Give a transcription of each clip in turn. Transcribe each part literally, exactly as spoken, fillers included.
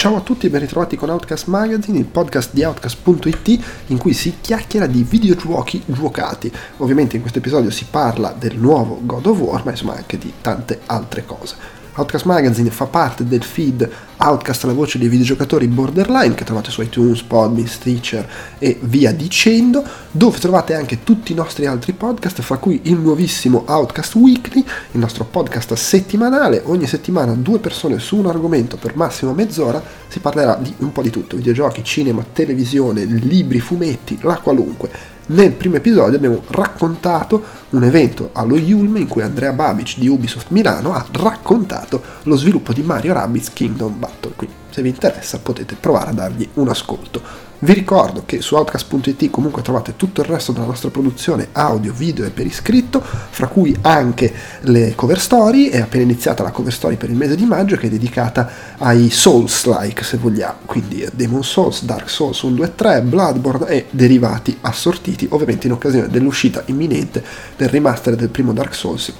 Ciao a tutti e ben ritrovati con Outcast Magazine, il podcast di Outcast punto it in cui si chiacchiera di videogiochi giocati. Ovviamente in questo episodio si parla del nuovo God of War, ma insomma anche di tante altre cose. Outcast Magazine fa parte del feed Outcast, la voce dei videogiocatori borderline, che trovate su iTunes, Podme, Stitcher e via dicendo, dove trovate anche tutti i nostri altri podcast, fra cui il nuovissimo Outcast Weekly, il nostro podcast settimanale. Ogni settimana due persone su un argomento per massimo mezz'ora, si parlerà di un po' di tutto: videogiochi, cinema, televisione, libri, fumetti, la qualunque. Nel primo episodio abbiamo raccontato un evento allo Yulme in cui Andrea Babic di Ubisoft Milano ha raccontato lo sviluppo di Mario Rabbids Kingdom Battle, quindi se vi interessa potete provare a dargli un ascolto. Vi ricordo che su Outcast punto it comunque trovate tutto il resto della nostra produzione audio, video e per iscritto, fra cui anche le cover story. È appena iniziata la cover story per il mese di maggio, che è dedicata ai Souls-like, se vogliamo, quindi Demon Souls, Dark Souls uno, due, tre, Bloodborne e derivati assortiti, ovviamente in occasione dell'uscita imminente del remaster del primo Dark Souls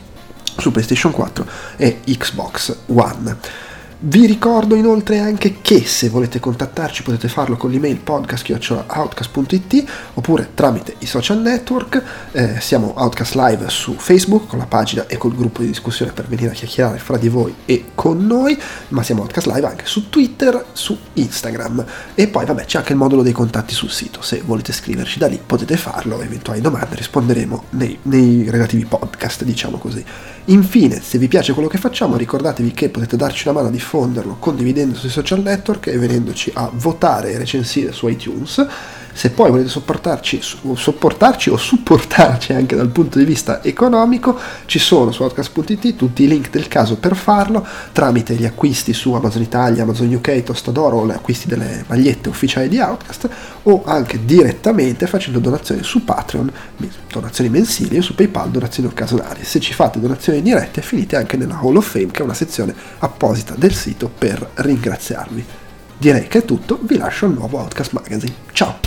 su PlayStation quattro e Xbox One. Vi ricordo inoltre anche che se volete contattarci potete farlo con l'email podcast chiocciola outcast punto it oppure tramite i social network. Eh, siamo Outcast Live su Facebook con la pagina e col gruppo di discussione per venire a chiacchierare fra di voi e con noi, ma siamo Outcast Live anche su Twitter, su Instagram, e poi vabbè c'è anche il modulo dei contatti sul sito, se volete scriverci da lì potete farlo, eventuali domande risponderemo nei, nei relativi podcast, diciamo così. Infine, se vi piace quello che facciamo, ricordatevi che potete darci una mano a diffonderlo condividendo sui social network e venendoci a votare e recensire su iTunes. Se poi volete sopportarci, sopportarci o supportarci anche dal punto di vista economico, ci sono su Outcast punto it tutti i link del caso per farlo, tramite gli acquisti su Amazon Italia, Amazon U K, Tostadoro, o gli acquisti delle magliette ufficiali di Outcast, o anche direttamente facendo donazioni su Patreon, donazioni mensili, o su PayPal, donazioni occasionali. Se ci fate donazioni dirette finite anche nella Hall of Fame, che è una sezione apposita del sito per ringraziarvi. Direi che è tutto, vi lascio il nuovo Outcast Magazine. Ciao!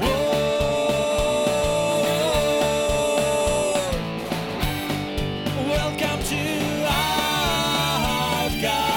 Wow! Welcome to Outcast!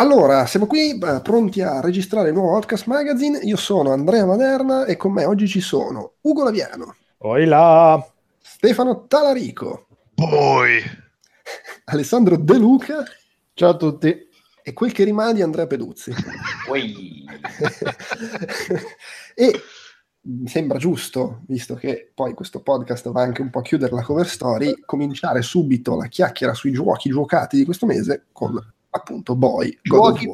Allora, siamo qui eh, pronti a registrare il nuovo Outcast Magazine. Io sono Andrea Maderna e con me oggi ci sono Ugo Laviano. Oi là! Stefano Talarico. Poi! Alessandro De Luca. Ciao a tutti. E quel che rimane di Andrea Peduzzi. Oi! E mi sembra giusto, visto che poi questo podcast va anche un po' a chiudere la cover story, cominciare subito la chiacchiera sui giochi giocati di questo mese con... appunto Boy, giochi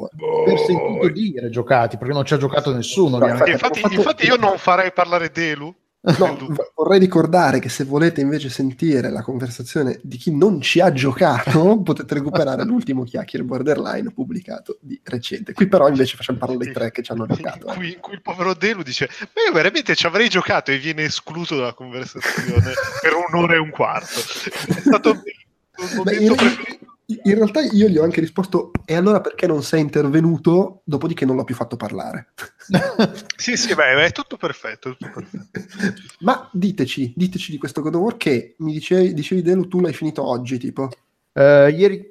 per sentito dire giocati, perché non ci ha giocato nessuno. No, infatti, infatti, fatto... infatti io non farei parlare Delu. No, vorrei ricordare che se volete invece sentire la conversazione di chi non ci ha giocato potete recuperare l'ultimo chiacchiere borderline pubblicato di recente. Qui però invece facciamo parlare dei tre che ci hanno giocato. Qui, eh. qui il povero Delu dice: ma io veramente ci avrei giocato, e viene escluso dalla conversazione per un'ora e un quarto. È stato un momento preferito. In realtà io gli ho anche risposto: e allora perché non sei intervenuto? Dopodiché non l'ho più fatto parlare. Sì, sì, beh, è tutto perfetto, tutto perfetto. Ma diteci, diteci di questo God of War che mi dicevi, dicevi Delu, tu l'hai finito oggi, tipo? Uh, ieri,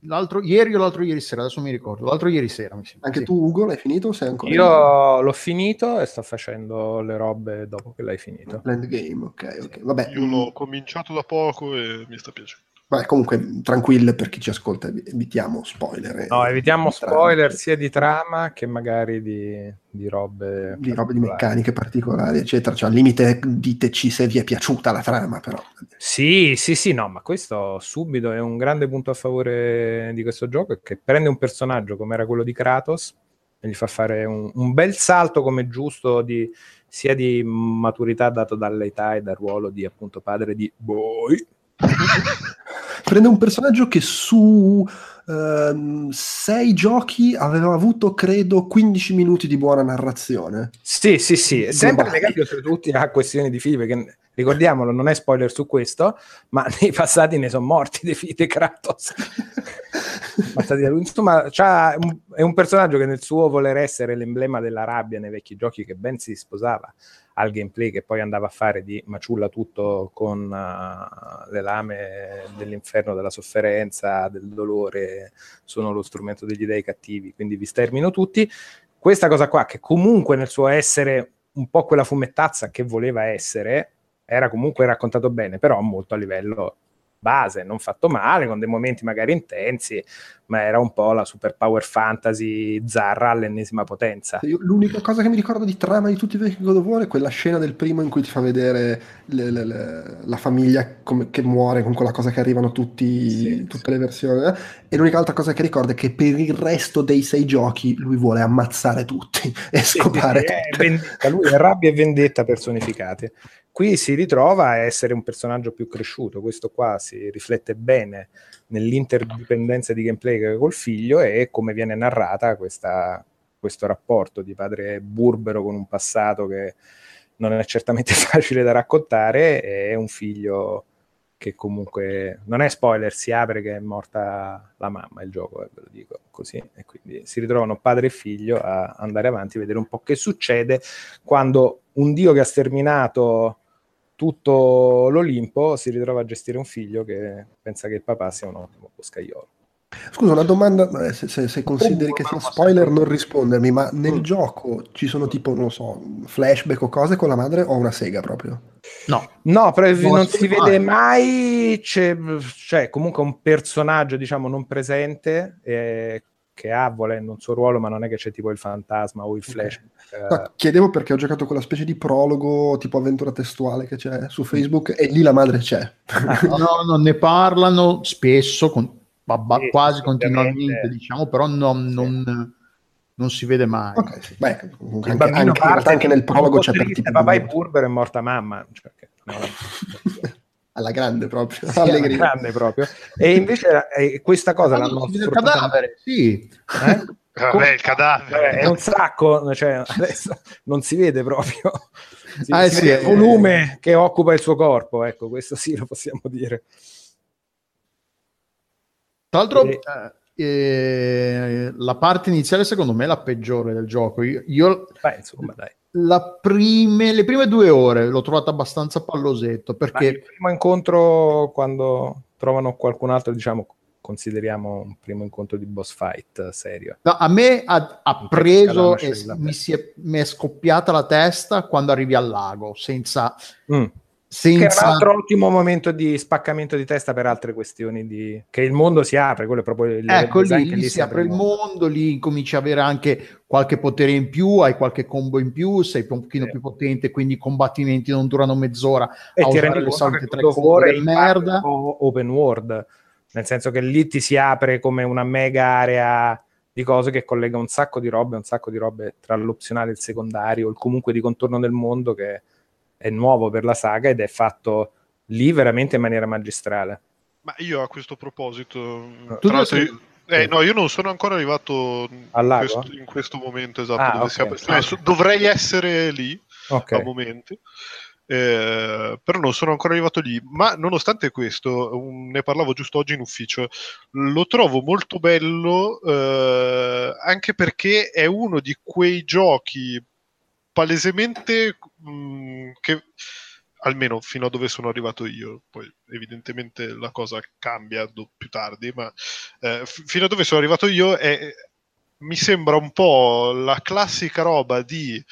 l'altro, ieri o l'altro ieri sera, adesso mi ricordo, l'altro ieri sera mi sembra. Anche sì. Tu Ugo l'hai finito o sei ancora? Io l'ho finito e sto facendo le robe dopo che l'hai finito. L'endgame, ok, ok, vabbè. Io l'ho cominciato da poco e mi sta piacendo. Beh, comunque tranquillo, per chi ci ascolta, evitiamo spoiler. No, evitiamo spoiler sia di trama che magari di, di robe di robe di meccaniche particolari, eccetera. Cioè, al limite diteci se vi è piaciuta la trama, però. Sì, sì, sì, no, ma questo subito è un grande punto a favore di questo gioco, è che prende un personaggio come era quello di Kratos, e gli fa fare un, un bel salto come giusto di, sia di maturità dato dall'età e dal ruolo di appunto padre di boy. Prende un personaggio che su uh, sei giochi aveva avuto credo quindici minuti di buona narrazione. Sì, sì, sì, è sempre legato oltretutto a questioni di figli, perché ricordiamolo, non è spoiler su questo, ma nei passati ne sono morti dei figli di Kratos. Insomma, c'ha un, è un personaggio che nel suo voler essere l'emblema della rabbia nei vecchi giochi, che ben si sposava al gameplay che poi andava a fare di maciulla tutto con uh, le lame dell'inferno, della sofferenza, del dolore, sono lo strumento degli dei cattivi, quindi vi stermino tutti. Questa cosa qua, che comunque nel suo essere un po' quella fumettazza che voleva essere, era comunque raccontato bene, però molto a livello base, non fatto male, con dei momenti magari intensi, ma era un po' la super power fantasy zarra all'ennesima potenza. Io, l'unica cosa che mi ricordo di trama di tutti i vecchi God of War è quella scena del primo in cui ti fa vedere le, le, le, la famiglia come, che muore con quella cosa che arrivano tutti, sì, tutte sì. le versioni, eh? E l'unica altra cosa che ricordo è che per il resto dei sei giochi lui vuole ammazzare tutti e scopare sì, sì, tutti. Lui è rabbia e vendetta personificate. Qui si ritrova a essere un personaggio più cresciuto, questo qua si riflette bene nell'interdipendenza di gameplay col figlio e come viene narrata questa, questo rapporto di padre burbero con un passato che non è certamente facile da raccontare e un figlio che comunque, non è spoiler, si apre che è morta la mamma, il gioco, eh, ve lo dico così, e quindi si ritrovano padre e figlio a andare avanti, vedere un po' che succede quando un dio che ha sterminato tutto l'Olimpo si ritrova a gestire un figlio che pensa che il papà sia un ottimo boscaiolo. Scusa, una domanda, se, se, se consideri oh, che sia spoiler non rispondermi, ma nel mm. gioco ci sono tipo, non so, flashback o cose con la madre o una sega proprio? No, no, però non, non si vede mai, c'è, cioè comunque un personaggio diciamo non presente eh, che ha volendo un suo ruolo, ma non è che c'è tipo il fantasma o il flash. Okay. No, chiedevo perché ho giocato quella specie di prologo tipo avventura testuale che c'è su Facebook e lì la madre c'è. Ah, no, no, non ne parlano spesso con Babba, sì, quasi continuamente diciamo, però non, non, non si vede mai. Okay, sì. Beh, anche, anche, anche, anche nel prologo c'è per tipo papà è burbero e morta mamma, cioè, che, no, alla grande proprio, sì, alla grande proprio. E invece eh, questa cosa la nostra il cadavere, sì. Eh? Vabbè, il cadavere è un sacco, cioè, adesso non si vede proprio si ah, si sì, vede il volume eh. che occupa il suo corpo, ecco, questo sì lo possiamo dire. Tra l'altro eh, eh, la parte iniziale secondo me è la peggiore del gioco. Io, io beh, insomma, dai. La prime, le prime due ore l'ho trovata abbastanza pallosetto, perché il primo incontro quando trovano qualcun altro, diciamo, consideriamo un primo incontro di boss fight serio. No, a me ha, ha preso e mi, si è, mi è scoppiata la testa quando arrivi al lago, senza... Mm. Senza... Che è un altro ottimo momento di spaccamento di testa per altre questioni di... che il mondo si apre, quello è proprio il ecco lì, lì, lì si apre il mondo, mondo lì cominci a avere anche qualche potere in più, hai qualche combo in più, sei un pochino eh. più potente, quindi i combattimenti non durano mezz'ora e ti rendi conto che tre cuore di merda open world, nel senso che lì ti si apre come una mega area di cose che collega un sacco di robe un sacco di robe tra l'opzionale e il secondario, il comunque di contorno del mondo che è nuovo per la saga ed è fatto lì veramente in maniera magistrale. Ma io a questo proposito, tu tra sei... eh, no, io non sono ancora arrivato in questo, in questo momento esatto, ah, dove okay. si apre... dovrei essere lì okay. a momenti, eh, però non sono ancora arrivato lì. Ma nonostante questo, um, ne parlavo giusto oggi in ufficio, lo trovo molto bello eh, anche perché è uno di quei giochi palesemente mh, che almeno fino a dove sono arrivato io, poi evidentemente la cosa cambia do, più tardi, ma eh, f- fino a dove sono arrivato io è, mi sembra un po' la classica roba di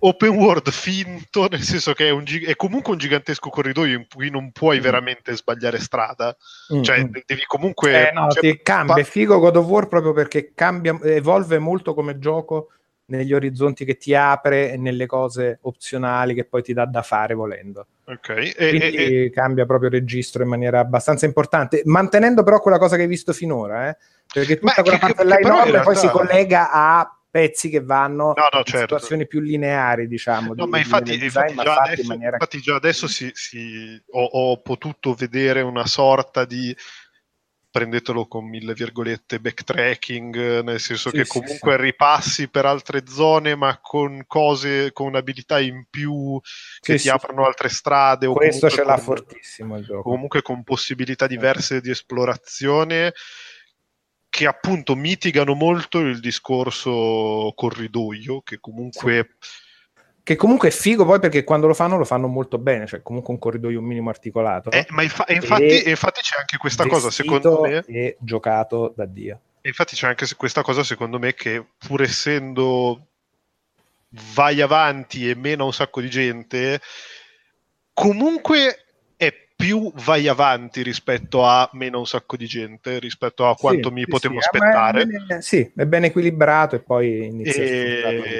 open world finto, nel senso che è, un gig- è comunque un gigantesco corridoio in cui non puoi mm. veramente sbagliare strada, mm. cioè devi comunque eh, no, cioè, ti cambia, pa- figo God of War proprio perché cambia, evolve molto come gioco negli orizzonti che ti apre e nelle cose opzionali che poi ti dà da fare volendo. Okay. E, Quindi e, e... cambia proprio registro in maniera abbastanza importante, mantenendo però quella cosa che hai visto finora, eh? perché tutta Ma quella che, parte che, là enorme realtà... poi si collega a pezzi che vanno no, no, in certo. situazioni più lineari, diciamo. No, di, ma infatti, infatti, già adesso, in maniera... infatti già adesso si, si, ho, ho potuto vedere una sorta di, prendetelo con mille virgolette, backtracking, nel senso sì, che comunque sì, sì. ripassi per altre zone, ma con cose, con abilità in più che sì, ti sì. aprono altre strade. O questo ce l'ha con, fortissimo il gioco. Comunque con possibilità diverse di esplorazione, che appunto mitigano molto il discorso corridoio, che comunque... che comunque è figo poi, perché quando lo fanno, lo fanno molto bene, cioè comunque un corridoio un minimo articolato. Eh, ma infa- infatti, e infatti c'è anche questa cosa, secondo me... e giocato da Dio. Infatti c'è anche questa cosa, secondo me, che pur essendo vai avanti e meno un sacco di gente, comunque... più vai avanti rispetto a meno un sacco di gente, rispetto a quanto sì, mi sì, potevo sì, aspettare. È bene, sì, è ben equilibrato e poi inizia e...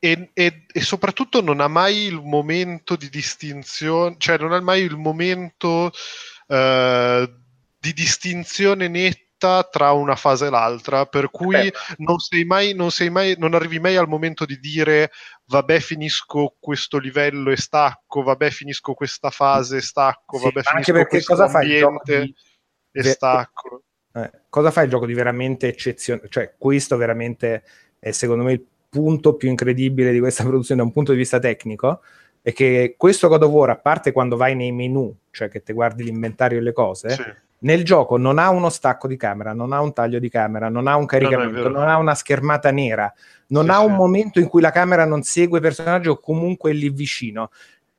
e, e, e soprattutto non ha mai il momento di distinzione, cioè non ha mai il momento uh, di distinzione netta tra una fase e l'altra, per cui eh non sei mai, non sei mai, non arrivi mai al momento di dire vabbè finisco questo livello e stacco, vabbè finisco questa fase e stacco, sì, vabbè finisco perché questo cosa ambiente fai di... e stacco. Eh, cosa fa il gioco di veramente eccezionale? Cioè questo veramente è secondo me il punto più incredibile di questa produzione da un punto di vista tecnico, è che questo God of War, a parte quando vai nei menu, cioè che te guardi l'inventario e le cose, sì. nel gioco non ha uno stacco di camera, non ha un taglio di camera, non ha un caricamento, non, non ha una schermata nera, non sì, ha un sì. momento in cui la camera non segue il personaggio o comunque è lì vicino.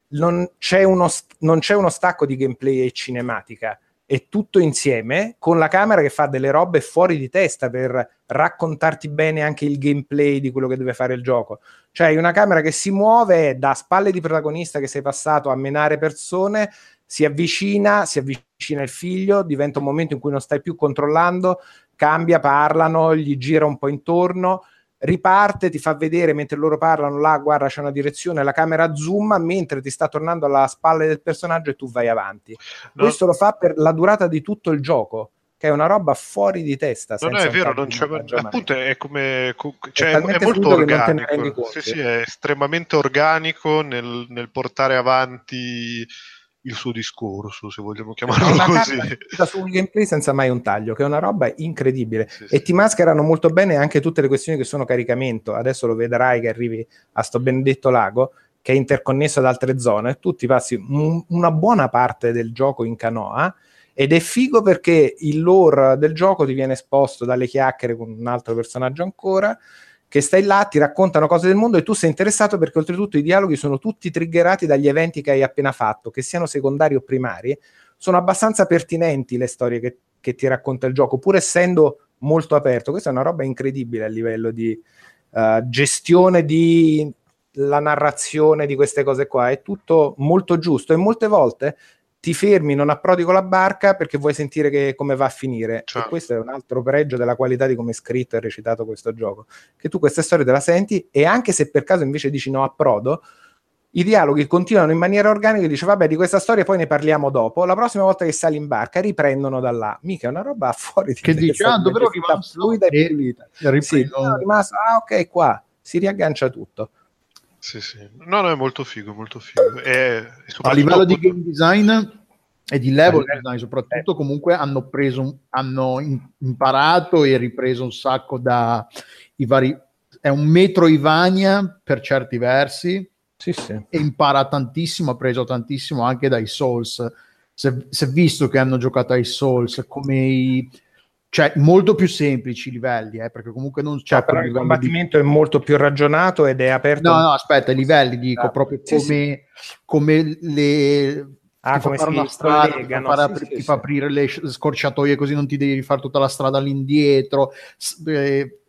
Non c'è uno, non c'è uno stacco di gameplay e cinematica. È tutto insieme, con la camera che fa delle robe fuori di testa per raccontarti bene anche il gameplay di quello che deve fare il gioco. Cioè una camera che si muove da spalle di protagonista che sei passato a menare persone, si avvicina, si avvicina il figlio, diventa un momento in cui non stai più controllando, cambia, parlano, gli gira un po' intorno, riparte, ti fa vedere mentre loro parlano, là guarda c'è una direzione, la camera zooma mentre ti sta tornando alla spalla del personaggio e tu vai avanti. No. Questo lo fa per la durata di tutto il gioco, che è una roba fuori di testa. No, no, è vero, non c'è, appunto è come, cioè, è, è molto organico, sì, sì, è estremamente organico nel, nel portare avanti il suo discorso, se vogliamo chiamarlo la così, su un gameplay senza mai un taglio, che è una roba incredibile. Sì, e sì. ti mascherano molto bene anche tutte le questioni che sono caricamento. Adesso lo vedrai che arrivi a sto benedetto lago che è interconnesso ad altre zone, tu ti passi m- una buona parte del gioco in canoa, ed è figo perché il lore del gioco ti viene esposto dalle chiacchiere con un altro personaggio ancora, che stai là, ti raccontano cose del mondo e tu sei interessato, perché oltretutto i dialoghi sono tutti triggerati dagli eventi che hai appena fatto, che siano secondari o primari, sono abbastanza pertinenti le storie che, che ti racconta il gioco, pur essendo molto aperto. Questa è una roba incredibile a livello di uh, gestione di la narrazione di queste cose qua, è tutto molto giusto, e molte volte ti fermi, non approdi con la barca perché vuoi sentire che, come va a finire. Certo. E questo è un altro pregio della qualità di come è scritto e recitato questo gioco, che tu questa storia te la senti, e anche se per caso invece dici no approdo, i dialoghi continuano in maniera organica e dici vabbè di questa storia poi ne parliamo dopo, la prossima volta che sali in barca riprendono da là. Mica è una roba fuori di che dici ah dove rimane fluida e pulita, sì, no, rimasto, ah ok qua, si riaggancia tutto. Sì, sì. No, no, è molto figo, molto figo. È, è a livello di game design e di level design soprattutto, comunque hanno preso, hanno imparato e ripreso un sacco da i vari, è un Metroidvania per certi versi, sì, sì. e impara tantissimo, ha preso tantissimo anche dai Souls. Se, se visto che hanno giocato ai Souls come i... cioè molto più semplici i livelli, eh, perché comunque non c'è, però il combattimento di... è molto più ragionato ed è aperto. No, no, aspetta, i livelli dico ah, proprio sì, come, sì. come le ah, come fare una strada, ti no, fa sì, sì, aprire sì. le scorciatoie, così non ti devi rifare tutta la strada all'indietro. Eh,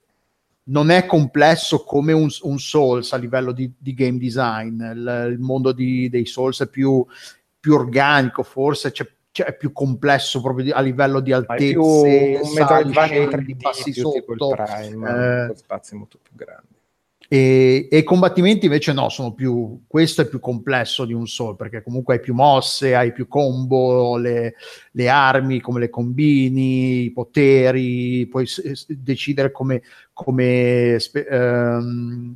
non è complesso come un, un Souls a livello di, di game design. Il, il mondo di, dei Souls è più, più organico, forse c'è cioè è più complesso proprio di, a livello di altezze, un sali, scendi, passi sotto, tipo il prime, eh, spazi molto più grandi. E, e i combattimenti invece no, sono più, questo è più complesso di un Soul, perché comunque hai più mosse, hai più combo, le, le armi come le combini, i poteri, puoi s- decidere come come, spe- ehm,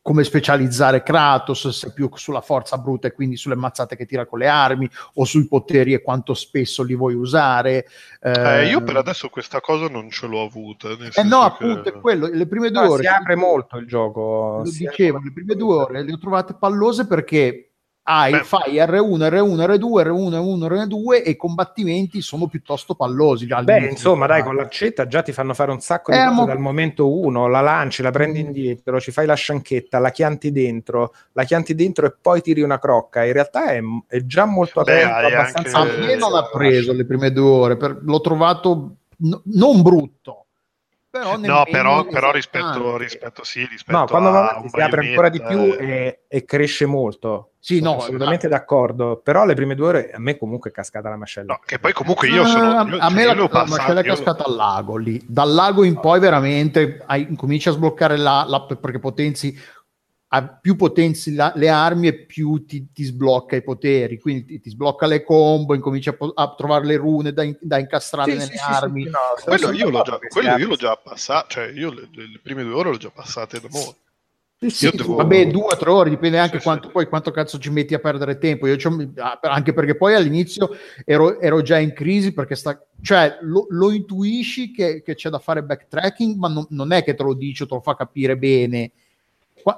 come specializzare Kratos, se più sulla forza bruta e quindi sulle mazzate che tira con le armi, o sui poteri e quanto spesso li vuoi usare. Eh, eh, io per adesso questa cosa non ce l'ho avuta. Nel eh senso no, che... appunto, è quello. Le prime due no, ore... Si apre molto il gioco. Lo dicevo, le prime due ore le ho trovate pallose perché hai ah, fai erre uno, erre uno, erre due, erre uno, erre uno, erre due e i combattimenti sono piuttosto pallosi. Già beh, insomma, dai, con l'accetta già ti fanno fare un sacco di eh, cose mo... dal momento uno, la lanci, la prendi indietro, ci fai la scianchetta, la chianti dentro, la chianti dentro e poi tiri una crocca. In realtà è, è già molto aperto, beh, abbastanza... Anche... A me non l'ha preso le prime due ore, per... l'ho trovato no, non brutto. Però no, però, però rispetto, rispetto, sì, rispetto no, quando a si apre ancora di più e, e cresce molto. Sì, sono no, assolutamente ma... d'accordo. Però le prime due ore a me comunque è cascata la mascella. No, che poi comunque io sono. Io, a cioè, me la, la passato, mascella è cascata lo... al lago lì. Dal lago in poi veramente hai, incominci a sbloccare l'app perché potenzi. A più potenzi la, le armi e più ti, ti sblocca i poteri, quindi ti, ti sblocca le combo, incominci a, a trovare le rune da, in, da incastrare sì, nelle sì, armi. Sì, sì, no, quello io l'ho già, quello io l'ho già passato, cioè io le, le prime due ore l'ho già passate da molto. Sì, sì, devo... Vabbè, due o tre ore, dipende anche sì, quanto sì. Poi quanto cazzo ci metti a perdere tempo. Io anche perché poi all'inizio ero, ero già in crisi perché sta, cioè lo, lo intuisci che, che c'è da fare backtracking, ma non, non è che te lo dice o te lo fa capire bene.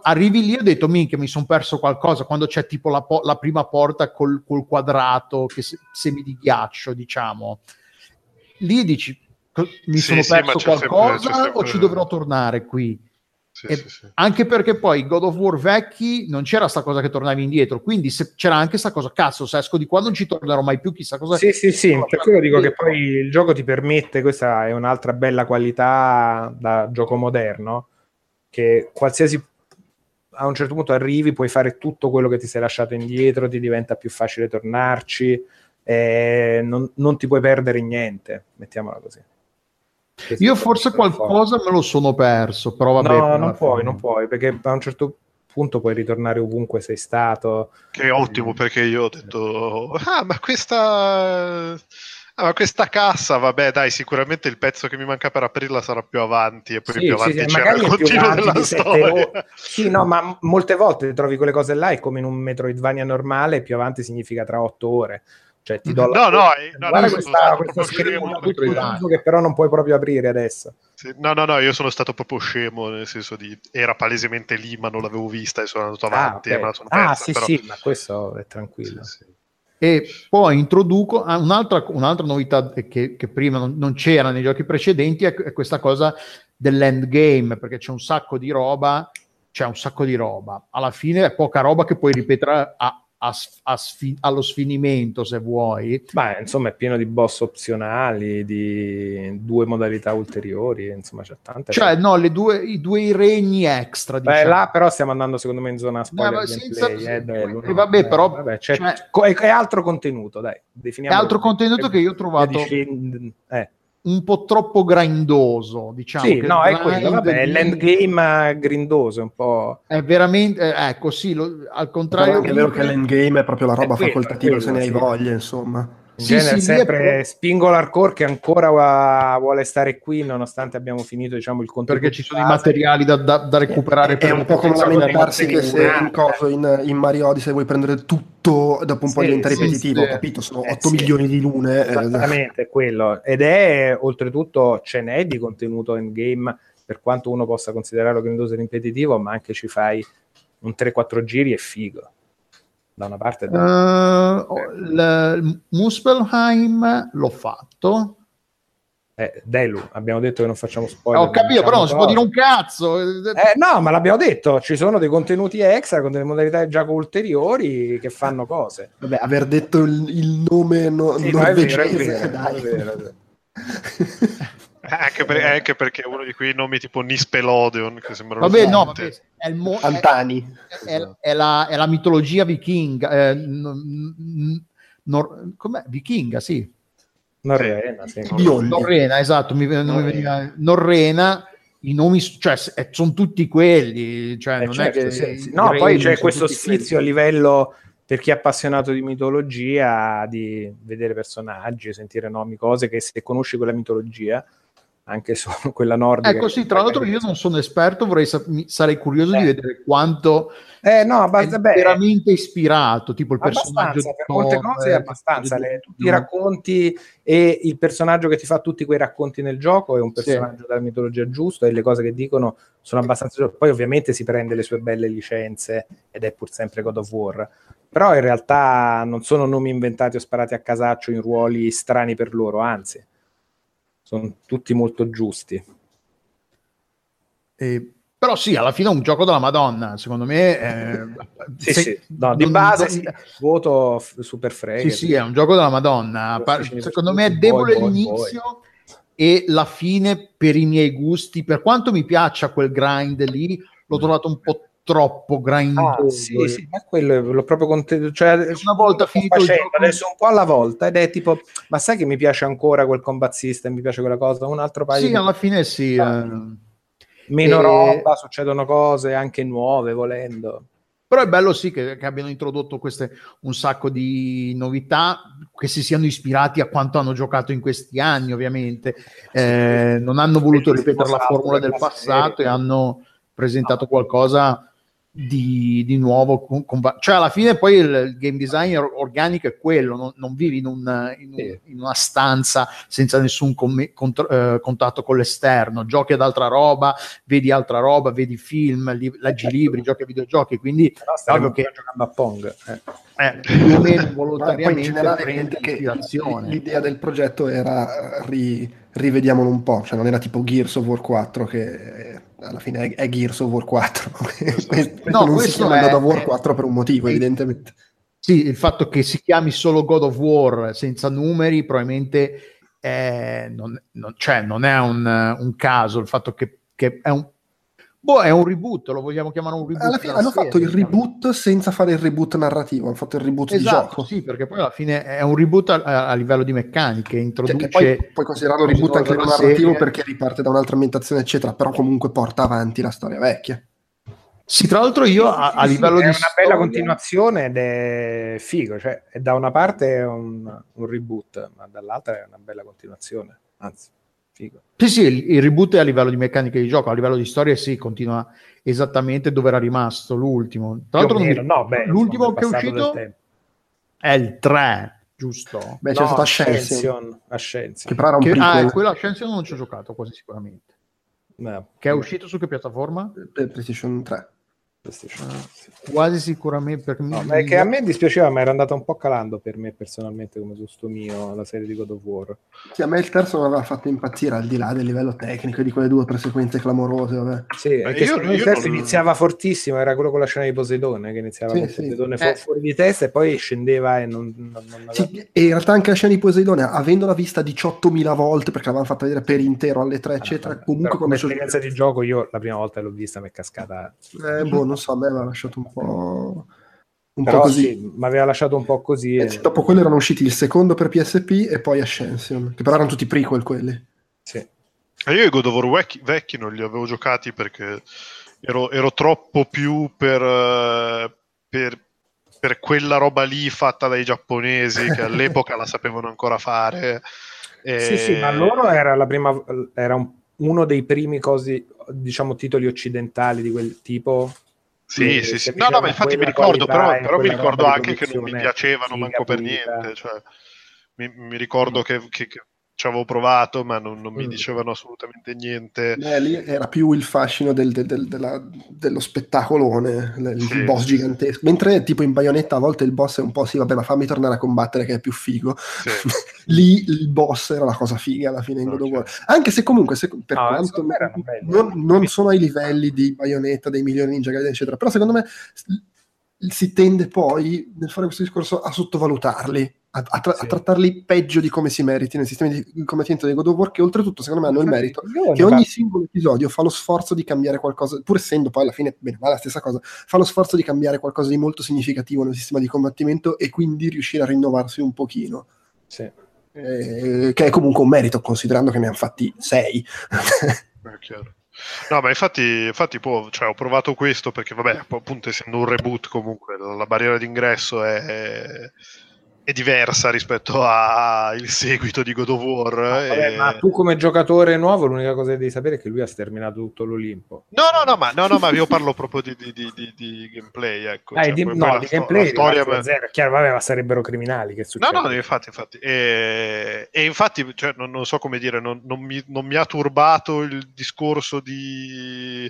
Arrivi lì e ho detto minchia mi sono perso qualcosa quando c'è tipo la, po- la prima porta col, col quadrato che se- semi di ghiaccio diciamo lì dici mi sì, sono sì, perso qualcosa sempre, sempre... o ci dovrò tornare qui sì, e sì, sì. Anche perché poi God of War vecchi non c'era sta cosa che tornavi indietro, quindi se c'era anche sta cosa cazzo se esco di qua non ci tornerò mai più chissà cosa sì sì sì per quello dico che poi il gioco ti permette, questa è un'altra bella qualità da gioco moderno, che qualsiasi a un certo punto arrivi, puoi fare tutto quello che ti sei lasciato indietro, ti diventa più facile tornarci, eh, non, non ti puoi perdere niente, mettiamola così. Questo io forse qualcosa forte. Me lo sono perso, però vabbè. No, non puoi, fine. non puoi, perché a un certo punto puoi ritornare ovunque sei stato. Che è ottimo, perché io ho detto, ah, ma questa... ma questa cassa, vabbè dai, sicuramente il pezzo che mi manca per aprirla sarà più avanti e poi sì, più avanti sì, c'era il continuo della storia o... sì no ma molte volte trovi quelle cose là e come in un Metroidvania normale più avanti significa tra otto ore, cioè ti do no la... no, no guarda no, questa, questo schermo che però non puoi proprio aprire adesso sì, no no no io sono stato proprio scemo nel senso di era palesemente lì ma non l'avevo vista e sono andato avanti ah, okay. E me la sono persa, ah sì però... sì ma questo è tranquillo sì, sì. E poi introduco un'altra, un'altra novità che, che prima non, non c'era nei giochi precedenti, è questa cosa dell'endgame, perché c'è un sacco di roba, c'è un sacco di roba. Alla fine è poca roba che puoi ripetere a, a, a sfi, allo sfinimento, se vuoi. Beh, insomma, è pieno di boss opzionali, di due modalità ulteriori, insomma, c'è tante. Cioè, no, le due, i due regni extra, diciamo. Beh, là però stiamo andando, secondo me, in zona spoiler gameplay. Eh, vabbè, però... Vabbè, cioè, cioè, è altro contenuto, dai. Definiamo è altro così. Contenuto che io ho trovato... Eh. un po' troppo grindoso, diciamo. Sì, che no, è quello, vabbè, è l'endgame grindoso, un po'... È veramente, eh, ecco, sì, lo, al contrario... Però è vero che l'endgame è proprio la roba quello, facoltativa, quello, se ne hai sì. voglia, insomma. In sì, genere sì, sempre è... spingo l'hardcore che ancora va, vuole stare qui, nonostante abbiamo finito, diciamo, il contenuto. Perché ci sono i materiali da, da, da recuperare. È, per è un po' come lamentarsi che se un coso in, in Mario Odyssey vuoi prendere tutto dopo un po' sì, diventa ripetitivo, sì, sì. Capito? Sono eh, otto sì. milioni di lune. Esattamente, eh. quello. Ed è, oltretutto, ce n'è di contenuto in game, per quanto uno possa considerarlo grindoso e ripetitivo, ma anche ci fai un tre quattro giri e figo. Da una parte... Da... Uh, il Muspelheim l'ho fatto... Eh, Delu, abbiamo detto che non facciamo spoiler. Ho capito, diciamo però non si può dire un cazzo. Eh, no, ma l'abbiamo detto, ci sono dei contenuti extra con delle modalità di gioco ulteriori che fanno cose. Vabbè, aver detto il, il nome no, sì, norvegese, dai. È vero, è vero. Anche, per, anche perché è uno di quei nomi tipo Nispelodion che sembrano vabbè no vabbè, è il mo- Antani è, è, è, la, è la mitologia vichinga eh, n- n- nor- com'è? Vichinga, sì Norrena, sì. Norrena, esatto, mi, non mi veniva Norrena i nomi, cioè, sono tutti quelli, cioè, eh, non certo, è che sì, sì. No, poi c'è questo sfizio a livello, per chi è appassionato di mitologia, di vedere personaggi, sentire nomi, cose che se conosci quella mitologia, anche solo quella nordica. Ecco, sì, tra l'altro io non sono esperto, vorrei sa- sarei curioso eh. di vedere quanto eh, no, abbast- è veramente ispirato, tipo il personaggio. Per molte cose è abbastanza, le, tutti i racconti e il personaggio che ti fa tutti quei racconti nel gioco è un personaggio sì. della mitologia giusto, e le cose che dicono sono abbastanza... Poi ovviamente si prende le sue belle licenze, ed è pur sempre God of War, però in realtà non sono nomi inventati o sparati a casaccio in ruoli strani per loro, anzi... sono tutti molto giusti. Eh, però sì, alla fine è un gioco della Madonna, secondo me. Eh, sì, se, sì. No, di non, base non... Sì, voto f- super frega. Sì, sì, sì, è un gioco della Madonna. Par- secondo me è debole boy, boy, l'inizio boy. e la fine, per i miei gusti. Per quanto mi piaccia quel grind lì, l'ho trovato un po' troppo grindoso. Ah, sì, sì, ma quello l'ho proprio contento, cioè, una volta finito facendo, il gioco... adesso un po' alla volta, ed è tipo, ma sai che mi piace ancora quel combat system, mi piace quella cosa, un altro paio sì, di... alla fine sì, eh... meno e... roba, succedono cose anche nuove volendo, però è bello sì che, che abbiano introdotto queste un sacco di novità, che si siano ispirati a quanto hanno giocato in questi anni, ovviamente eh, non hanno voluto ripetere la formula del passato serie. E hanno presentato qualcosa Di, di nuovo con, con, cioè alla fine poi il game design organico è quello, non, non vivi in, un, in, un, in una stanza senza nessun com- contro, eh, contatto con l'esterno, giochi ad altra roba, vedi altra roba, vedi film, li, leggi libri, giochi a videogiochi, quindi è ovvio che giocando a Pong eh. Eh, più o meno volontariamente prende l'ispirazione. L'idea del progetto era ri, rivediamolo un po', cioè non era tipo Gears of War quattro che alla fine è, è Gears of War quattro. questo no, non questo si chiama è, God of War quattro per un motivo, è, evidentemente. Sì, il fatto che si chiami solo God of War senza numeri probabilmente è, non, non, cioè, non è un, un caso, il fatto che, che è un boh, è un reboot, lo vogliamo chiamare un reboot. Alla fine hanno serie, fatto il reboot senza fare il reboot narrativo, hanno fatto il reboot esatto, di gioco. Sì, perché poi alla fine è un reboot a, a livello di meccaniche, introduce... Cioè, poi puoi considerarlo reboot anche narrativo serie. Perché riparte da un'altra ambientazione, eccetera, però comunque porta avanti la storia vecchia. Sì, tra l'altro io a, a livello sì, sì, di... È una storia... bella continuazione ed è figo, cioè è da una parte è un, un reboot, ma dall'altra è una bella continuazione, anzi... Sì, sì, il, il reboot è a livello di meccaniche di gioco, a livello di storia sì, continua esattamente dove era rimasto l'ultimo. Tra l'altro meno, mi... no, beh, l'ultimo che è uscito è il tre, giusto? Beh, c'è no, stato Ascension, Ascension. Che, però che, ah, quello Ascension non ci ho giocato quasi sicuramente. No. Che è uscito su che piattaforma? PlayStation tre. PlayStation tre. Ah, quasi sicuramente. Perché no, mi... che a me dispiaceva, ma era andata un po' calando per me personalmente, come gusto mio, la serie di God of War. Sì, a me il terzo mi aveva fatto impazzire, al di là del livello tecnico di quelle due o tre sequenze clamorose. Vabbè. Sì, anche io, io il terzo non... iniziava fortissimo, era quello con la scena di Poseidone che iniziava sì, con sì. Poseidone eh. fuori di testa e poi scendeva e non... non, non aveva... sì, e in realtà anche la scena di Poseidone, avendola vista diciottomila volte perché l'avevamo fatta vedere per intero alle tre, eccetera, ah, comunque come esperienza di gioco io la prima volta l'ho vista, mi è cascata... Eh, boh, non so, a me l'ha lasciato un po', un però po' così. Sì, mi aveva lasciato un po' così. E e... Dopo quello erano usciti il secondo per P S P e poi Ascension, che però erano tutti prequel quelli. Sì. E io i God of War vecchi, vecchi non li avevo giocati perché ero, ero troppo più per, per, per quella roba lì fatta dai giapponesi che all'epoca la sapevano ancora fare. E... Sì, sì, ma loro era la prima, era un, uno dei primi cosi, diciamo, titoli occidentali di quel tipo. Sì, sì, sì. No, no, ma infatti mi ricordo, però, però mi ricordo anche che non mi piacevano manco per niente. Cioè, mi, mi ricordo che, che, che ci avevo provato, ma non, non mi dicevano assolutamente niente. Eh, lì era più il fascino del, del, del, della, dello spettacolone, il sì. boss gigantesco. Mentre tipo in Bayonetta a volte il boss è un po' sì, vabbè, ma fammi tornare a combattere che è più figo. Sì. Lì il boss era la cosa figa alla fine in God of War. Anche se comunque se, per no, quanto non, non sono ai livelli di Bayonetta, dei milioni ninja, eccetera, però secondo me si tende poi nel fare questo discorso a sottovalutarli. A, a, tra- sì. a trattarli peggio di come si meriti nel sistema di combattimento dei God of War, che oltretutto secondo me hanno il merito che ogni singolo episodio fa lo sforzo di cambiare qualcosa, pur essendo poi alla fine bene ma la stessa cosa, fa lo sforzo di cambiare qualcosa di molto significativo nel sistema di combattimento e quindi riuscire a rinnovarsi un pochino sì. eh, che è comunque un merito considerando che ne hanno fatti sei. È chiaro. No, ma infatti, infatti può, cioè, ho provato questo perché, vabbè, appunto, essendo un reboot, comunque la barriera d'ingresso è, è, è diversa rispetto al seguito di God of War. No, vabbè, e... Ma tu, come giocatore nuovo, l'unica cosa che devi sapere è che lui ha sterminato tutto l'Olimpo. No, no, no, ma, no, no, ma io parlo proprio di, di, di, di, di gameplay. Ecco. Ah, cioè, di, no, di sto- gameplay storia, ma... zero. Chiaro, vabbè, ma sarebbero criminali. Che succede? No, no, infatti, infatti. E, e infatti, cioè, non, non so come dire, non, non, mi, non mi ha turbato il discorso di...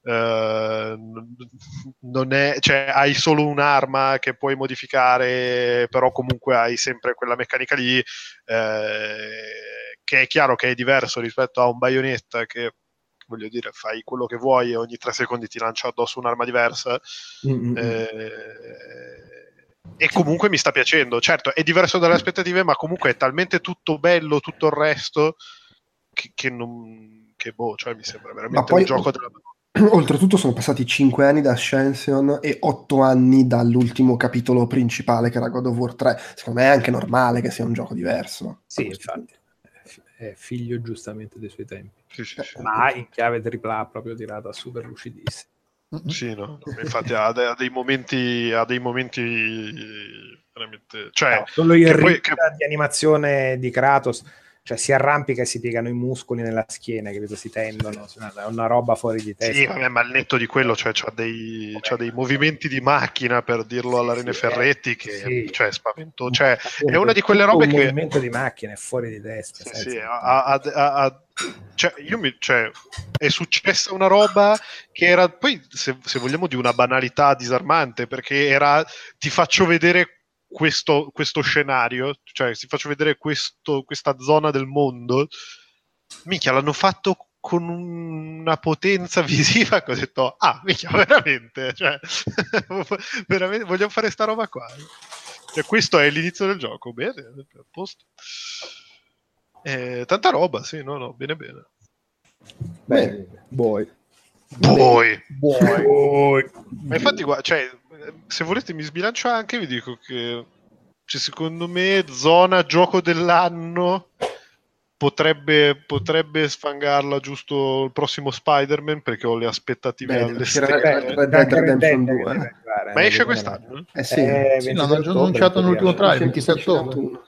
Uh, non è, cioè, hai solo un'arma che puoi modificare, però comunque hai sempre quella meccanica lì, eh, che è chiaro che è diverso rispetto a un Bayonetta che, voglio dire, fai quello che vuoi e ogni tre secondi ti lancia addosso un'arma diversa. Mm-hmm. eh, e comunque mi sta piacendo, certo è diverso dalle aspettative, ma comunque è talmente tutto bello tutto il resto che, che non che boh, cioè mi sembra veramente poi... un gioco della... Oltretutto sono passati cinque anni da Ascension e otto anni dall'ultimo capitolo principale, che era God of War tre. Secondo me è anche normale che sia un gioco diverso. Sì, infatti. È figlio giustamente dei suoi tempi. Sì, sì, sì. Ma in chiave tripla A proprio tirata super lucidissima. Sì, no? No, infatti ha, de- ha dei momenti... Ha dei momenti veramente... Cioè, no, solo il ritmo che... di animazione di Kratos... Cioè si arrampica e si piegano i muscoli nella schiena, capito? Si tendono, è una roba fuori di testa. Sì, vabbè, ma al netto di quello, cioè, c'ha dei, okay. c'ha dei movimenti di macchina, per dirlo sì, alla Rene sì, Ferretti, che sì. Cioè, spaventoso. Cioè, appunto, è una di quelle robe che... Il movimento di macchina è fuori di testa. Sì, senza... sì, a, a, a, a... Cioè, io mi, cioè, è successa una roba che era, poi se, se vogliamo, di una banalità disarmante, perché era, ti faccio vedere... Questo, questo scenario, cioè ti faccio vedere questo, questa zona del mondo, minchia, l'hanno fatto con una potenza visiva che ho detto, ah, minchia, veramente, cioè, veramente vogliamo fare sta roba qua, cioè, questo è l'inizio del gioco, bene, a posto, eh, tanta roba, sì, no, no, bene, bene. Bene, boy. Boy. Boy. Boy. Ma infatti, cioè, se volete mi sbilancio anche, vi dico che, cioè, secondo me zona gioco dell'anno potrebbe, potrebbe sfangarla giusto il prossimo Spider-Man, perché ho le aspettative beh, alle stelle. Red Dead Redemption due, eh. Ma esce quest'anno? Eh sì, eh, sì, no, hanno già annunciato l'ultimo trailer, ventisette ottobre.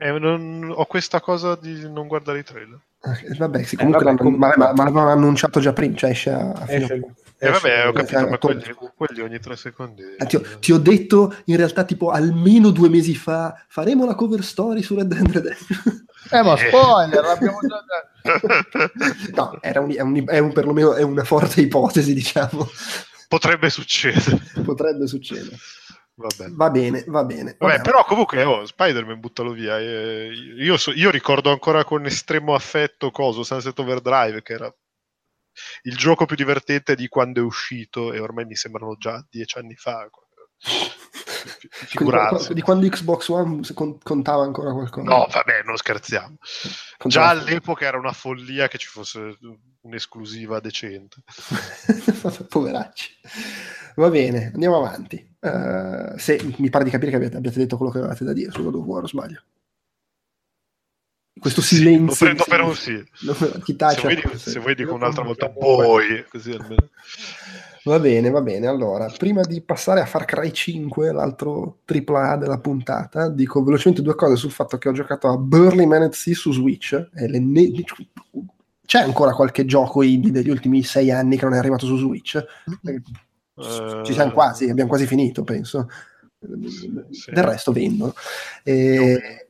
Eh, non, ho questa cosa di non guardare i trailer. Eh, vabbè, sì, comunque eh, vabbè, com- ma, ma, ma l'hanno annunciato già prima, cioè esce a, a fine. Esce, eh, vabbè, ho capito, eh, ma quelli, quelli ogni tre secondi. Eh, ti, ho, ti ho detto in realtà tipo almeno due mesi fa, faremo la cover story su Red Dead Redemption. Eh, ma spoiler, l'abbiamo già detto. No, era un, è un, è un, perlomeno è una forte ipotesi, diciamo. Potrebbe succedere. Potrebbe succedere. Vabbè. Va bene, va bene. Vabbè, vabbè. Però comunque oh, Spider-Man buttalo via. Io, so, io ricordo ancora con estremo affetto coso Sunset Overdrive, che era il gioco più divertente di quando è uscito, e ormai mi sembrano già dieci anni fa. Figurarsi. Di quando Xbox One contava ancora qualcosa. No, vabbè, non scherziamo. Contava già all'epoca era una follia che ci fosse un'esclusiva decente. Poveracci. Va bene, andiamo avanti. Uh, se mi pare di capire che abbiate, abbiate detto quello che avevate da dire su God of War, o sbaglio? Questo silenzio. Sì, lo prendo per un sì. No, chi taccia, se vuoi, dico, se vuoi dico un'altra volta poi. Così almeno. Va bene, va bene. Allora, prima di passare a Far Cry cinque, l'altro tripla A della puntata, dico velocemente due cose sul fatto che ho giocato a Burly Man at Sea su Switch. È l'enne... C'è ancora qualche gioco indie degli ultimi sei anni che non è arrivato su Switch? Ci siamo quasi, abbiamo quasi finito, penso. Sì. Del resto vendo. E...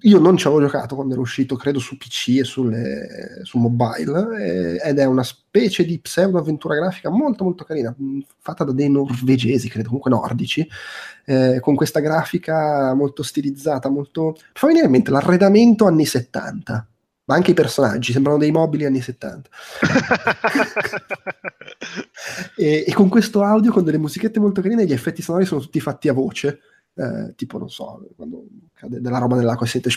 io non ci avevo giocato quando era uscito, credo su P C e sulle, su mobile, eh, ed è una specie di pseudo avventura grafica molto molto carina, fatta da dei norvegesi, credo, comunque nordici, eh, con questa grafica molto stilizzata, molto... fa venire in mente l'arredamento anni settanta, ma anche i personaggi sembrano dei mobili anni settanta. e, e con questo audio, con delle musichette molto carine, gli effetti sonori sono tutti fatti a voce. Eh, tipo non so, quando cade della roba nell'acqua si sente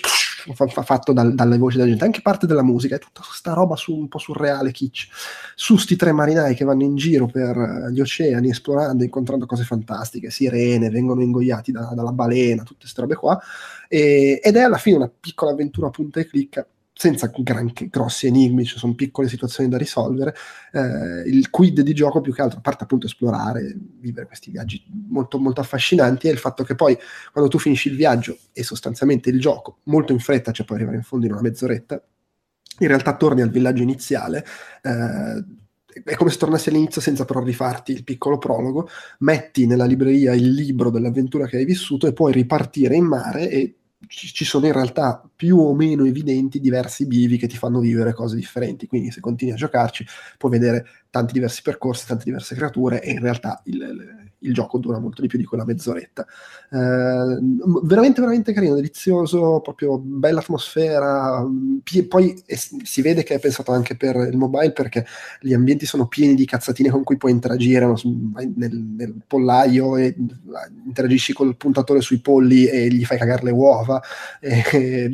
fatto dal, dalle voci della gente, anche parte della musica è tutta sta roba su, un po' surreale, kitsch, su sti tre marinai che vanno in giro per gli oceani esplorando, incontrando cose fantastiche, sirene, vengono ingoiati da, dalla balena, tutte ste robe qua, e, ed è alla fine una piccola avventura punta e clicca senza granché grossi enigmi, ci sono piccole situazioni da risolvere, eh, il quid di gioco più che altro, a parte appunto esplorare, vivere questi viaggi molto molto affascinanti, è il fatto che poi quando tu finisci il viaggio e sostanzialmente il gioco, molto in fretta, cioè puoi arrivare in fondo in una mezz'oretta, in realtà torni al villaggio iniziale, eh, è come se tornassi all'inizio senza però rifarti il piccolo prologo, metti nella libreria il libro dell'avventura che hai vissuto e puoi ripartire in mare e ci sono in realtà più o meno evidenti diversi bivi che ti fanno vivere cose differenti, quindi se continui a giocarci puoi vedere tanti diversi percorsi, tante diverse creature e in realtà il, il gioco dura molto di più di quella mezz'oretta. Eh, veramente veramente carino, delizioso, proprio bella atmosfera, poi eh, si vede che è pensato anche per il mobile perché gli ambienti sono pieni di cazzatine con cui puoi interagire, nel, nel pollaio e interagisci col puntatore sui polli e gli fai cagare le uova, E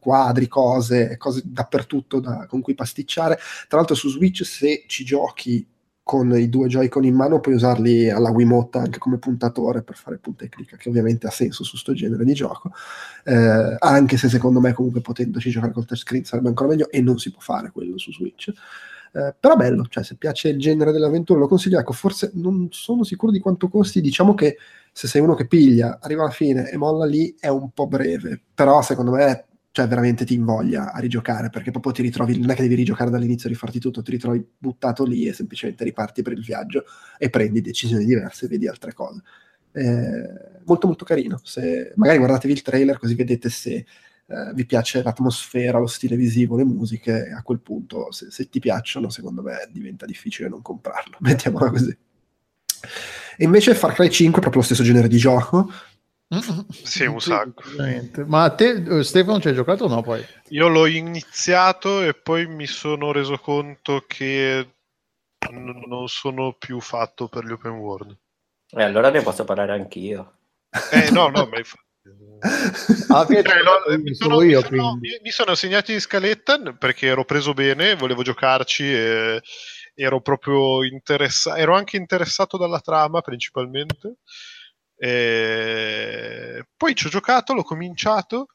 quadri, cose, cose dappertutto da, con cui pasticciare. Tra l'altro su Switch, se ci giochi con i due Joy-Con in mano, puoi usarli alla Wiimote anche come puntatore per fare punta e clicca, che ovviamente ha senso su sto genere di gioco, eh, anche se secondo me comunque potendoci giocare col touchscreen sarebbe ancora meglio e non si può fare quello su Switch. Eh, però bello, cioè se piace il genere dell'avventura lo consiglio, ecco, forse non sono sicuro di quanto costi, diciamo che se sei uno che piglia, arriva alla fine e molla lì è un po' breve, però secondo me cioè, veramente ti invoglia a rigiocare perché proprio ti ritrovi, non è che devi rigiocare dall'inizio e rifarti tutto, ti ritrovi buttato lì e semplicemente riparti per il viaggio e prendi decisioni diverse e vedi altre cose. Eh, molto molto carino, se, magari guardatevi il trailer così vedete se Uh, vi piace l'atmosfera, lo stile visivo, le musiche, a quel punto se, se ti piacciono secondo me diventa difficile non comprarlo, mettiamola così. E invece Far Cry cinque è proprio lo stesso genere di gioco. Sì, un sacco. Ma te, Stefano, ci hai giocato o no poi? Io l'ho iniziato e poi mi sono reso conto che n- non sono più fatto per gli open world. E eh, allora ne posso parlare anch'io. Eh no, no, ma infatti Ah, cioè, no, mi, sono, io, mi, sono, mi sono segnati in scaletta perché ero preso bene, volevo giocarci e ero proprio interessato, ero anche interessato dalla trama principalmente e poi ci ho giocato, l'ho cominciato,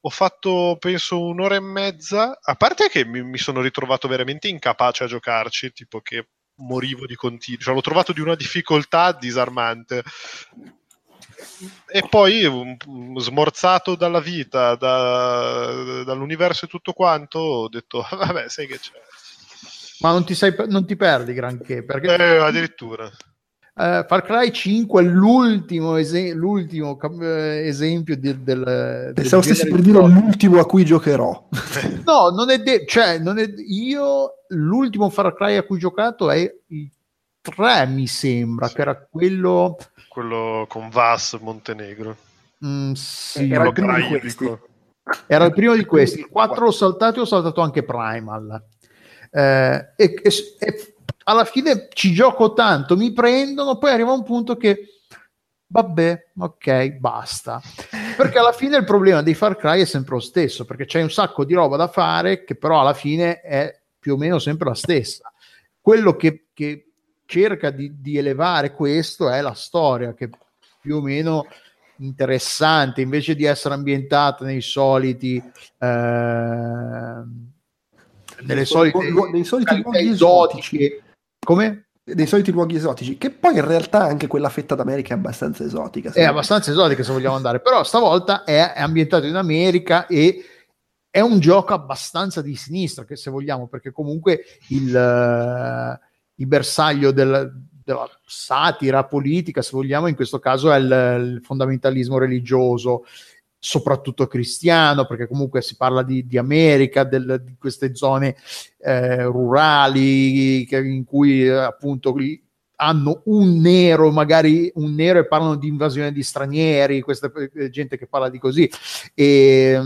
ho fatto penso un'ora e mezza, a parte che mi, mi sono ritrovato veramente incapace a giocarci, tipo che morivo di continuo, cioè, l'ho trovato di una difficoltà disarmante. E poi um, smorzato dalla vita, da, dall'universo e tutto quanto, ho detto vabbè, sai che c'è. Ma non ti, sei, non ti perdi granché perché eh, addirittura uh, Far Cry cinque è l'ultimo, ese- l'ultimo uh, esempio del, del pensavo del stessi per dire l'ultimo a cui giocherò. No, non è, de- cioè, non è de- io l'ultimo Far Cry a cui ho giocato è il tre, mi sembra, sì, che era quello quello con Vas Montenegro. Mm, sì, era il primo di questi. Era il primo di questi. Il quattro ho saltato e ho saltato anche Primal. Eh, e, e, e alla fine ci gioco tanto, mi prendono, poi arriva un punto che vabbè, ok, basta. Perché alla fine il problema dei Far Cry è sempre lo stesso, perché c'è un sacco di roba da fare che però alla fine è più o meno sempre la stessa. Quello che, che cerca di, di elevare questo è la storia, che è più o meno interessante, invece di essere ambientata nei soliti eh, nelle solite luoghi, nei soliti luoghi esotici, come? Nei soliti luoghi esotici, che poi in realtà anche quella fetta d'America è abbastanza esotica, è abbastanza esotica se vogliamo andare, però stavolta è, è ambientato in America e è un gioco abbastanza di sinistra, che se vogliamo, perché comunque il uh, il bersaglio della, della satira politica, se vogliamo, in questo caso è il, il fondamentalismo religioso, soprattutto cristiano, perché comunque si parla di, di America, del, di queste zone eh, rurali che, in cui eh, appunto hanno un nero, magari un nero, e parlano di invasione di stranieri, questa gente che parla di così. E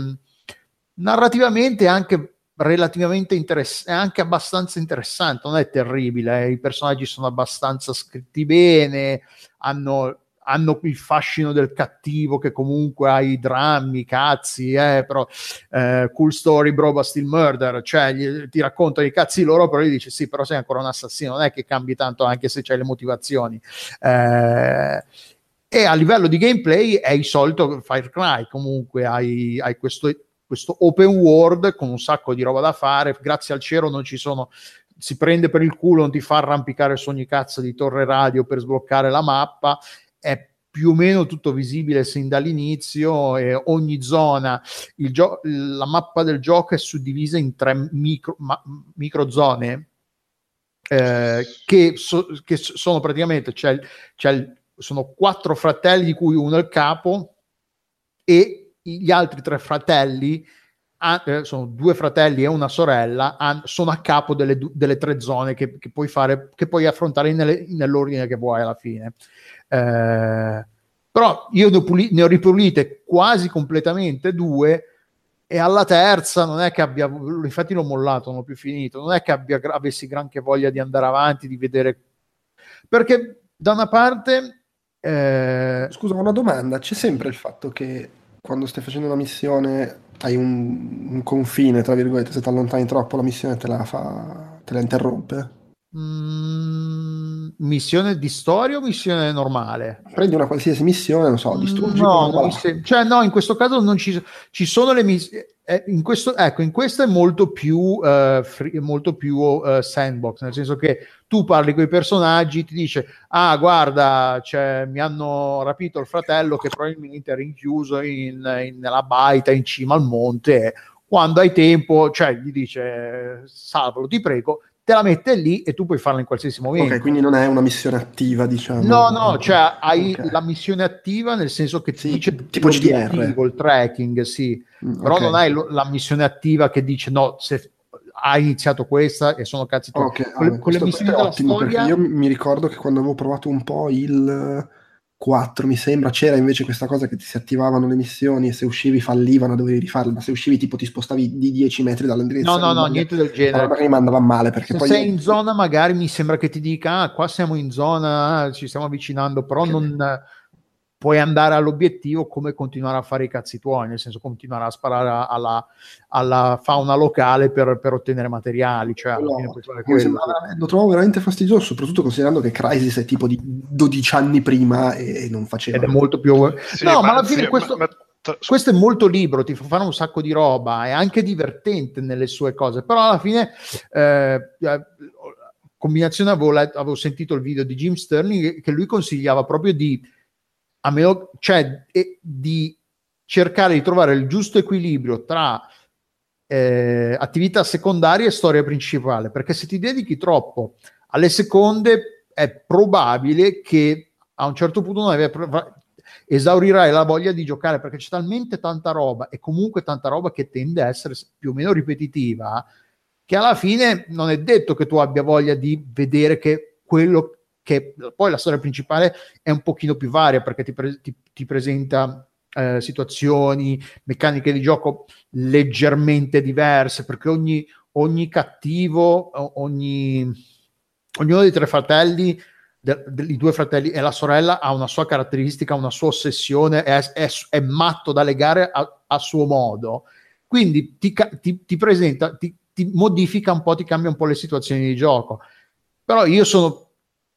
narrativamente anche relativamente interessante, anche abbastanza interessante, non è terribile, eh. I personaggi sono abbastanza scritti bene, hanno, hanno il fascino del cattivo che comunque ha i drammi, cazzi, eh, però eh, cool story bro but still murder, cioè gli, ti raccontano i cazzi loro, però gli dici sì, però sei ancora un assassino, non è che cambi tanto anche se c'hai le motivazioni. Eh, e a livello di gameplay è il solito Far Cry, comunque hai, hai questo questo open world con un sacco di roba da fare, grazie al cielo non ci sono, si prende per il culo, non ti fa arrampicare su ogni cazzo di torre radio per sbloccare la mappa, è più o meno tutto visibile sin dall'inizio, e ogni zona, il gio- la mappa del gioco è suddivisa in tre micro, ma- micro zone eh, che, so- che sono praticamente, c'è, c'è, sono quattro fratelli di cui uno è il capo, e gli altri tre fratelli, sono due fratelli e una sorella, sono a capo delle, delle tre zone che, che puoi fare, che puoi affrontare nelle, nell'ordine che vuoi alla fine. Eh, però io ne ho, puli- ne ho ripulite quasi completamente due, e alla terza non è che abbia, infatti l'ho mollato, non ho più finito, non è che abbia, avessi granché voglia di andare avanti, di vedere, perché da una parte eh... scusa, una domanda, c'è sempre il fatto che quando stai facendo una missione hai un, un confine, tra virgolette, se ti allontani troppo la missione te la fa, te la interrompe? Mm, missione di storia o missione normale? Prendi una qualsiasi missione, non so, distruggi. No, non se... cioè, no, in questo caso non ci, ci sono le missioni. Eh, in questo, ecco, in questo è molto più, eh, free, molto più eh, sandbox, nel senso che tu parli con i personaggi, ti dice: ah, guarda, cioè, mi hanno rapito il fratello che probabilmente era rinchiuso in, in, nella baita in cima al monte. Quando hai tempo, cioè, gli dice: salvalo, ti prego. Te la mette lì e tu puoi farla in qualsiasi momento. Ok, quindi non è una missione attiva, diciamo. No, no, cioè hai okay. la missione attiva nel senso che ti sì, dice tipo G D R col tracking, sì. Mm, però okay. non hai lo, la missione attiva che dice no, se hai iniziato questa e sono cazzi tuoi. Okay, con, ah, con le missioni della ottimo, storia... Io mi ricordo che quando avevo provato un po' il quattro, mi sembra, c'era invece questa cosa che ti si attivavano le missioni e se uscivi fallivano, dovevi rifarle, ma se uscivi tipo ti spostavi di dieci metri dall'indirizzo. No, no, no, niente del genere. Magari mi andava male perché se poi... sei in zona magari mi sembra che ti dica ah, qua siamo in zona, ci stiamo avvicinando, però che non bello. Puoi andare all'obiettivo come continuare a fare i cazzi tuoi, nel senso continuare a sparare alla, alla fauna locale per, per ottenere materiali, cioè no, alla fine puoi fare. Lo trovo veramente fastidioso, soprattutto considerando che Crysis è tipo di dodici anni prima e non faceva. Ed è molto più... Sì, no, ma, ma alla fine sì, questo... Ma, ma... questo è molto libero, ti fa fare un sacco di roba, è anche divertente nelle sue cose, però alla fine... Eh, combinazione avevo, let... avevo sentito il video di Jim Sterling che lui consigliava proprio di A meno, cioè e, di cercare di trovare il giusto equilibrio tra eh, attività secondarie e storia principale, perché se ti dedichi troppo alle seconde è probabile che a un certo punto non avevi, esaurirai la voglia di giocare, perché c'è talmente tanta roba e comunque tanta roba che tende a essere più o meno ripetitiva che alla fine non è detto che tu abbia voglia di vedere che quello che poi la storia principale è un pochino più varia, perché ti, pre- ti, ti presenta eh, situazioni, meccaniche di gioco leggermente diverse, perché ogni, ogni cattivo, ogni, ognuno dei tre fratelli, de- dei due fratelli e la sorella ha una sua caratteristica, una sua ossessione, è, è, è matto da legare a, a suo modo, quindi ti, ti, ti presenta, ti, ti modifica un po', ti cambia un po' le situazioni di gioco, però io sono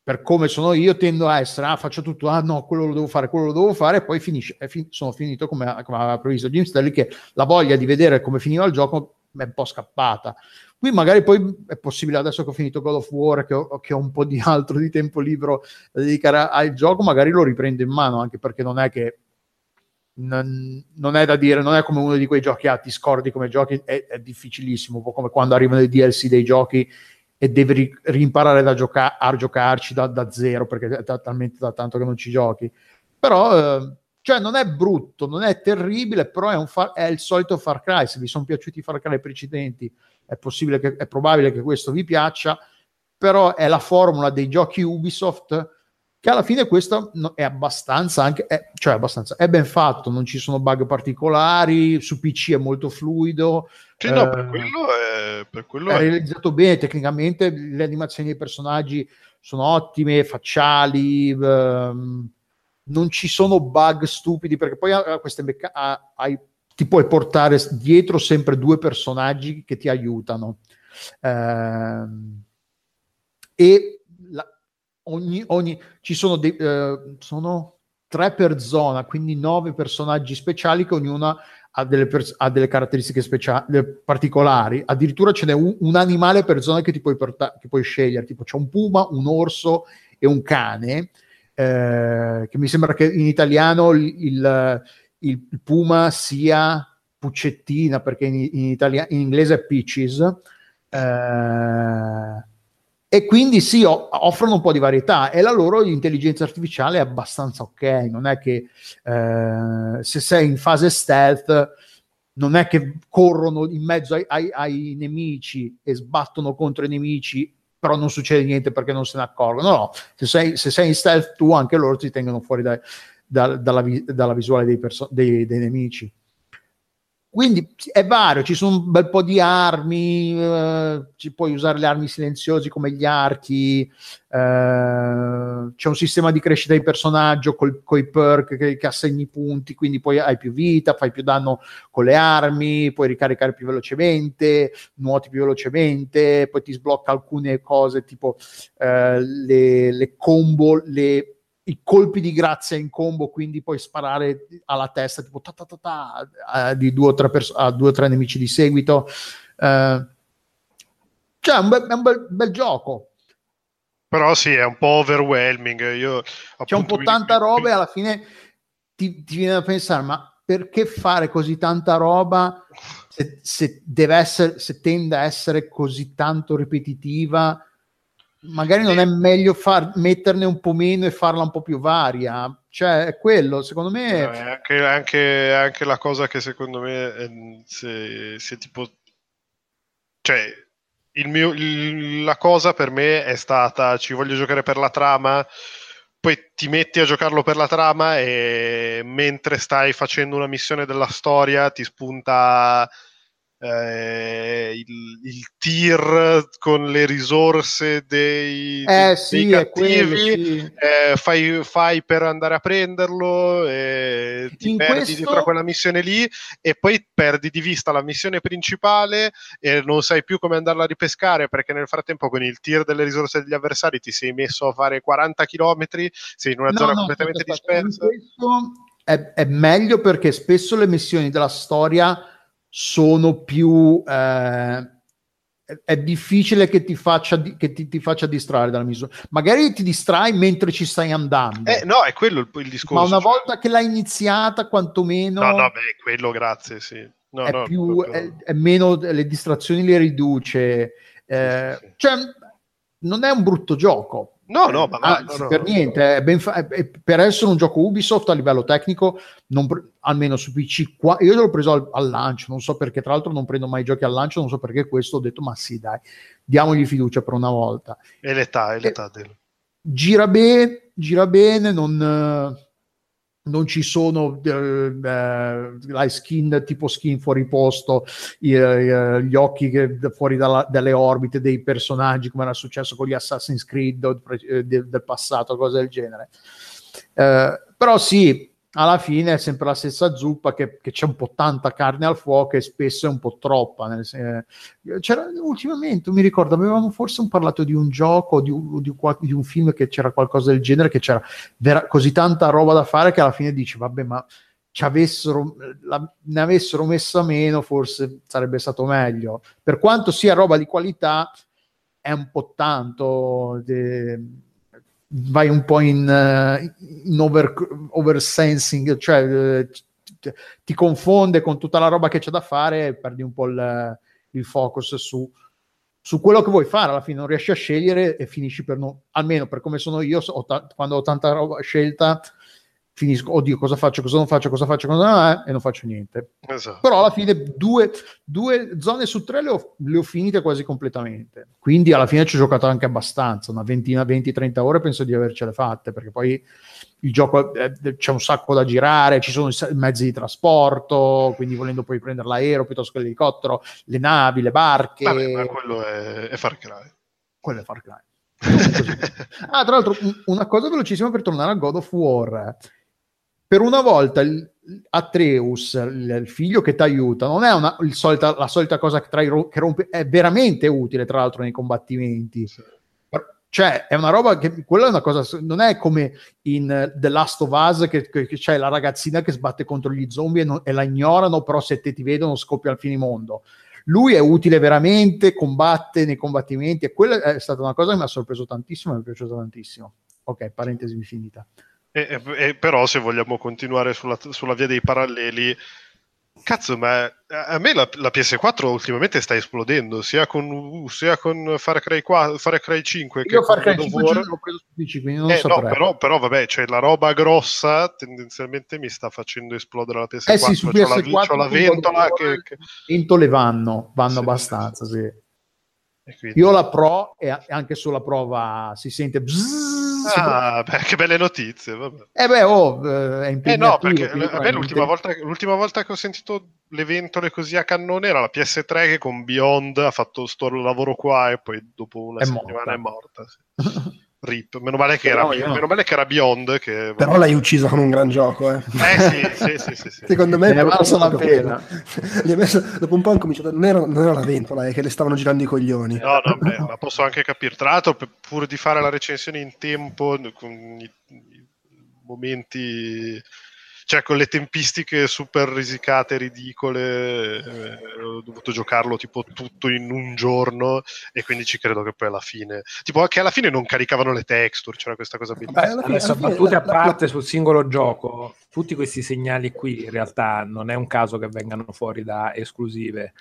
per come sono io, tendo a essere, ah, faccio tutto, ah no, quello lo devo fare, quello lo devo fare, e poi finisce, e fin- sono finito come, come aveva previsto Jim Sterling, che la voglia di vedere come finiva il gioco è un po' scappata. Qui magari poi è possibile, adesso che ho finito God of War, che ho, che ho un po' di altro di tempo libero da dedicare a- al gioco, magari lo riprendo in mano, anche perché non è che, non, non è da dire, non è come uno di quei giochi, ah, ti scordi come giochi, è, è difficilissimo, un po' come quando arrivano i D L C dei giochi, e devi ri- rimparare da gioca- a giocarci da-, da zero, perché è da- talmente da tanto che non ci giochi, però eh, cioè non è brutto, non è terribile, però è, un far- è il solito Far Cry. Se vi sono piaciuti i Far Cry precedenti è possibile che- è probabile che questo vi piaccia, però è la formula dei giochi Ubisoft che alla fine questo è abbastanza anche è, cioè abbastanza è ben fatto, non ci sono bug particolari, su P C è molto fluido, cioè, eh, no, per quello è, per quello è realizzato è... bene tecnicamente, le animazioni dei personaggi sono ottime, facciali, ehm, non ci sono bug stupidi, perché poi a queste mecc- a, a, ti puoi portare dietro sempre due personaggi che ti aiutano, eh, e la, Ogni, ogni, ci sono, de, eh, sono tre per zona, quindi nove personaggi speciali che ognuna ha delle, pers- ha delle caratteristiche speciali, particolari, addirittura ce n'è un, un animale per zona che ti puoi, porta- che puoi scegliere, tipo c'è un puma, un orso e un cane, eh, che mi sembra che in italiano il, il, il puma sia Puccettina, perché in, in, itali- in inglese è Peaches, eh, e quindi sì, o- offrono un po' di varietà, e la loro intelligenza artificiale è abbastanza ok, non è che eh, se sei in fase stealth non è che corrono in mezzo ai, ai, ai nemici e sbattono contro i nemici, però non succede niente perché non se ne accorgono, no, no. Se, sei, se sei in stealth tu, anche loro ti tengono fuori da, da, dalla, vi- dalla visuale dei, perso- dei, dei nemici. Quindi è vario, ci sono un bel po' di armi, eh, ci puoi usare le armi silenziose come gli archi, eh, c'è un sistema di crescita di personaggio col, coi perk che, che assegni punti, quindi poi hai più vita, fai più danno con le armi, puoi ricaricare più velocemente, nuoti più velocemente, poi ti sblocca alcune cose tipo eh, le, le combo, le... i colpi di grazia in combo, quindi puoi sparare alla testa tipo ta ta ta ta a di due o tre, pers- a due o tre nemici di seguito. Eh, cioè è un, be- è un be- bel gioco, però sì, è un po' overwhelming. Io, appunto, c'è un po' tanta mi... roba e alla fine ti, ti viene da pensare, ma perché fare così tanta roba se, se deve essere, se tende a essere così tanto ripetitiva? Magari non è meglio far, metterne un po' meno e farla un po' più varia, cioè è quello, secondo me. No, è anche, anche, anche la cosa che secondo me è, se, se tipo, cioè il mio, il, la cosa per me è stata: ci voglio giocare per la trama, poi ti metti a giocarlo per la trama e mentre stai facendo una missione della storia ti spunta Eh, il, il tier con le risorse dei, eh, dei, sì, dei cattivi, quello, sì. eh, fai, fai per andare a prenderlo e ti in perdi questo... dietro a quella missione lì, e poi perdi di vista la missione principale e non sai più come andarla a ripescare, perché nel frattempo con il tier delle risorse degli avversari ti sei messo a fare quaranta chilometri, sei in una no, zona no, completamente dispersa. Questo è, è meglio perché spesso le missioni della storia sono più eh, è difficile che ti faccia che ti, ti faccia distrarre dalla missione, magari ti distrai mentre ci stai andando, eh, no, è quello il, il discorso, ma una cioè... volta che l'hai iniziata quantomeno no no beh, quello grazie sì no, è no, più proprio... è, è meno, le distrazioni le riduce, eh, sì, sì. Cioè non è un brutto gioco. No, no, ma ah, no, no, per no, niente, no. È ben fa- è, è, per essere un gioco Ubisoft a livello tecnico, non pre- almeno su P C, qua- io l'ho preso al-, al lancio, non so perché, tra l'altro non prendo mai giochi al lancio, non so perché questo, ho detto ma sì dai, diamogli fiducia per una volta. E l'età, è l'età del... Gira bene, gira bene, non... Eh... non ci sono eh, la skin, tipo skin fuori posto, eh, gli occhi che, fuori dalla, dalle orbite dei personaggi, come era successo con gli Assassin's Creed eh, del, del passato, cose del genere. Eh, però sì, alla fine è sempre la stessa zuppa, che, che c'è un po' tanta carne al fuoco e spesso è un po' troppa. Nel, eh, c'era, ultimamente, mi ricordo, avevamo forse un parlato di un gioco, di un, di, un, di un film che c'era qualcosa del genere, che c'era vera, così tanta roba da fare che alla fine dici, vabbè, ma ci avessero, la, ne avessero messa meno, forse sarebbe stato meglio. Per quanto sia roba di qualità, è un po' tanto... De, vai un po' in, uh, in over, oversensing, cioè uh, ti confonde con tutta la roba che c'è da fare e perdi un po' il, il focus su, su quello che vuoi fare. Alla fine non riesci a scegliere e finisci per non, almeno per come sono io, ho ta- quando ho tanta roba scelta finisco, oddio cosa faccio, cosa non faccio, cosa faccio, cosa non è, e non faccio niente. Esatto. Però alla fine due, due zone su tre le ho, le ho finite quasi completamente, quindi alla fine ci ho giocato anche abbastanza, una ventina, venti trenta ore penso di avercele fatte, perché poi il gioco eh, c'è un sacco da girare, ci sono i mezzi di trasporto, quindi volendo puoi prendere l'aereo piuttosto che l'elicottero, le navi, le barche. Vabbè, ma quello è, è Far Cry. Quello è Far Cry. Ah, tra l'altro una cosa velocissima per tornare a God of War. Per una volta Atreus, il figlio che ti aiuta, non è una, il solita, la solita cosa che, tra i, che rompe, è veramente utile tra l'altro nei combattimenti. Sì. Cioè, è una roba che, quella è una cosa, non è come in uh, The Last of Us che, che, che c'è la ragazzina che sbatte contro gli zombie e, non, e la ignorano, però se te ti vedono scoppia al finimondo. Lui è utile veramente, combatte nei combattimenti, e quella è stata una cosa che mi ha sorpreso tantissimo e mi è piaciuta tantissimo. Ok, parentesi infinita. E, e, però se vogliamo continuare sulla, sulla via dei paralleli, cazzo, ma a me la, la P S quattro ultimamente sta esplodendo, sia con, sia con Far Cry quattro, Far Cry cinque che io con Far Cry cinque l'ho preso su P C, quindi non eh, so no, però, però vabbè, cioè, la roba grossa tendenzialmente mi sta facendo esplodere la P S quattro. Eh sì, su P S quattro c'ho la, c'ho la ventola che, che... ventole vanno, vanno sì, abbastanza, sì. E quindi... Io la Pro, e anche sulla Pro va, si sente bzzz, ah, si può... beh, che belle notizie, vabbè. Eh beh, oh, è eh no, perché a me l'ultima volta, l'ultima volta che ho sentito le ventole così a cannone era la P S tre che con Beyond ha fatto sto lavoro qua e poi dopo una è settimana morta. È morta, sì. Rip, meno male che, però, era, no. meno male che era Beyond che... però l'hai uccisa con un gran gioco, eh, eh sì, sì, sì, sì, sì. Secondo me ne è valsa la pena, messo, dopo un po' hanno cominciato, non era, non era la ventola, è che le stavano girando i coglioni. No, no, beh, ma posso anche capire, tra l'altro pur di fare la recensione in tempo con i, i momenti, cioè con le tempistiche super risicate, ridicole, eh, ho dovuto giocarlo tipo tutto in un giorno, e quindi ci credo che poi alla fine, tipo anche alla fine non caricavano le texture, c'era questa cosa bellissima. Adesso, battute a parte sul singolo gioco, tutti questi segnali qui in realtà non è un caso che vengano fuori da esclusive,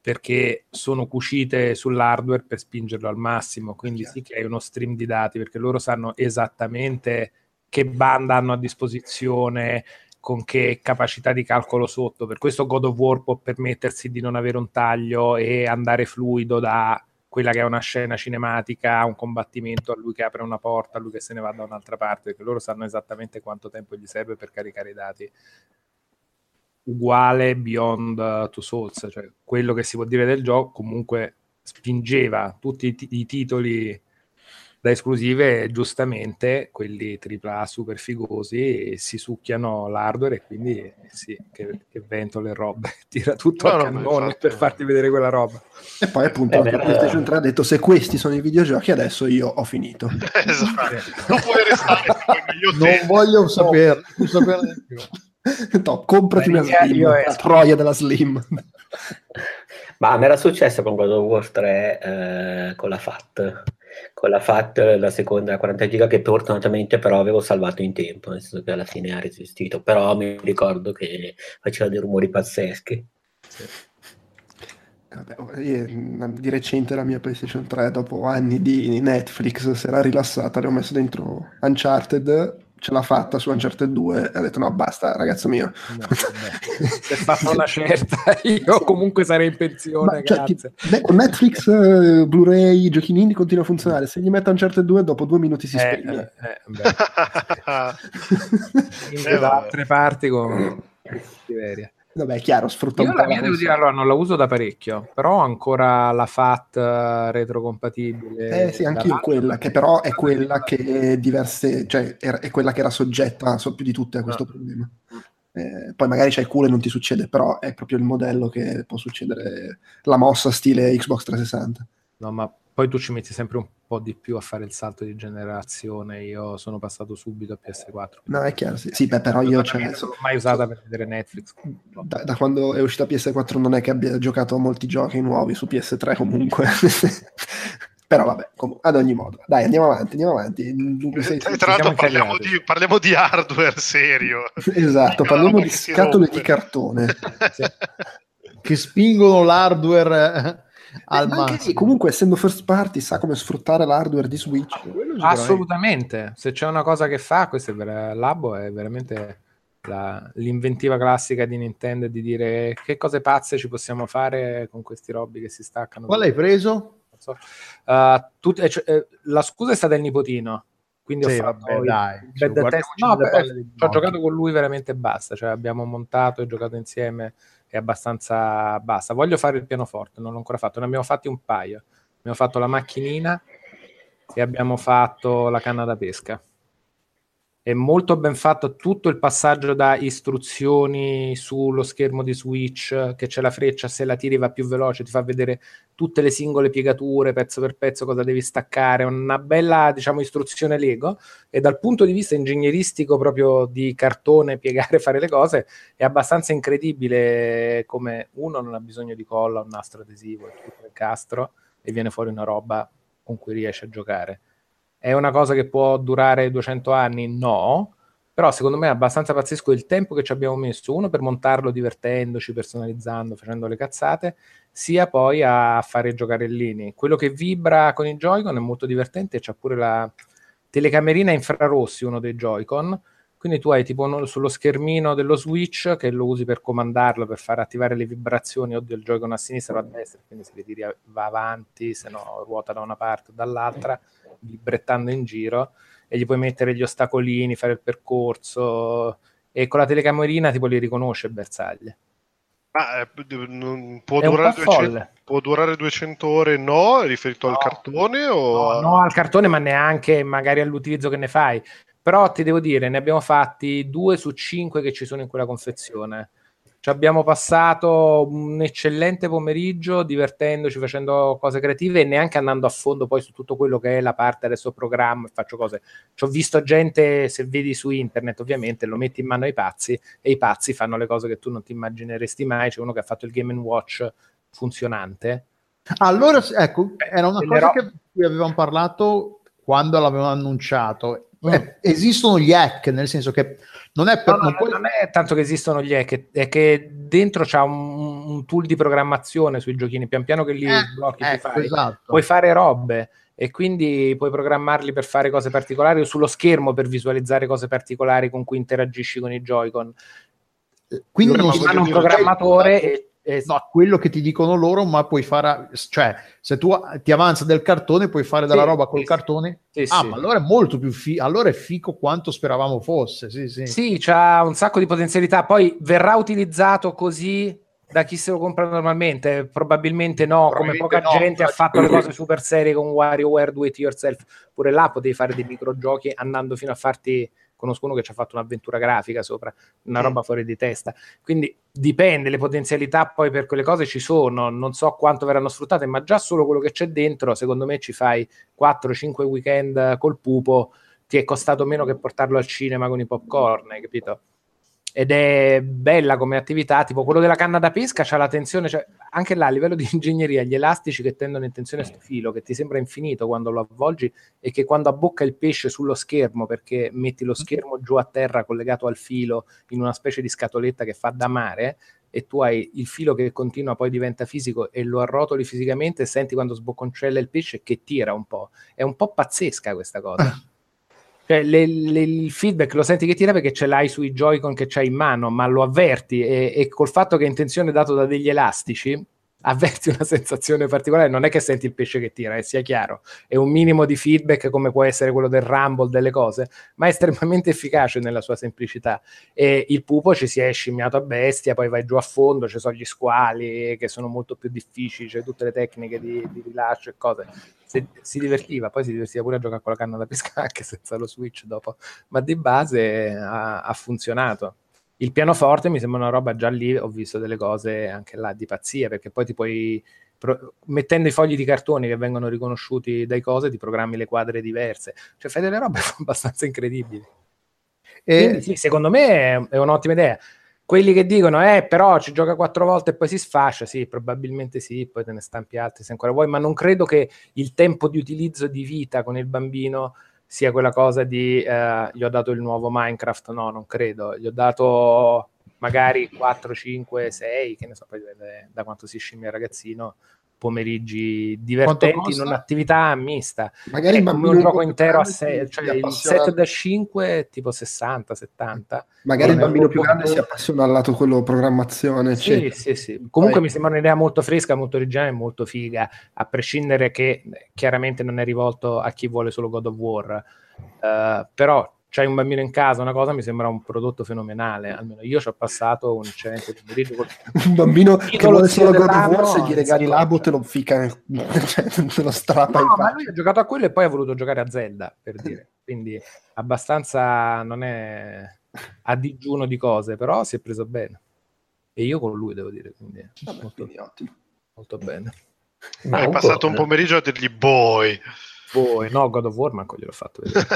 perché sono cucite sull'hardware per spingerlo al massimo, quindi sì che hai uno stream di dati, perché loro sanno esattamente... che banda hanno a disposizione, con che capacità di calcolo sotto. Per questo God of War può permettersi di non avere un taglio e andare fluido da quella che è una scena cinematica, un combattimento, a lui che apre una porta, a lui che se ne va da un'altra parte, perché loro sanno esattamente quanto tempo gli serve per caricare i dati. Uguale Beyond Two Souls, cioè quello che si può dire del gioco, comunque spingeva tutti i, t- i titoli... da esclusive, giustamente quelli tripla A super figosi, e si succhiano l'hardware, e quindi sì, che, che ventole e roba, tira tutto no, a cannone per farti vedere quella roba. E poi appunto eh beh, anche PlayStation tre ha detto se questi sono i videogiochi adesso io ho finito. Esatto. Non puoi restare non tempo. Voglio sapere, no. sapere di più. No, comprati una Slim, è... la troia della Slim. Ma mi era successo con God of War tre, eh, con la F A T. Con la F A T, la seconda a quaranta giga, che fortunatamente però avevo salvato in tempo, nel senso che alla fine ha resistito, però mi ricordo che faceva dei rumori pazzeschi. Sì. Vabbè, io, di recente la mia PlayStation tre, dopo anni di Netflix, si era rilassata, le ho messo dentro Uncharted, ce l'ha fatta su Uncharted due, e ha detto no basta ragazzo mio, no, no. Se fatta una certa io comunque sarei in pensione. Ma, cioè, ti, Netflix, eh, Blu-ray, giochini indie continua a funzionare, se gli metto Uncharted due dopo due minuti si eh, spegne eh, eh, da altre parti con Siberia. Vabbè, è chiaro, sfruttando io la mia, devo dire, allora non la uso da parecchio, però ho ancora la F A T retrocompatibile. Eh sì, anch'io quella, che però è quella che è diverse, cioè è quella che era soggetta so più di tutte a questo no. problema. Eh, poi magari c'hai culo e non ti succede, però è proprio il modello che può succedere, la mossa stile Xbox trecentosessanta. No, ma poi tu ci metti sempre un po' di più a fare il salto di generazione. Io sono passato subito a P S quattro. No, è chiaro, sì, sì beh, però io... Cioè, non l'ho mai usata per vedere Netflix. Da, da quando è uscita P S quattro non è che abbia giocato a molti giochi nuovi su P S tre comunque. Però vabbè, com- ad ogni modo. Dai, andiamo avanti, andiamo avanti. Sei, sei, tra l'altro parliamo di, parliamo di hardware serio. Esatto, parliamo di scatole di cartone. Che spingono l'hardware... Al ma anche sì, comunque essendo first party sa come sfruttare l'hardware di Switch, ah, assolutamente, se c'è una cosa che fa questo è ver- Labo è veramente la, l'inventiva classica di Nintendo, di dire che cose pazze ci possiamo fare con questi robbi che si staccano. Qual hai preso? Non so. uh, tut- eh, cioè, eh, la scusa è stata il nipotino, quindi sì, ho fatto vabbè, dai, cioè, test- no, beh, ho giocato con lui veramente basta, cioè abbiamo montato e giocato insieme, è abbastanza bassa. Voglio fare il pianoforte, non l'ho ancora fatto, ne abbiamo fatti un paio, abbiamo fatto la macchinina e abbiamo fatto la canna da pesca. È molto ben fatto tutto il passaggio da istruzioni sullo schermo di Switch, che c'è la freccia, se la tiri va più veloce, ti fa vedere tutte le singole piegature, pezzo per pezzo, cosa devi staccare, una bella, diciamo, istruzione Lego. E dal punto di vista ingegneristico, proprio di cartone, piegare, fare le cose, è abbastanza incredibile come uno non ha bisogno di colla, un nastro adesivo, tutto il castro, e viene fuori una roba con cui riesce a giocare. È una cosa che può durare duecento anni? No, però secondo me è abbastanza pazzesco il tempo che ci abbiamo messo, uno, per montarlo divertendoci, personalizzando, facendo le cazzate, sia poi a fare giocarellini. Quello che vibra con i Joy-Con è molto divertente, e c'ha pure la telecamerina infrarossi uno dei Joy-Con, quindi tu hai tipo uno, sullo schermino dello Switch, che lo usi per comandarlo, per far attivare le vibrazioni o del Joy-Con a sinistra o a destra, quindi se li tiri va avanti, se no ruota da una parte o dall'altra, vibrettando in giro, e gli puoi mettere gli ostacolini, fare il percorso, e con la telecamerina tipo li riconosce bersaglie. Ma ah, può, può durare duecento ore? No, è riferito no, al cartone? O... No, no, al cartone, ma neanche magari all'utilizzo che ne fai. Però ti devo dire, ne abbiamo fatti due su cinque che ci sono in quella confezione. Ci abbiamo passato un eccellente pomeriggio divertendoci, facendo cose creative, e neanche andando a fondo poi su tutto quello che è la parte adesso programma e faccio cose. Ci ho visto gente, se vedi su internet ovviamente, lo metti in mano ai pazzi, e i pazzi fanno le cose che tu non ti immagineresti mai. C'è uno che ha fatto il Game and Watch funzionante. Allora, ecco, era una cosa che cui avevamo parlato quando l'avevamo annunciato. Eh, esistono gli hack, nel senso che non è, per, no, non, non, puoi... non è tanto che esistono gli hack, è che dentro c'è un, un tool di programmazione sui giochini, pian piano che li eh, sblocchi, eh, fai. Esatto. Puoi fare robe, e quindi puoi programmarli per fare cose particolari, o sullo schermo per visualizzare cose particolari con cui interagisci con i Joy-Con. Quindi non hanno un programmatore e no, quello che ti dicono loro, ma puoi fare, cioè se tu ti avanza del cartone puoi fare della sì, roba col sì, cartone sì, ah sì. Ma allora è molto più fi- allora è fico quanto speravamo fosse. Sì, sì, sì, c'ha un sacco di potenzialità. Poi verrà utilizzato così da chi se lo compra normalmente? Probabilmente no, probabilmente come poca no, gente ha fatto le cose super serie con WarioWare Do It Yourself. Pure là potevi fare dei microgiochi andando fino a farti... Conosco uno che ci ha fatto un'avventura grafica sopra, una roba fuori di testa. Quindi dipende, le potenzialità poi per quelle cose ci sono, non so quanto verranno sfruttate, ma già solo quello che c'è dentro, secondo me ci fai quattro cinque weekend col pupo, ti è costato meno che portarlo al cinema con i popcorn, hai capito? Ed è bella come attività, tipo quello della canna da pesca c'ha la tensione, cioè anche là a livello di ingegneria, gli elastici che tendono in tensione sto filo, che ti sembra infinito quando lo avvolgi, e che quando abbocca il pesce sullo schermo, perché metti lo schermo giù a terra collegato al filo in una specie di scatoletta che fa da mare, e tu hai il filo che continua, poi diventa fisico e lo arrotoli fisicamente, e senti quando sbocconcella il pesce che tira un po'. È un po' pazzesca questa cosa. Cioè, le, le, il feedback lo senti che tira perché ce l'hai sui Joy-Con che c'hai in mano, ma lo avverti, e, e col fatto che è in tensione dato da degli elastici avverti una sensazione particolare. Non è che senti il pesce che tira, eh, sia chiaro, è un minimo di feedback come può essere quello del rumble delle cose, ma è estremamente efficace nella sua semplicità. E il pupo ci si è scimmiato a bestia, poi vai giù a fondo, ci sono gli squali che sono molto più difficili, c'è tutte le tecniche di, di rilascio e cose. Se, si divertiva, poi si divertiva pure a giocare con la canna da pesca anche senza lo Switch dopo, ma di base ha, ha funzionato. Il pianoforte mi sembra una roba, già lì ho visto delle cose anche là di pazzia, perché poi ti puoi, pro, mettendo i fogli di cartoni che vengono riconosciuti dai cose, ti programmi le quadre diverse, cioè fai delle robe abbastanza incredibili. E... Quindi, sì, secondo me è, è un'ottima idea. Quelli che dicono, eh, però ci gioca quattro volte e poi si sfascia, sì, probabilmente sì, poi te ne stampi altri se ancora vuoi, ma non credo che il tempo di utilizzo di vita con il bambino sia quella cosa di, eh, gli ho dato il nuovo Minecraft, no, non credo, gli ho dato magari quattro, cinque, sei, che ne so, poi da quanto si scimmia il ragazzino, pomeriggi divertenti in un'attività mista. Magari è come un gioco intero a sé, cioè il set da cinque tipo sessanta settanta. Magari il bambino più grande si appassiona al lato quello programmazione. Sì, sì, sì. Comunque mi sembra un'idea molto fresca, molto originale, molto figa, a prescindere che chiaramente non è rivolto a chi vuole solo God of War. Uh, però c'hai un bambino in casa, una cosa mi sembra un prodotto fenomenale. Almeno io ci ho passato un eccellente pomeriggio con un bambino che vuole solo God of War, se gli regali l'abo te lo fica, te lo strappa. No, in ma lui ha giocato a quello e poi ha voluto giocare a Zelda, per dire. quindi abbastanza non è a digiuno di cose, però si è preso bene. E io con lui, devo dire, quindi, vabbè, molto, quindi ottimo, molto bene. Ma è passato un pomeriggio a dirgli boy. Boy, no, God of War manco gliel'ho fatto vedere.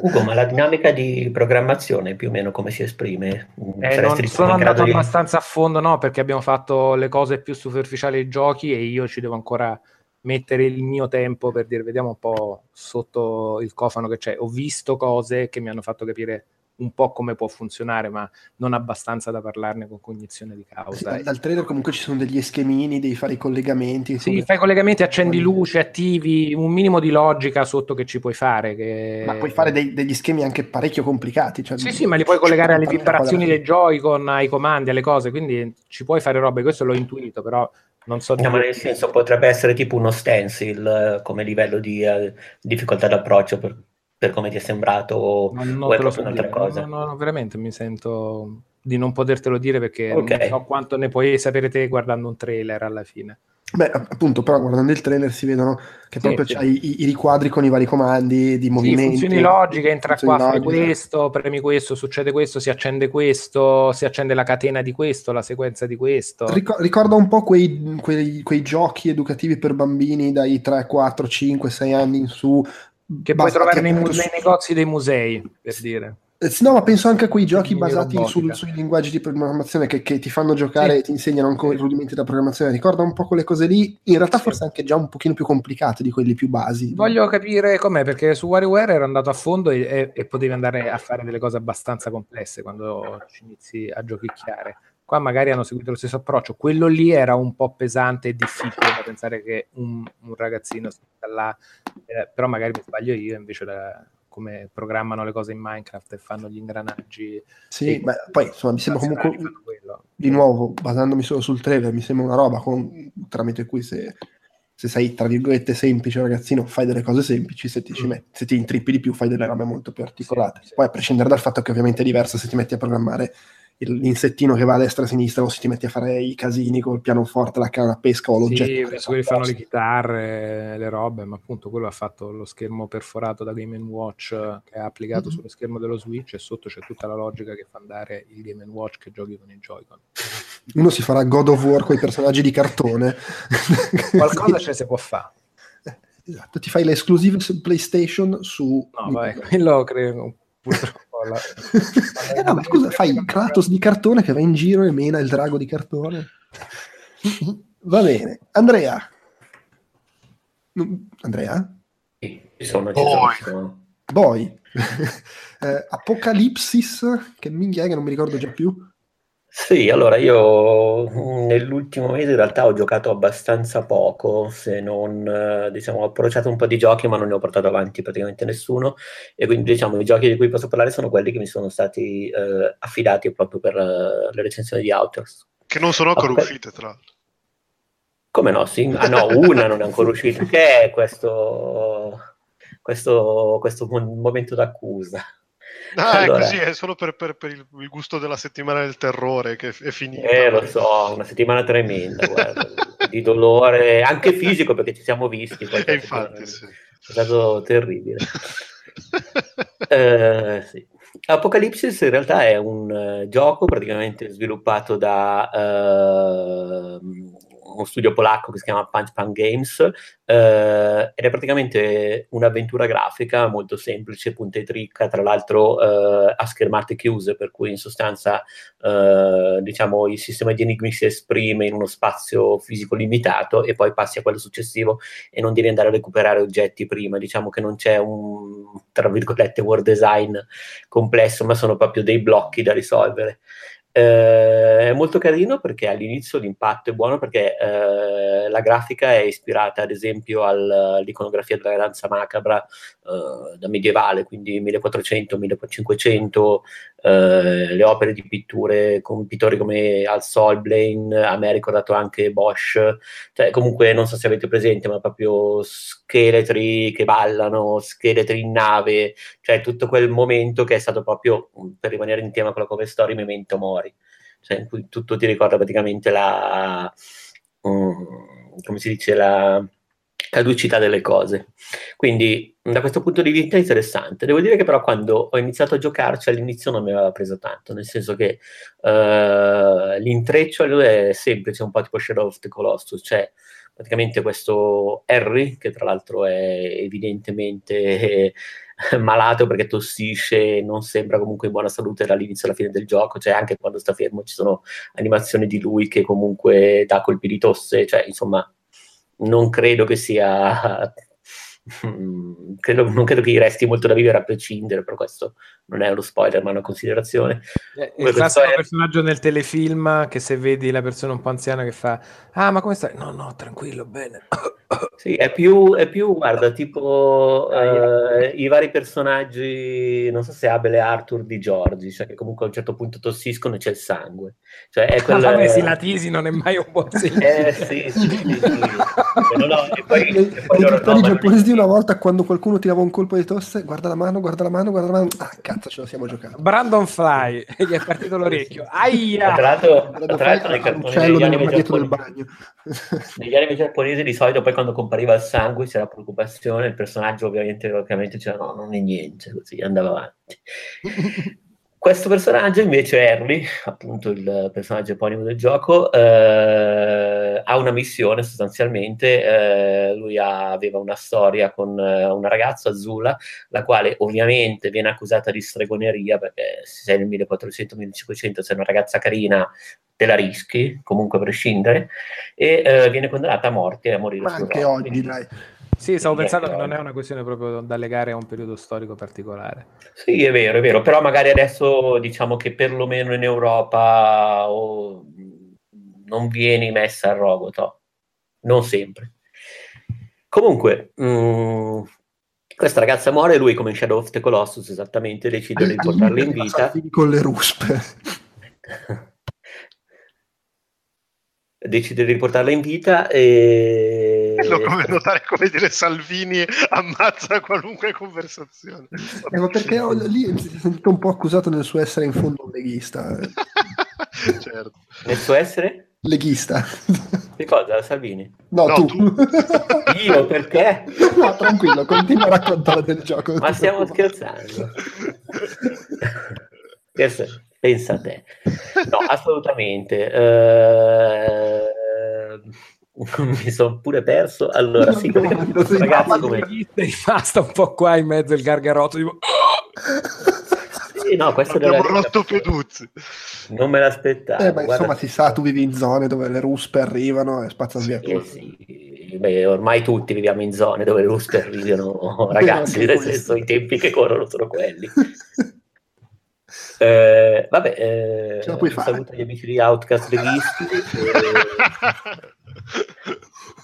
Ugo, ma la dinamica di programmazione più o meno come si esprime? Eh, non sono andato di... abbastanza a fondo, no, perché abbiamo fatto le cose più superficiali ai giochi e io ci devo ancora mettere il mio tempo per dire, vediamo un po' sotto il cofano che c'è. Ho visto cose che mi hanno fatto capire un po' come può funzionare, ma non abbastanza da parlarne con cognizione di causa. Sì, dal trailer comunque ci sono degli schemini, devi fare i collegamenti. Insomma. Sì, fai collegamenti, accendi luce, attivi, un minimo di logica sotto che ci puoi fare. Che... Ma puoi fare dei, degli schemi anche parecchio complicati. Cioè sì, di... sì, ma li puoi collegare alle vibrazioni dei Joy-Con, ai comandi, alle cose, quindi ci puoi fare robe, questo l'ho intuito, però... Non so, no, ma nel senso potrebbe essere tipo uno stencil come livello di eh, difficoltà d'approccio per, per come ti è sembrato, o, no, no, o è proprio un'altra cosa? No, no, veramente mi sento di non potertelo dire perché okay. non so quanto ne puoi sapere te guardando un trailer alla fine. Beh, appunto, però guardando il trailer si vedono che proprio sì, c'hai sì. I, i riquadri con i vari comandi di movimenti. Sì, funzioni logiche, entra funzioni qua, fai questo, premi questo, succede questo, si accende questo, si accende la catena di questo, la sequenza di questo. Ric- ricorda un po' quei, quei, quei giochi educativi per bambini dai tre, quattro, cinque, sei anni in su. Che puoi trovare nei, muse- su- nei negozi dei musei, per dire. No, ma penso anche a quei giochi basati sul, sui linguaggi di programmazione che, che ti fanno giocare sì. e ti insegnano ancora i rudimenti della programmazione. Ricorda un po' quelle cose lì, in realtà sì. forse anche già un pochino più complicate di quelli più basi. Voglio capire com'è, perché su WarioWare ero andato a fondo e, e, e potevi andare a fare delle cose abbastanza complesse quando ci inizi a giochicchiare. Qua magari hanno seguito lo stesso approccio. Quello lì era un po' pesante e difficile da pensare che un, un ragazzino sta là, eh, però magari mi sbaglio io invece da... come programmano le cose in Minecraft e fanno gli ingranaggi. Sì, ma poi insomma mi sembra comunque, di nuovo, basandomi solo sul trailer, mi sembra una roba con, tramite cui se, se sei, tra virgolette, semplice ragazzino, fai delle cose semplici, se ti, ci metti, se ti intrippi di più fai delle robe molto più articolate. Sì, sì. Poi a prescindere dal fatto che ovviamente è diverso se ti metti a programmare l'insettino che va a destra e a sinistra o se ti metti a fare i casini col pianoforte, la canna a pesca o l'oggetto. Sì, penso che fanno le chitarre, le robe, ma appunto quello ha fatto lo schermo perforato da Game and Watch che ha applicato mm-hmm. sullo schermo dello Switch e sotto c'è tutta la logica che fa andare il Game and Watch che giochi con i Joy-Con. Uno si farà God of War con i personaggi di cartone. Qualcosa ce si può fare. Esatto, ti fai le esclusive su PlayStation su... No, vabbè, quello credo... Purtroppo la... eh no, ma scusa, fai il Kratos di cartone che va in giro e mena il drago di cartone. Va bene, Andrea. Andrea? Sì, ci sono, ci sono. Boy. eh, Apocalipsis, che minchia che non mi ricordo già più. Sì, allora io nell'ultimo mese in realtà ho giocato abbastanza poco, se non, diciamo, ho approcciato un po' di giochi ma non ne ho portato avanti praticamente nessuno, e quindi diciamo i giochi di cui posso parlare sono quelli che mi sono stati eh, affidati proprio per uh, le recensioni di Outcast. Che non sono ancora Apocal- uscite tra l'altro. Come no? Sì, ah no, una non è ancora uscita, che è questo, questo, questo momento d'accusa. Ah, allora, è così, è solo per, per, per il gusto della settimana del terrore che è finita. Eh, lo so, una settimana tremenda, guarda, di dolore, anche fisico, perché ci siamo visti. E infatti, sì. È stato terribile. eh, sì. Apocalipsis in realtà è un uh, gioco praticamente sviluppato da... Uh, uno studio polacco che si chiama Punch Pan Games eh, ed è praticamente un'avventura grafica molto semplice, punta e tricca, tra l'altro eh, a schermate chiuse, per cui in sostanza eh, diciamo il sistema di enigmi si esprime in uno spazio fisico limitato e poi passi a quello successivo e non devi andare a recuperare oggetti prima, diciamo che non c'è un tra virgolette world design complesso, ma sono proprio dei blocchi da risolvere. Eh, è molto carino perché all'inizio l'impatto è buono perché eh, la grafica è ispirata ad esempio al, all'iconografia della danza macabra eh, da medievale, quindi millequattrocento millecinquecento, eh, le opere di pitture con pittori come Al Solblain, a me ha ricordato anche Bosch, cioè comunque non so se avete presente, ma proprio scheletri che ballano, scheletri in nave, cioè tutto quel momento che è stato proprio, per rimanere in tema con la cover story, Memento Mori. Cioè, in cui tutto ti ricorda praticamente la um, come si dice la caducità delle cose. Quindi da questo punto di vista è interessante. Devo dire che però quando ho iniziato a giocarci all'inizio non mi aveva preso tanto, nel senso che uh, l'intreccio è semplice, un po' tipo Shadow of the Colossus, cioè praticamente questo Harry, che tra l'altro è evidentemente malato perché tossisce, non sembra comunque in buona salute dall'inizio alla fine del gioco, cioè anche quando sta fermo ci sono animazioni di lui che comunque dà colpi di tosse, cioè insomma non credo che sia... credo, non credo che gli resti molto da vivere a prescindere, però questo non è uno spoiler ma è una considerazione. È il classico è... personaggio nel telefilm che se vedi la persona un po' anziana che fa ah ma come stai? No no tranquillo bene. Sì, è più, è più guarda tipo ah, eh, i vari personaggi, non so se Abel e Arthur di Giorgi, cioè che comunque a un certo punto tossiscono e c'è il sangue, cioè è quella... ah, beh, sì, la tisi non è mai un buon segno. Eh sì, sì, sì, sì. No, no, e poi, e poi loro no, giapponesi una volta quando qualcuno tirava un colpo di tosse, guarda la mano, guarda la mano, guarda la mano, ah cazzo ce lo siamo giocato. Brandon Fly, gli è partito l'orecchio, aia! Tra l'altro, tra l'altro nei cartoni negli anime giapponesi, negli anime giapponesi di solito poi quando compariva il sangue c'era preoccupazione, il personaggio ovviamente ovviamente c'era no, non è niente, così andava avanti. Questo personaggio invece, Harry, appunto il personaggio eponimo del gioco, eh, ha una missione sostanzialmente, eh, lui ha, aveva una storia con eh, una ragazza, Azula, la quale ovviamente viene accusata di stregoneria, perché se sei nel millequattrocento millecinquecento sei una ragazza carina, te la rischi, comunque a prescindere, e eh, viene condannata a morte e a morire. Ma anche rock, oggi, quindi... dai. Sì, stavo pensando che non è una questione proprio da legare a un periodo storico particolare. Sì, è vero, è vero, però magari adesso diciamo che perlomeno in Europa oh, non vieni messa al rogo, non sempre. Comunque, mh, questa ragazza muore e lui, come in Shadow of the Colossus, esattamente decide di portarla in vita. Con le ruspe. Decide di riportarla in vita e... Bello come notare come dire Salvini ammazza qualunque conversazione. Eh, ma perché ho, lì si è sentito un po' accusato nel suo essere in fondo leghista. Certo. Nel suo essere? Leghista. Di cosa? Salvini? No, no tu. tu. Io perché? No, tranquillo, continua a raccontare del gioco. Ma stiamo scherzando. Pensa a te. No, assolutamente. Uh... mi sono pure perso. Allora no, sì, no, ragazzi, ragazzi come basta un po' qua in mezzo il gargarotto tipo... sì, no, questo abbiamo rotto Peduzzi, non me l'aspettavo. Eh, ma insomma si sa, tu vivi in zone dove le ruspe arrivano e spazzano via tutto. Sì, sì. Beh, ormai tutti viviamo in zone dove le ruspe arrivano, ragazzi, nel senso i tempi che corrono sono quelli. Eh, vabbè, eh, ce la puoi fare. Saluto gli amici di Outcast Weekly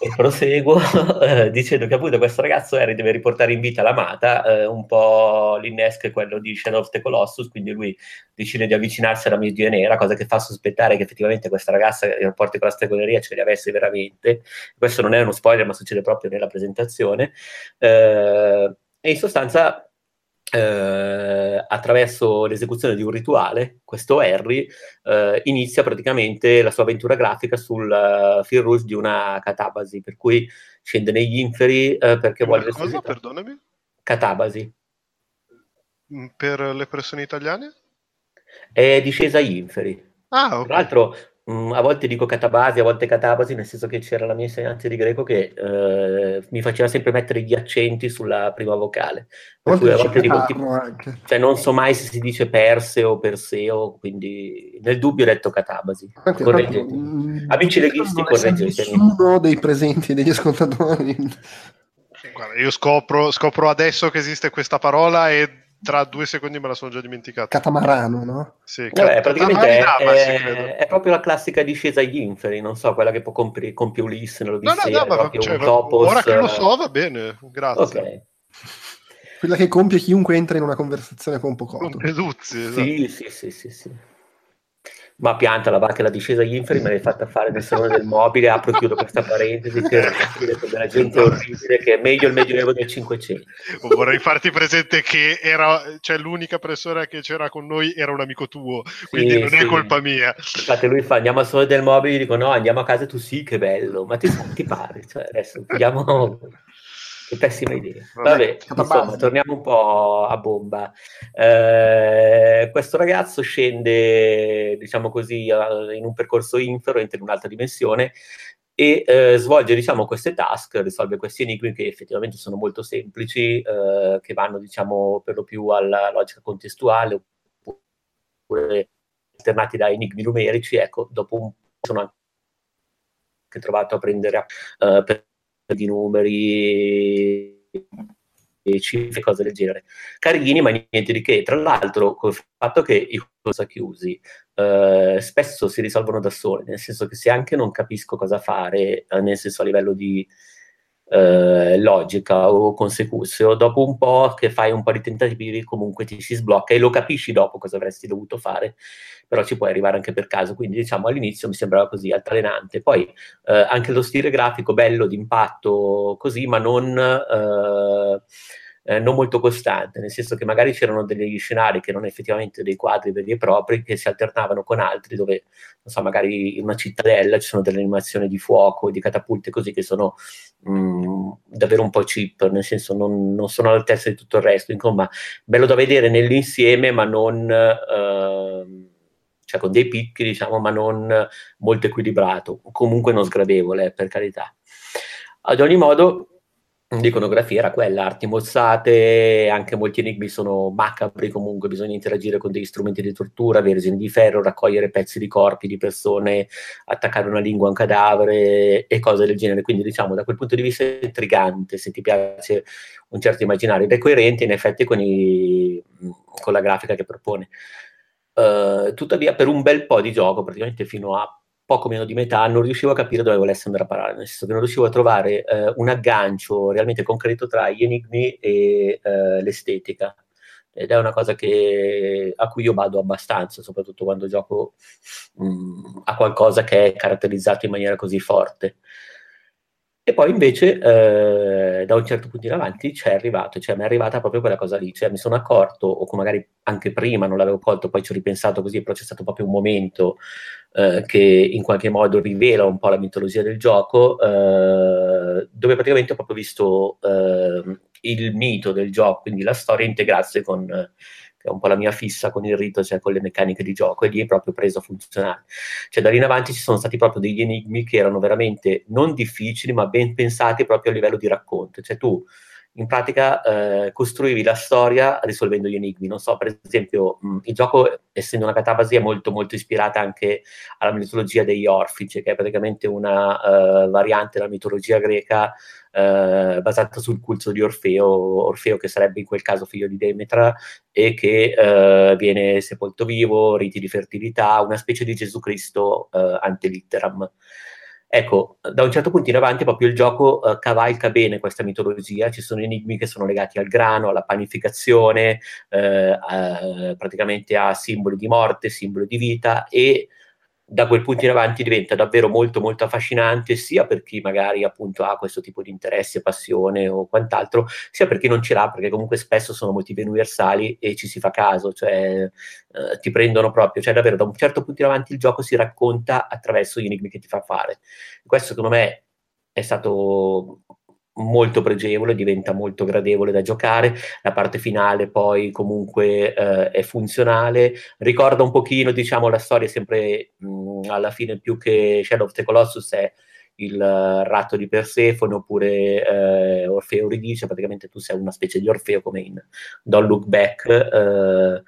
e, e proseguo eh, dicendo che appunto questo ragazzo Harry deve riportare in vita l'amata, eh, un po' l'innesco è quello di Shadow of the Colossus, quindi lui decide di avvicinarsi alla Miss Dio Nera, cosa che fa sospettare che effettivamente questa ragazza i rapporti con la stregoneria ce li avesse veramente. Questo non è uno spoiler ma succede proprio nella presentazione, eh, e in sostanza Uh, attraverso l'esecuzione di un rituale, questo Harry uh, inizia praticamente la sua avventura grafica sul uh, fil rouge di una catabasi, per cui scende negli inferi uh, perché vuole... Cosa? Perdonami? Catabasi. Per le persone italiane? È discesa agli inferi. Ah, ok. Tra l'altro... a volte dico catabasi, a volte catabasi, nel senso che c'era la mia insegnante di greco che eh, mi faceva sempre mettere gli accenti sulla prima vocale. Per cui a volte dico, tipo, cioè non so mai se si dice perse o perseo, quindi nel dubbio ho detto catabasi. Anche, correggete. Mh, Amici leghisti, correggete. Nessuno degli presenti, degli ascoltatori. Guarda, io scopro, scopro adesso che esiste questa parola e tra due secondi me la sono già dimenticata. Catamarano, no? Sì, cat- Vabbè, praticamente è, è, è proprio la classica discesa agli inferi, non so, quella che può compi- compie Ulisse, non lo no, no, no, ma, cioè, topos, ora che lo so, va bene, grazie. Okay. Quella che compie chiunque entra in una conversazione con Pocotto. Con Peduzzi, esatto. Sì, sì, sì, sì, sì. Ma piantala, va che la discesa agli inferi me l'hai fatta fare nel salone del mobile, apro e chiudo questa parentesi, che della gente orribile, che è meglio il Medioevo del Cinquecento. Vorrei farti presente che era, cioè, l'unica persona che c'era con noi era un amico tuo, quindi sì, non sì. è colpa mia. Infatti lui fa, andiamo al salone del mobile, io dico no, andiamo a casa, tu sì, che bello, ma ti, ti pare? Cioè, adesso andiamo... Pessima idea. Vabbè, insomma, torniamo un po' a bomba. Eh, questo ragazzo scende, diciamo così, in un percorso infero, entra in un'altra dimensione e eh, svolge, diciamo, queste task, risolve questi enigmi che effettivamente sono molto semplici, eh, che vanno, diciamo, per lo più alla logica contestuale oppure alternati da enigmi numerici. Ecco, dopo un po' sono anche trovato a prendere eh, per di numeri e cifre, cose del genere, carini ma niente di che. Tra l'altro, col fatto che i cosa chiusi eh, spesso si risolvono da soli, nel senso che se anche non capisco cosa fare, eh, nel senso a livello di eh, logica o consecuzione, dopo un po' che fai un po' di tentativi comunque ti si sblocca e lo capisci dopo cosa avresti dovuto fare, però ci puoi arrivare anche per caso, quindi diciamo all'inizio mi sembrava così altalenante. Poi eh, anche lo stile grafico bello, d'impatto così, ma non, eh, eh, non molto costante, nel senso che magari c'erano degli scenari che erano effettivamente dei quadri veri e propri, che si alternavano con altri dove, non so, magari in una cittadella ci sono delle animazioni di fuoco, di catapulte così, che sono mh, davvero un po' cheap, nel senso non, non sono all'altezza di tutto il resto, insomma, bello da vedere nell'insieme, ma non... Eh, cioè con dei picchi, diciamo, ma non molto equilibrato, comunque non sgradevole, per carità. Ad ogni modo, l'iconografia era quella, arti mozzate, anche molti enigmi sono macabri, comunque bisogna interagire con degli strumenti di tortura, vergini di ferro, raccogliere pezzi di corpi di persone, attaccare una lingua a un cadavere e cose del genere, quindi diciamo da quel punto di vista è intrigante, se ti piace un certo immaginario, ed è coerente in effetti con, i, con la grafica che propone. Uh, tuttavia per un bel po' di gioco, praticamente fino a poco meno di metà, non riuscivo a capire dove volesse andare a parare, nel senso che non riuscivo a trovare uh, un aggancio realmente concreto tra gli enigmi e uh, l'estetica, ed è una cosa che, a cui io vado abbastanza, soprattutto quando gioco mh, a qualcosa che è caratterizzato in maniera così forte. E poi invece eh, da un certo punto in avanti c'è arrivato, cioè mi è arrivata proprio quella cosa lì, cioè mi sono accorto, o magari anche prima non l'avevo colto, poi ci ho ripensato così, però c'è stato proprio un momento eh, che in qualche modo rivela un po' la mitologia del gioco, eh, dove praticamente ho proprio visto eh, il mito del gioco, quindi la storia integrarsi con, eh, che è un po' la mia fissa con il rito, cioè con le meccaniche di gioco, e lì è proprio preso a funzionare. Cioè da lì in avanti ci sono stati proprio degli enigmi che erano veramente non difficili, ma ben pensati proprio a livello di racconto, cioè tu in pratica eh, costruivi la storia risolvendo gli enigmi, non so, per esempio mh, il gioco, essendo una catapasi, è molto molto ispirata anche alla mitologia degli Orfici, che è praticamente una uh, variante della mitologia greca uh, basata sul culto di Orfeo, Orfeo che sarebbe in quel caso figlio di Demetra e che uh, viene sepolto vivo, riti di fertilità, una specie di Gesù Cristo uh, ante litteram. Ecco, da un certo punto in avanti proprio il gioco eh, cavalca bene questa mitologia, ci sono enigmi che sono legati al grano, alla panificazione, eh, a, praticamente a simboli di morte, simboli di vita, e da quel punto in avanti diventa davvero molto molto affascinante, sia per chi magari appunto ha questo tipo di interesse, passione o quant'altro, sia per chi non ce l'ha, perché comunque spesso sono motivi universali e ci si fa caso, cioè eh, ti prendono proprio, cioè davvero da un certo punto in avanti il gioco si racconta attraverso gli enigmi che ti fa fare. Questo secondo me è stato molto pregevole, diventa molto gradevole da giocare, la parte finale poi comunque eh, è funzionale, ricorda un pochino, diciamo, la storia sempre mh, alla fine, più che Shadow of the Colossus è il uh, ratto di Persefone, oppure eh, Orfeo ridice, praticamente tu sei una specie di Orfeo come in Don't Look Back, eh,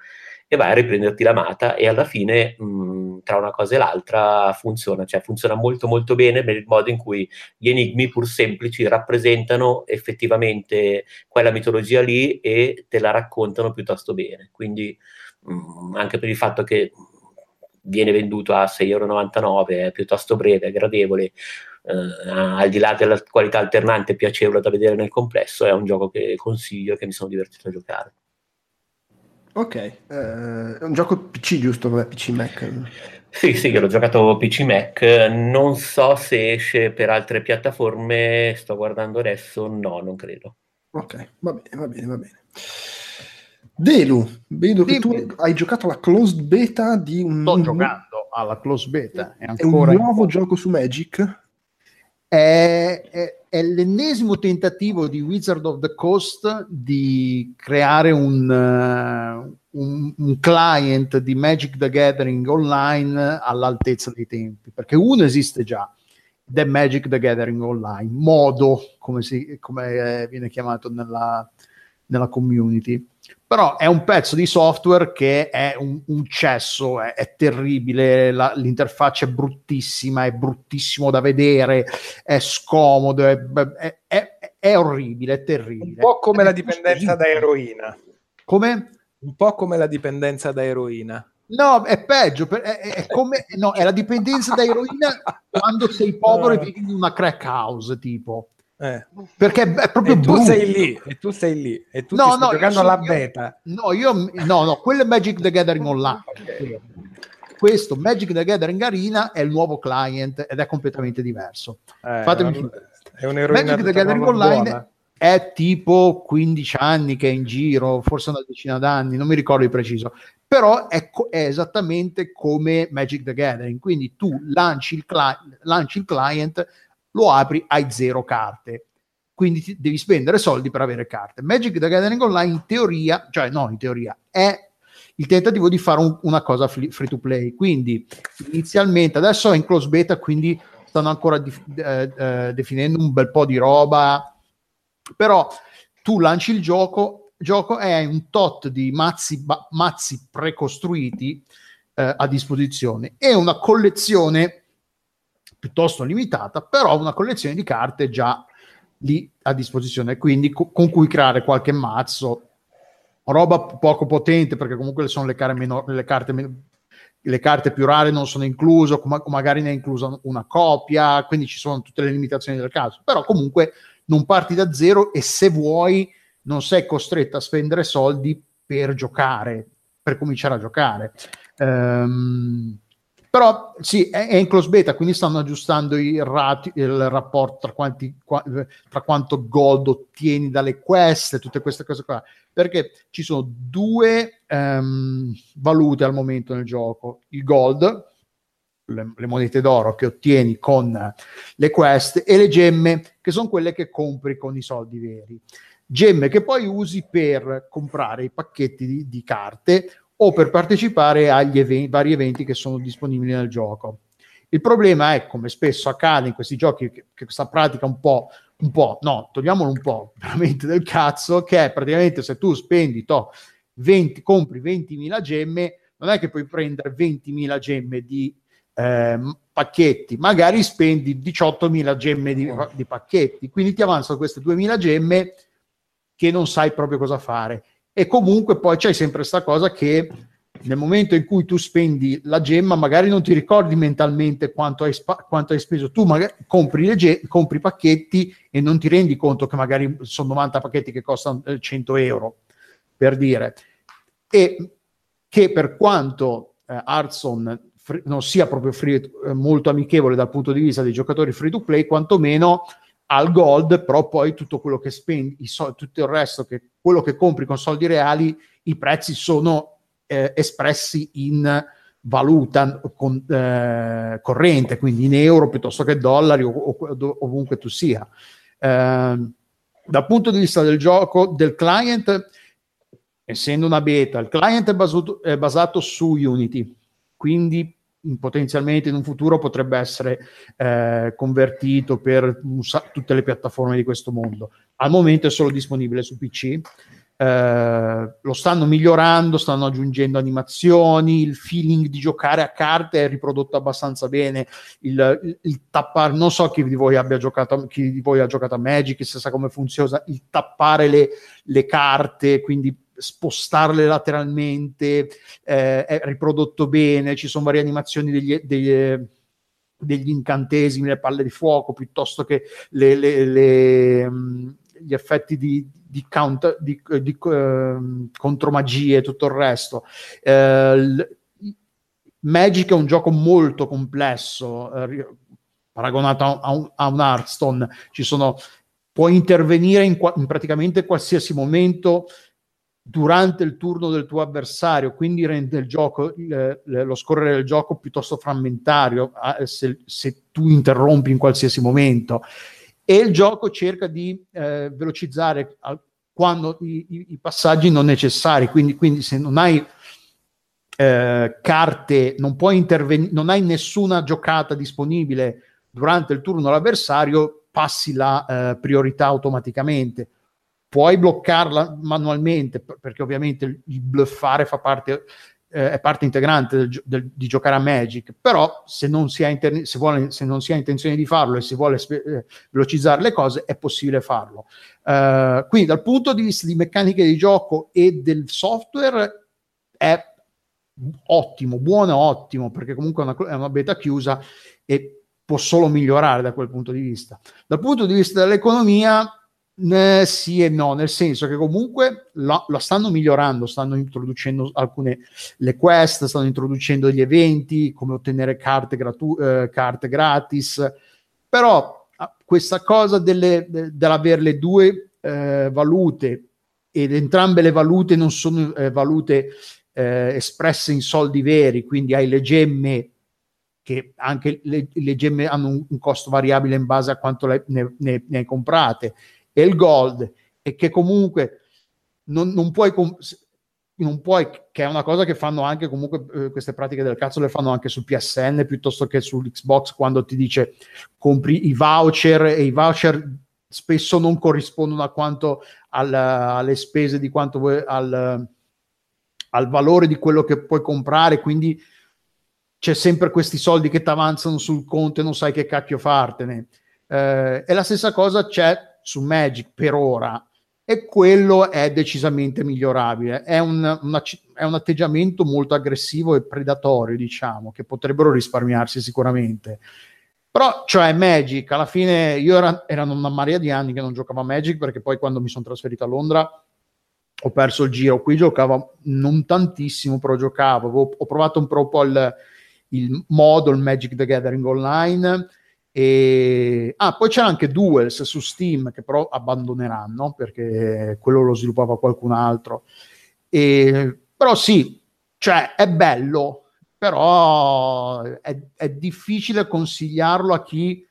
e vai a riprenderti l'amata, e alla fine mh, tra una cosa e l'altra funziona, cioè funziona molto molto bene per il modo in cui gli enigmi pur semplici rappresentano effettivamente quella mitologia lì e te la raccontano piuttosto bene, quindi mh, anche per il fatto che viene venduto a sei virgola novantanove euro, è piuttosto breve, è gradevole, eh, al di là della qualità alternante piacevole da vedere nel complesso, è un gioco che consiglio e che mi sono divertito a giocare. Ok, uh, è un gioco P C, giusto? P C Mac. Sì, sì, io l'ho giocato P C Mac, non so se esce per altre piattaforme, sto guardando adesso, no, non credo. Ok, va bene, va bene, va bene. Delu, vedo che tu hai giocato alla closed beta di un... Sto giocando alla closed beta. È, ancora è un nuovo in... gioco su Magic? È, è, è l'ennesimo tentativo di Wizard of the Coast di creare un, uh, un, un client di Magic the Gathering online all'altezza dei tempi, perché uno esiste già, ed è Magic the Gathering Online, modo, come, si, come eh, viene chiamato nella, nella community. Però è un pezzo di software che è un, un cesso, è, è terribile, la, l'interfaccia è bruttissima, è bruttissimo da vedere, è scomodo, è, è, è, è orribile, è terribile. Un po' come è la dipendenza da eroina. Come? Un po' come la dipendenza da eroina. No, è peggio, è, è, come, no, è la dipendenza da eroina quando sei povero e vivi in una crack house, tipo. Eh. Perché è proprio e tu brutto. sei lì e tu sei lì e tu no, ti stai no, giocando alla beta. No, io no, no, quello è Magic the Gathering Online. Okay. Questo Magic the Gathering Arena è il nuovo client ed è completamente diverso. Eh, Fatemi è un Magic the Gathering Online buona. È tipo quindici anni che è in giro, forse una decina d'anni, non mi ricordo di preciso, però è, co- è esattamente come Magic the Gathering, quindi tu lanci il, cli- lanci il client, lo apri, hai zero carte, quindi ti devi spendere soldi per avere carte. Magic the Gathering Online in teoria, cioè no, in teoria, è il tentativo di fare un, una cosa free to play, quindi inizialmente, adesso è in close beta, quindi stanno ancora dif- eh, eh, definendo un bel po' di roba, però tu lanci il gioco, gioco è un tot di mazzi, ba- mazzi precostruiti eh, a disposizione, e una collezione piuttosto limitata, però una collezione di carte già lì a disposizione, quindi co- con cui creare qualche mazzo, roba poco potente, perché comunque sono le, care meno, le, carte, men- le carte più rare non sono incluso, ma- magari ne è inclusa una copia, quindi ci sono tutte le limitazioni del caso, però comunque non parti da zero e se vuoi non sei costretto a spendere soldi per giocare, per cominciare a giocare. Ehm... Però sì, è, è in close beta, quindi stanno aggiustando il, rat- il rapporto tra, quanti, qua- tra quanto gold ottieni dalle quest e tutte queste cose qua, perché ci sono due um, valute al momento nel gioco, il gold, le, le monete d'oro che ottieni con le quest, e le gemme, che sono quelle che compri con i soldi veri, gemme che poi usi per comprare i pacchetti di, di carte o per partecipare agli eventi, vari eventi che sono disponibili nel gioco. Il problema è, come spesso accade in questi giochi, che, che questa pratica un po', un po', no, togliamolo un po', veramente del cazzo, che è praticamente se tu spendi, to, venti, compri ventimila gemme, non è che puoi prendere ventimila gemme di eh, pacchetti, magari spendi diciottomila gemme di, di pacchetti, quindi ti avanzano queste duemila gemme che non sai proprio cosa fare. E comunque poi c'è sempre questa cosa che nel momento in cui tu spendi la gemma magari non ti ricordi mentalmente quanto hai, spa- quanto hai speso, tu magari compri, le ge- compri i pacchetti e non ti rendi conto che magari sono novanta pacchetti che costano cento euro, per dire, e che per quanto eh, Hearthstone fr- non sia proprio free, eh, molto amichevole dal punto di vista dei giocatori free to play, quantomeno al gold, però poi tutto quello che spendi, i sol- tutto il resto, che quello che compri con soldi reali, i prezzi sono eh, espressi in valuta con, eh, corrente, quindi in euro piuttosto che dollari o, o ovunque tu sia. Eh, dal punto di vista del gioco, del client, essendo una beta, il client è basato, è basato su Unity, quindi potenzialmente in un futuro potrebbe essere eh, convertito per usa- tutte le piattaforme di questo mondo. Al momento è solo disponibile su P C, eh, lo stanno migliorando, stanno aggiungendo animazioni, il feeling di giocare a carte è riprodotto abbastanza bene, il, il, il tappare, non so chi di voi abbia giocato, chi di voi ha giocato a Magic, se sa come funziona, il tappare le, le carte, quindi spostarle lateralmente eh, è riprodotto bene, ci sono varie animazioni degli, degli, degli incantesimi, le palle di fuoco piuttosto che le, le, le, gli effetti di, di, count, di, di eh, contromagie e tutto il resto. Eh, Magic è un gioco molto complesso, eh, paragonato a un, a un Hearthstone. Ci sono, puoi intervenire in, in praticamente qualsiasi momento durante il turno del tuo avversario, quindi rende il gioco, eh, lo scorrere del gioco piuttosto frammentario, eh, se, se tu interrompi in qualsiasi momento. E il gioco cerca di eh, velocizzare al, quando i, i, i passaggi non necessari, quindi, quindi se non hai eh, carte, non puoi intervenire, non hai nessuna giocata disponibile durante il turno all'avversario, passi la eh, priorità automaticamente. Puoi bloccarla manualmente, perché ovviamente il bluffare fa parte, eh, è parte integrante del, del, di giocare a Magic, però se non si ha, interne- se vuole, se non si ha intenzione di farlo e si vuole spe- eh, velocizzare le cose, è possibile farlo. Uh, quindi dal punto di vista di meccaniche di gioco e del software è ottimo, buono ottimo, perché comunque è una, è una beta chiusa e può solo migliorare da quel punto di vista. Dal punto di vista dell'economia, Eh, sì e no, nel senso che comunque la, la stanno migliorando, stanno introducendo alcune le quest, stanno introducendo gli eventi, come ottenere carte, gratu- eh, carte gratis, però questa cosa delle, de, dell'avere le due eh, valute, ed entrambe le valute non sono eh, valute eh, espresse in soldi veri, quindi hai le gemme, che anche le, le gemme hanno un, un costo variabile in base a quanto le, ne, ne, ne hai comprate, e il gold, e che comunque non, non puoi non puoi che è una cosa che fanno anche comunque eh, queste pratiche del cazzo le fanno anche sul P S N piuttosto che sull'Xbox, quando ti dice compri i voucher, e i voucher spesso non corrispondono a quanto al, alle spese di quanto vuoi, al, al valore di quello che puoi comprare, quindi c'è sempre questi soldi che ti avanzano sul conto e non sai che cacchio fartene. Eh, e la stessa cosa c'è su Magic per ora, e quello è decisamente migliorabile. È un, una, è un atteggiamento molto aggressivo e predatorio, diciamo, che potrebbero risparmiarsi sicuramente. Però, cioè, Magic, alla fine io era, erano una marea di anni che non giocavo a Magic, perché poi quando mi sono trasferito a Londra ho perso il giro. Qui giocavo non tantissimo, però giocavo. Ho, ho provato un po' il, il modo, il Magic the Gathering Online. E ah, poi c'è anche Duels su Steam, che però abbandoneranno perché quello lo sviluppava qualcun altro. E però sì, cioè è bello, però è, è difficile consigliarlo a chi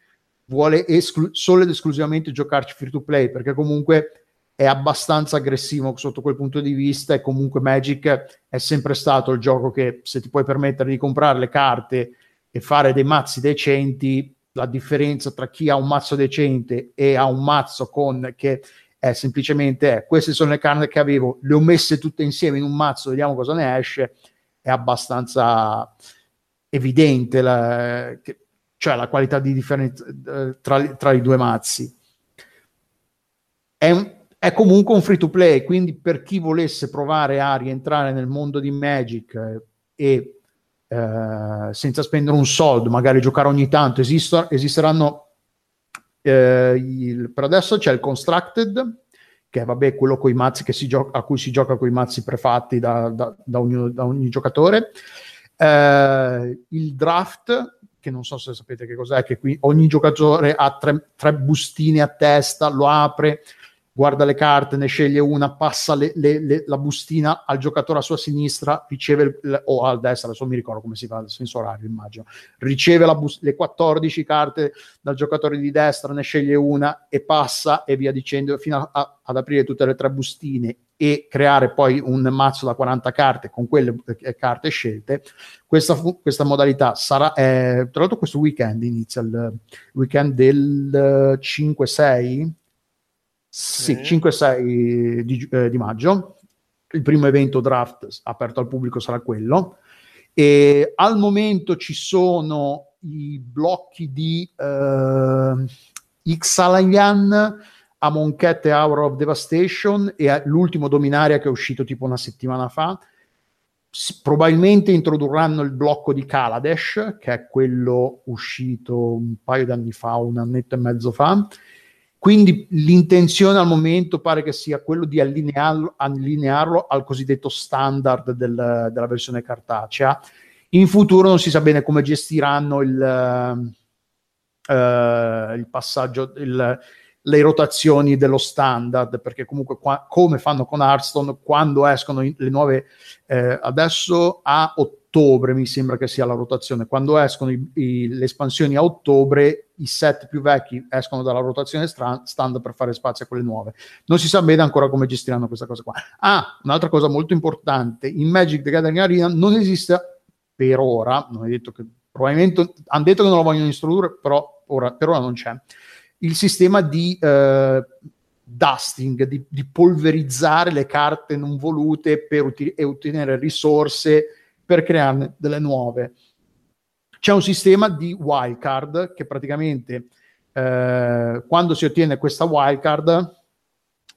vuole esclu- solo ed esclusivamente giocarci free to play, perché comunque è abbastanza aggressivo sotto quel punto di vista, e comunque Magic è sempre stato il gioco che, se ti puoi permettere di comprare le carte e fare dei mazzi decenti, la differenza tra chi ha un mazzo decente e ha un mazzo con che è semplicemente è, queste sono le carte che avevo, le ho messe tutte insieme in un mazzo, vediamo cosa ne esce, è abbastanza evidente la, che, cioè la qualità di differenza eh, tra, tra i due mazzi. È, un, è comunque un free to play, quindi per chi volesse provare a rientrare nel mondo di Magic eh, e Eh, senza spendere un soldo, magari giocare ogni tanto, esisto, esisteranno eh, il, per adesso c'è il Constructed, che è vabbè quello coi mazzi che si gioca, a cui si gioca coi mazzi prefatti da, da, da, ogni, da ogni giocatore, eh, il Draft, che non so se sapete che cos'è, che qui ogni giocatore ha tre, tre bustine a testa, lo apre, guarda le carte, ne sceglie una, passa le, le, le, la bustina al giocatore a sua sinistra, riceve il, o al destra, adesso mi ricordo come si fa, il senso orario immagino, riceve la bus- le quattordici carte dal giocatore di destra, ne sceglie una e passa, e via dicendo, fino a, a, ad aprire tutte le tre bustine e creare poi un mazzo da quaranta carte con quelle eh, carte scelte. Questa, fu- questa modalità sarà, eh, tra l'altro questo weekend inizia, il weekend del cinque sei Sì, cinque sei di, eh, di maggio. Il primo evento draft aperto al pubblico sarà quello. E al momento ci sono i blocchi di eh, Ixalan, Amonkhet e Hour of Devastation, e l'ultimo Dominaria che è uscito tipo una settimana fa. S- probabilmente introdurranno il blocco di Kaladesh, che è quello uscito un paio d'anni fa, un annetto e mezzo fa. Quindi l'intenzione al momento pare che sia quello di allinearlo, allinearlo al cosiddetto standard del, della versione cartacea, in futuro non si sa bene come gestiranno il, uh, il passaggio, il, le rotazioni dello standard, perché comunque qua, come fanno con Hearthstone, quando escono in, le nuove, eh, adesso a ottobre mi sembra che sia la rotazione, quando escono i, i, le espansioni a ottobre, i set più vecchi escono dalla rotazione stra- standard per fare spazio a quelle nuove. Non si sa bene ancora come gestiranno questa cosa qua. Ah, un'altra cosa molto importante, in Magic the Gathering Arena non esiste per ora, non è detto che, probabilmente hanno detto che non lo vogliono introdurre, però ora, per ora non c'è il sistema di eh, dusting, di, di polverizzare le carte non volute per uti- e ottenere risorse per crearne delle nuove. C'è un sistema di wildcard che praticamente eh, quando si ottiene questa wildcard,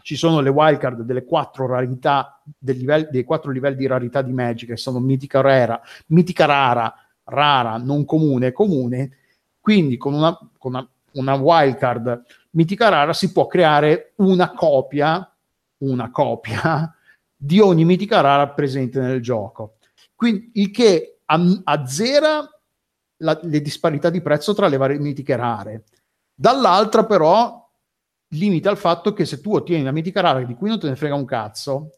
ci sono le wildcard delle quattro rarità, del livello, dei quattro livelli di rarità di Magic, che sono mitica rara, mitica rara, rara, non comune, comune. Quindi con una... Con una una wildcard mitica rara si può creare una copia una copia di ogni mitica rara presente nel gioco, quindi il che azzera la, le disparità di prezzo tra le varie mitiche rare. Dall'altra però limita il fatto che se tu ottieni una mitica rara di cui non te ne frega un cazzo,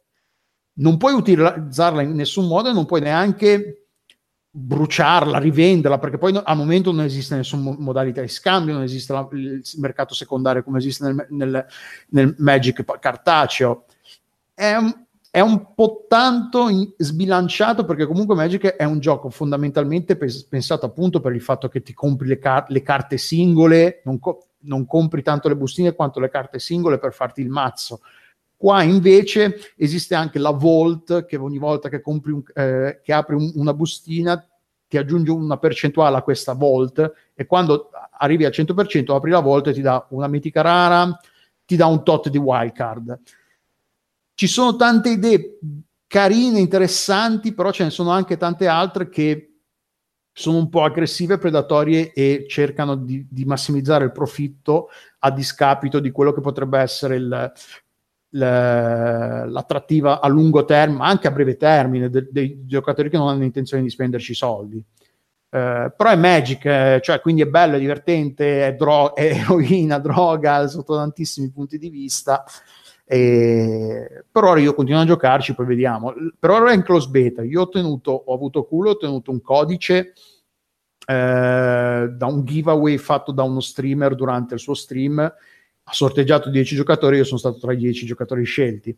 non puoi utilizzarla in nessun modo e non puoi neanche bruciarla, rivenderla, perché poi no, al momento non esiste nessuna modalità di scambio, non esiste la, il mercato secondario come esiste nel, nel, nel Magic cartaceo. È un, è un po' tanto in, sbilanciato, perché comunque Magic è un gioco fondamentalmente pes- pensato appunto per il fatto che ti compri le, car- le carte singole, non, co- non compri tanto le bustine quanto le carte singole per farti il mazzo. Qua invece esiste anche la vault, che ogni volta che, compri un, eh, che apri un, una bustina ti aggiunge una percentuale a questa vault, e quando arrivi al cento per cento apri la vault e ti dà una mitica rara, ti dà un tot di wildcard. Ci sono tante idee carine, interessanti, però ce ne sono anche tante altre che sono un po' aggressive, predatorie e cercano di, di massimizzare il profitto a discapito di quello che potrebbe essere il... l'attrattiva a lungo termine, ma anche a breve termine, dei, dei giocatori che non hanno intenzione di spenderci soldi. Eh, però è Magic, eh, cioè, quindi è bello, è divertente, è, dro- è eroina, droga sotto tantissimi punti di vista. E... per ora io continuo a giocarci, poi vediamo. Per ora è in close beta. Io ho tenuto, ho avuto culo, ho tenuto un codice eh, da un giveaway fatto da uno streamer durante il suo stream. Ha sorteggiato dieci giocatori, io sono stato tra i dieci giocatori scelti.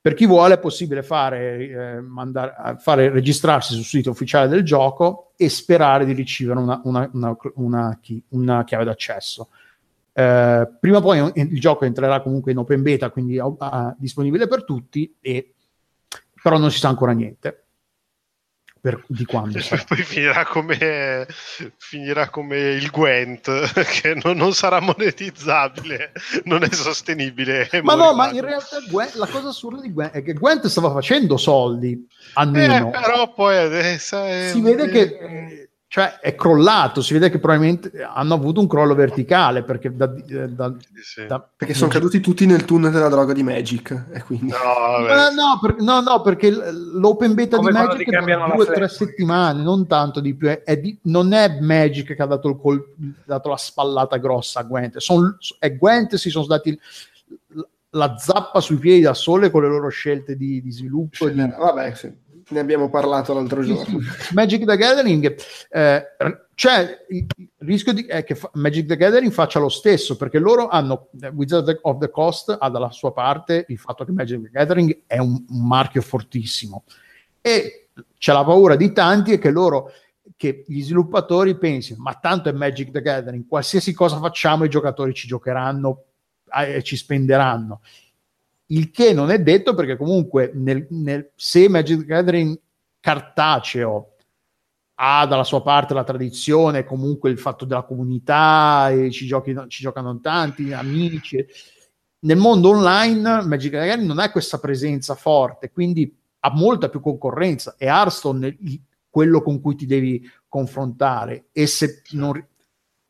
Per chi vuole è possibile fare, eh, mandare, fare registrarsi sul sito ufficiale del gioco e sperare di ricevere una, una, una, una, chi, una chiave d'accesso. Eh, prima o poi il gioco entrerà comunque in open beta, quindi uh, disponibile per tutti, e, però non si sa ancora niente. Per, di quando poi finirà come finirà come il Gwent, che non, non sarà monetizzabile, non è sostenibile, è ma moribale. No, ma in realtà Gwent, la cosa assurda di Gwent è che Gwent stava facendo soldi, almeno eh, però poi adesso è... si vede che, cioè, è crollato, si vede che probabilmente hanno avuto un crollo verticale, perché da, da, sì. da, perché sono caduti tutti nel tunnel della droga di Magic, e quindi no, eh, no, per, no, no, perché l'open beta come di Magic è due o tre settimane, non tanto di più, è, è di, non è Magic che ha dato, il col, dato la spallata grossa a Gwent, son, è Gwent si sono dati la zappa sui piedi da sole con le loro scelte di, di sviluppo, sì, di... vabbè sì. Ne abbiamo parlato l'altro giorno. Magic the Gathering, eh, c'è il rischio di, è che fa, Magic the Gathering faccia lo stesso, perché loro hanno, Wizards of the Coast ha dalla sua parte il fatto che Magic the Gathering è un, un marchio fortissimo, e c'è la paura di tanti è che loro, che gli sviluppatori pensino, ma tanto è Magic the Gathering, qualsiasi cosa facciamo i giocatori ci giocheranno e ci spenderanno. Il che non è detto, perché comunque nel, nel, se Magic the Gathering cartaceo ha dalla sua parte la tradizione, comunque il fatto della comunità, e ci, giochi, ci giocano tanti amici, nel mondo online Magic the Gathering non ha questa presenza forte, quindi ha molta più concorrenza, e Hearthstone quello con cui ti devi confrontare, e se non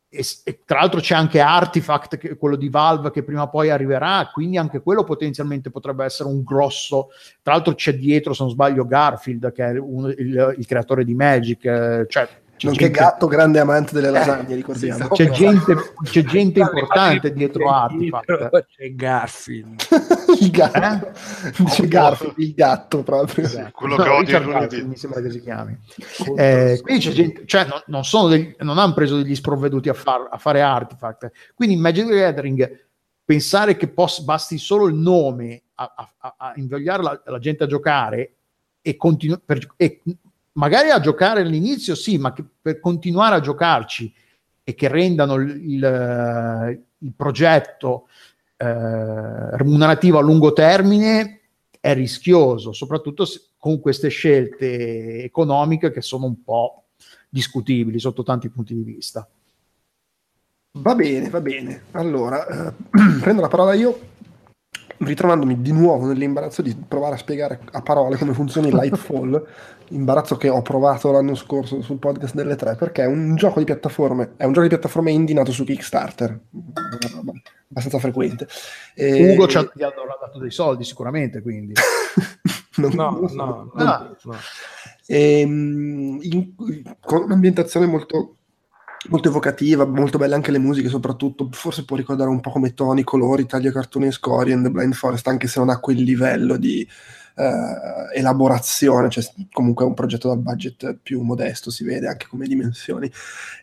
E, e tra l'altro c'è anche Artifact, che, quello di Valve, che prima o poi arriverà, quindi anche quello potenzialmente potrebbe essere un grosso. Tra l'altro c'è dietro, se non sbaglio, Garfield, che è un, il, il creatore di Magic, eh, cioè nonché gente... gatto grande amante delle lasagne, eh, ricordiamo. C'è gente, c'è gente importante dietro Artifact. C'è Garfield. Il gatto. Eh? C'è Garfield, il gatto proprio. Esatto. Quello che odio no, lunedì. Mi sembra che si chiami. Eh, quindi c'è gente, cioè non, non, sono degli, non hanno preso degli sprovveduti a, far, a fare Artifact. Quindi in Magic the Gathering pensare che poss- basti solo il nome a, a, a, a invogliare la, la gente a giocare e continuare... magari a giocare all'inizio sì, ma che per continuare a giocarci e che rendano il, il, il progetto eh, remunerativo a lungo termine è rischioso, soprattutto se, con queste scelte economiche che sono un po' discutibili sotto tanti punti di vista. Va bene, va bene. Allora, eh, prendo la parola io, ritrovandomi di nuovo nell'imbarazzo di provare a spiegare a parole come funziona il Lightfall, imbarazzo che ho provato l'anno scorso sul podcast delle tre, perché è un gioco di piattaforme, è un gioco di piattaforme indie nato su Kickstarter, abbastanza frequente. E... Ugo ci ha dato dei soldi sicuramente, quindi. non, no, non, no, non, no, no, no. E, in, con un'ambientazione molto... molto evocativa, molto belle anche le musiche, soprattutto forse può ricordare un po' come toni, colori, taglio cartunesco, Orient the Blind Forest, anche se non ha quel livello di uh, elaborazione, cioè comunque è un progetto dal budget più modesto, si vede anche come dimensioni.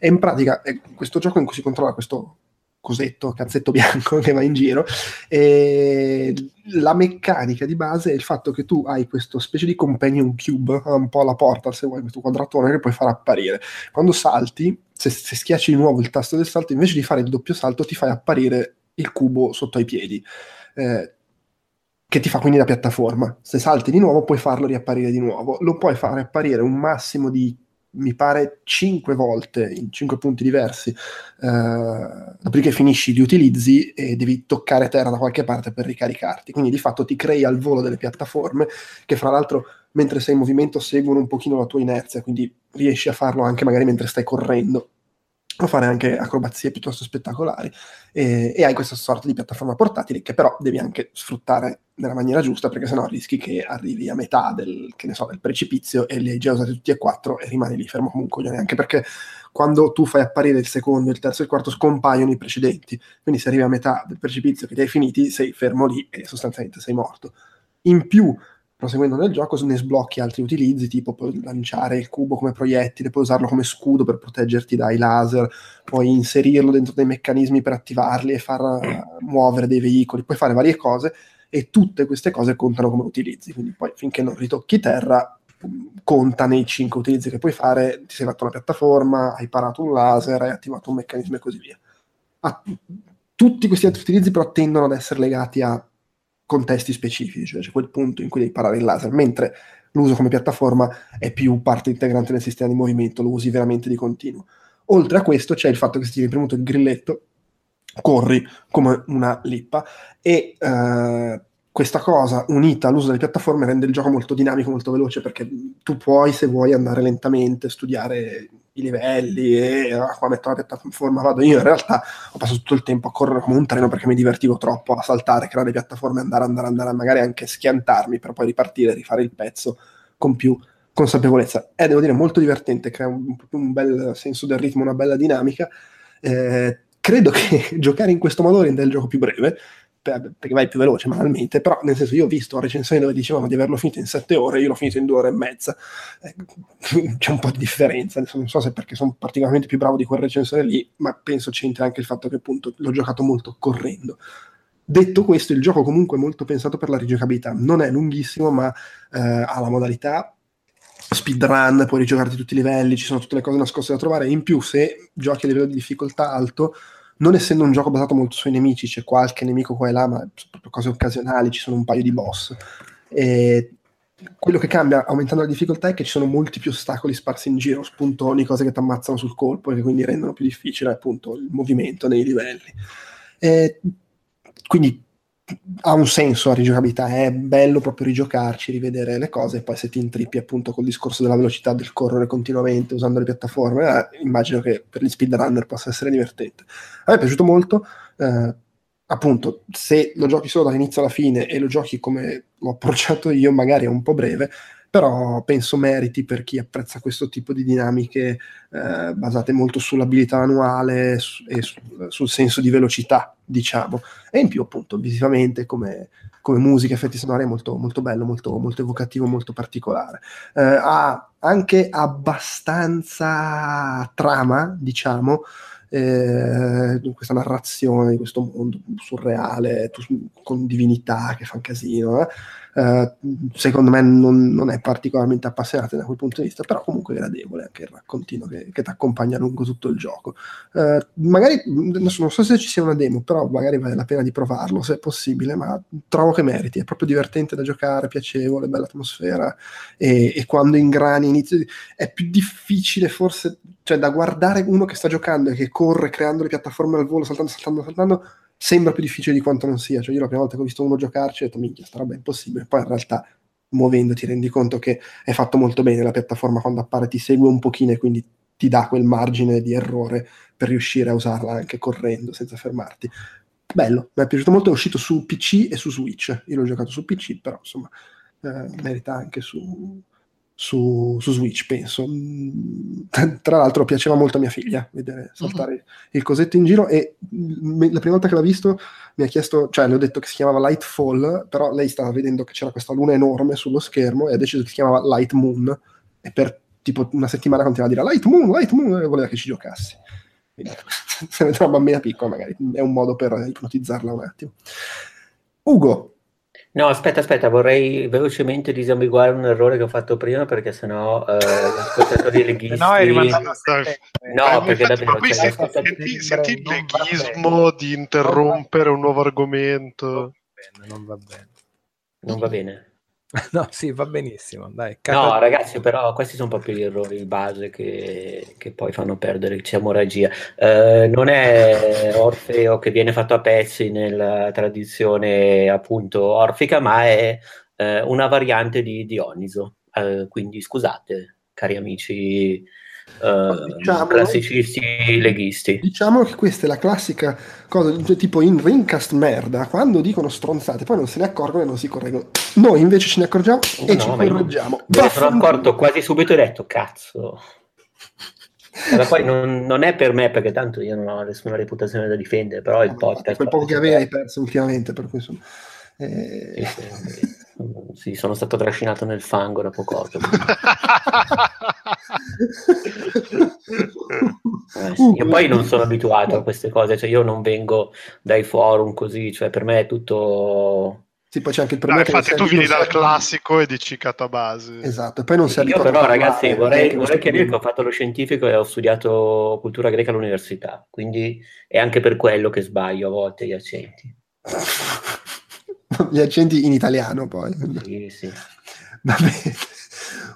E in pratica è questo gioco in cui si controlla questo cosetto, cazzetto bianco che va in giro, e la meccanica di base è il fatto che tu hai questo specie di companion cube, un po' alla porta, se vuoi, questo quadratone che puoi far apparire. Quando salti, se, se schiacci di nuovo il tasto del salto, invece di fare il doppio salto ti fai apparire il cubo sotto ai piedi, eh, che ti fa quindi la piattaforma. Se salti di nuovo puoi farlo riapparire di nuovo. Lo puoi fare apparire un massimo di, mi pare, cinque volte in cinque punti diversi, eh, dopodiché finisci, li utilizzi e devi toccare terra da qualche parte per ricaricarti, quindi di fatto ti crei al volo delle piattaforme che, fra l'altro, mentre sei in movimento seguono un pochino la tua inerzia, quindi riesci a farlo anche magari mentre stai correndo o fare anche acrobazie piuttosto spettacolari, e, e hai questa sorta di piattaforma portatile che però devi anche sfruttare nella maniera giusta, perché sennò rischi che arrivi a metà del, che ne so, del precipizio e li hai già usati tutti e quattro e rimani lì fermo come un coglione, anche perché quando tu fai apparire il secondo, il terzo e il quarto scompaiono i precedenti, quindi se arrivi a metà del precipizio che ti hai finiti sei fermo lì e sostanzialmente sei morto. In più, proseguendo nel gioco, ne sblocchi altri utilizzi, tipo puoi lanciare il cubo come proiettile, puoi usarlo come scudo per proteggerti dai laser, puoi inserirlo dentro dei meccanismi per attivarli e far muovere dei veicoli, puoi fare varie cose e tutte queste cose contano come utilizzi, quindi poi finché non ritocchi terra conta nei cinque utilizzi che puoi fare, ti sei fatto una piattaforma, hai parato un laser, hai attivato un meccanismo e così via. Ah, tutti questi altri utilizzi però tendono ad essere legati a contesti specifici, cioè c'è quel punto in cui devi parare il laser, mentre l'uso come piattaforma è più parte integrante del sistema di movimento, lo usi veramente di continuo. Oltre a questo c'è il fatto che se ti viene premuto il grilletto corri come una lippa, e eh, questa cosa unita all'uso delle piattaforme rende il gioco molto dinamico, molto veloce, perché tu puoi, se vuoi, andare lentamente, studiare i livelli e ah, qua metto la piattaforma, vado. Io in realtà ho passato tutto il tempo a correre come un treno perché mi divertivo troppo a saltare, creare piattaforme, andare, andare, andare, magari anche schiantarmi per poi ripartire e rifare il pezzo con più consapevolezza. È, devo dire, molto divertente, crea un, un bel senso del ritmo, una bella dinamica. Eh, credo che giocare in questo modo renda il gioco più breve, perché vai più veloce banalmente, però nel senso, io ho visto recensioni dove dicevano di averlo finito in sette ore, io l'ho finito in due ore e mezza, eh, c'è un po' di differenza. Adesso non so se perché sono particolarmente più bravo di quel recensore lì, ma penso c'entra anche il fatto che appunto l'ho giocato molto correndo. Detto questo, il gioco comunque è molto pensato per la rigiocabilità, non è lunghissimo, ma eh, ha la modalità speedrun, puoi rigiocarti tutti i livelli, ci sono tutte le cose nascoste da trovare, in più se giochi a livello di difficoltà alto, non essendo un gioco basato molto sui nemici, c'è qualche nemico qua e là, ma proprio cose occasionali, ci sono un paio di boss. E quello che cambia aumentando la difficoltà è che ci sono molti più ostacoli sparsi in giro, spuntoni, cose che ti ammazzano sul colpo e che quindi rendono più difficile appunto il movimento nei livelli. E quindi ha un senso la rigiocabilità, è bello proprio rigiocarci, rivedere le cose, e poi se ti intrippi appunto col discorso della velocità, del correre continuamente usando le piattaforme, eh, immagino che per gli speedrunner possa essere divertente. A me è piaciuto molto, eh, appunto se lo giochi solo dall'inizio alla fine e lo giochi come l'ho approcciato io magari è un po' breve, però penso meriti per chi apprezza questo tipo di dinamiche eh, basate molto sull'abilità manuale su, e su, sul senso di velocità, diciamo. E in più, appunto, visivamente, come, come musica, effetti sonori, è molto, molto bello, molto, molto evocativo, molto particolare. Eh, ha anche abbastanza trama, diciamo, eh, questa narrazione di questo mondo surreale, tu, con divinità che fa un casino, eh. Uh, secondo me non, non è particolarmente appassionante da quel punto di vista, però comunque gradevole anche il raccontino che, che ti accompagna lungo tutto il gioco. Uh, magari adesso non so se ci sia una demo, però magari vale la pena di provarlo se è possibile, ma trovo che meriti, è proprio divertente da giocare, piacevole, bella atmosfera, e, e quando ingrani inizio di... è più difficile forse, cioè da guardare uno che sta giocando e che corre creando le piattaforme al volo, saltando, saltando, saltando, sembra più difficile di quanto non sia. Cioè io la prima volta che ho visto uno giocarci ho detto minchia, sta roba è impossibile, poi in realtà muovendo ti rendi conto che è fatto molto bene, la piattaforma quando appare ti segue un pochino e quindi ti dà quel margine di errore per riuscire a usarla anche correndo senza fermarti. Bello, mi è piaciuto molto, è uscito su P C e su Switch, io l'ho giocato su P C, però insomma eh, merita anche su, su, su Switch, penso. Tra l'altro piaceva molto a mia figlia vedere saltare uh-huh. il cosetto in giro, e me, la prima volta che l'ha visto mi ha chiesto, cioè le ho detto che si chiamava Lightfall, però lei stava vedendo che c'era questa luna enorme sullo schermo e ha deciso che si chiamava Light Moon, e per tipo una settimana continuava a dire Light Moon, Light Moon, e voleva che ci giocassi. Quindi, se avete una bambina piccola magari è un modo per ipnotizzarla un attimo. Ugo. No, aspetta, aspetta, vorrei velocemente disambiguare un errore che ho fatto prima, perché sennò eh, l'ascoltatore leghisti... No, è rimandato a stare... No, eh, perché infatti, davvero... Qui senti, senti il leghismo di interrompere un nuovo argomento. Non va bene. Non va bene. No, sì, va benissimo, dai. Cacca... No, ragazzi, però questi sono proprio gli errori di base che, che poi fanno perdere, c'è emorragia. Eh, non è Orfeo che viene fatto a pezzi nella tradizione appunto orfica, ma è eh, una variante di Dioniso. Eh, quindi scusate, cari amici eh, diciamo, classicisti leghisti. Diciamo che questa è la classica cosa, tipo in Rincast merda, quando dicono stronzate, poi non se ne accorgono e non si correggono. Noi invece ce ne accorgiamo oh, e no, ci correggiamo. Me ne sono accorto quasi subito e ho detto cazzo. Allora, poi non, non è per me, perché tanto io non ho nessuna reputazione da difendere, però il ah, podcast... Quel poco che avevi hai perso ultimamente, per cui sono... Eh... Sì, sì, sì, sono stato trascinato nel fango da poco. Eh sì, io poi non sono abituato a queste cose, cioè io non vengo dai forum così, cioè per me è tutto... Sì, poi c'è anche il problema, no, infatti che tu vieni dal classico e dici catabasi. Esatto, e poi non sei... Io però ragazzi vorrei, vorrei chiarire che ho fatto lo scientifico e ho studiato cultura greca all'università, quindi è anche per quello che sbaglio a volte gli accenti. Gli accenti in italiano poi. Sì, sì. Va bene.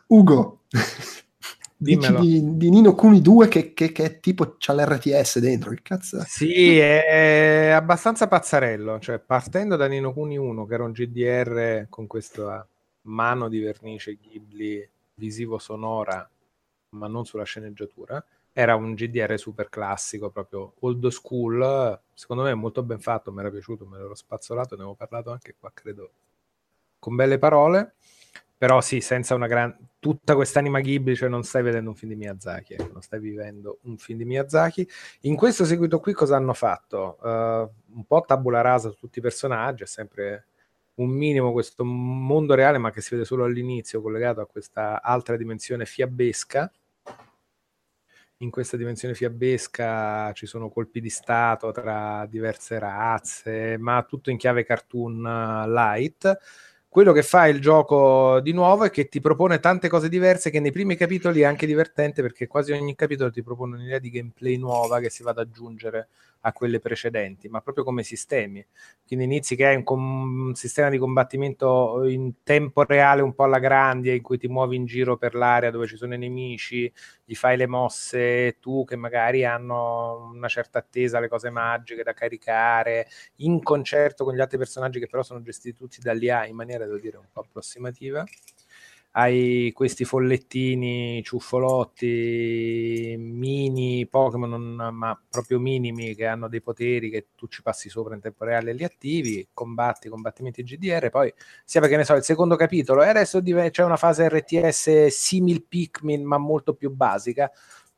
Ugo, dimmelo. Di, di Nino Kuni due che, che, che è tipo c'ha l'R T S dentro, che cazzo? Sì, è abbastanza pazzarello, cioè partendo da Nino Kuni uno che era un G D R con questa mano di vernice Ghibli visivo sonora ma non sulla sceneggiatura, era un G D R super classico, proprio old school, secondo me molto ben fatto, mi era piaciuto, me l'ero spazzolato, ne avevo parlato anche qua credo con belle parole. Però sì, senza una gran... tutta quest'anima Ghibli, cioè non stai vedendo un film di Miyazaki, eh, non stai vivendo un film di Miyazaki. In questo seguito qui cosa hanno fatto? Uh, un po' tabula rasa su tutti i personaggi, è sempre un minimo questo mondo reale, ma che si vede solo all'inizio, collegato a questa altra dimensione fiabesca. In questa dimensione fiabesca ci sono colpi di stato tra diverse razze, ma tutto in chiave cartoon light. Quello che fa il gioco di nuovo è che ti propone tante cose diverse, che nei primi capitoli è anche divertente perché quasi ogni capitolo ti propone un'idea di gameplay nuova che si va ad aggiungere a quelle precedenti, ma proprio come sistemi. Quindi inizi che hai un, com- un sistema di combattimento in tempo reale un po' alla grande, in cui ti muovi in giro per l'area dove ci sono i nemici, gli fai le mosse tu che magari hanno una certa attesa, le cose magiche da caricare, in concerto con gli altri personaggi che però sono gestiti tutti dall'I A in maniera, devo dire, un po' approssimativa. Hai questi follettini, ciuffolotti, mini Pokémon, ma proprio minimi, che hanno dei poteri che tu ci passi sopra in tempo reale e li attivi, combatti, combattimenti G D R, poi sia perché ne so, il secondo capitolo, e adesso div- c'è una fase R T S simil Pikmin, ma molto più basica,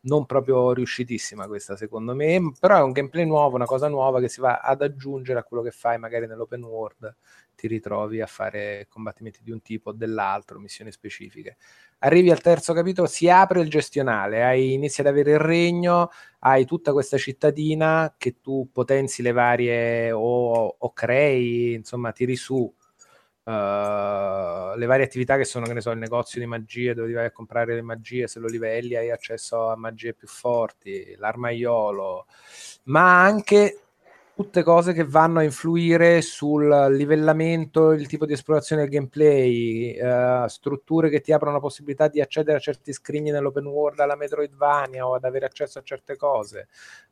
non proprio riuscitissima questa secondo me, però è un gameplay nuovo, una cosa nuova che si va ad aggiungere a quello che fai magari nell'open world. Ti ritrovi a fare combattimenti di un tipo o dell'altro, missioni specifiche. Arrivi al terzo capitolo, si apre il gestionale, hai, inizi ad avere il regno, hai tutta questa cittadina che tu potenzi le varie o, o crei, insomma tiri su uh, le varie attività che sono, che ne so, il negozio di magie dove ti vai a comprare le magie, se lo livelli hai accesso a magie più forti, l'armaiolo, ma anche tutte cose che vanno a influire sul livellamento, il tipo di esplorazione del gameplay, eh, strutture che ti aprono la possibilità di accedere a certi scrigni nell'open world alla Metroidvania o ad avere accesso a certe cose,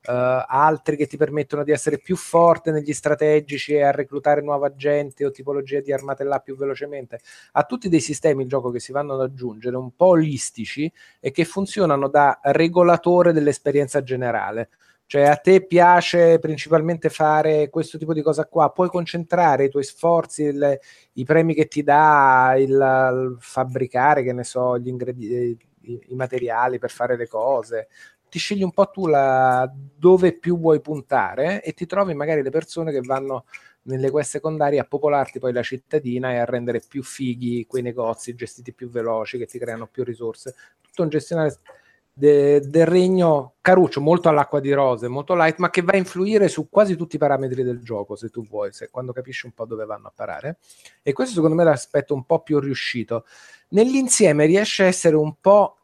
eh, altri che ti permettono di essere più forte negli strategici e a reclutare nuova gente o tipologie di armate là più velocemente. Ha tutti dei sistemi in gioco che si vanno ad aggiungere, un po' olistici, e che funzionano da regolatore dell'esperienza generale. Cioè, a te piace principalmente fare questo tipo di cosa qua, puoi concentrare i tuoi sforzi, il, i premi che ti dà, il, il fabbricare, che ne so, gli ingredienti, i, i materiali per fare le cose. Ti scegli un po' tu la, dove più vuoi puntare, e ti trovi magari le persone che vanno nelle quest secondarie a popolarti poi la cittadina e a rendere più fighi quei negozi, gestiti più veloci, che ti creano più risorse. Tutto un gestionale De, del regno caruccio, molto all'acqua di rose, molto light, ma che va a influire su quasi tutti i parametri del gioco, se tu vuoi, se, quando capisci un po' dove vanno a parare. E questo secondo me è l'aspetto un po' più riuscito. Nell'insieme riesce a essere un po'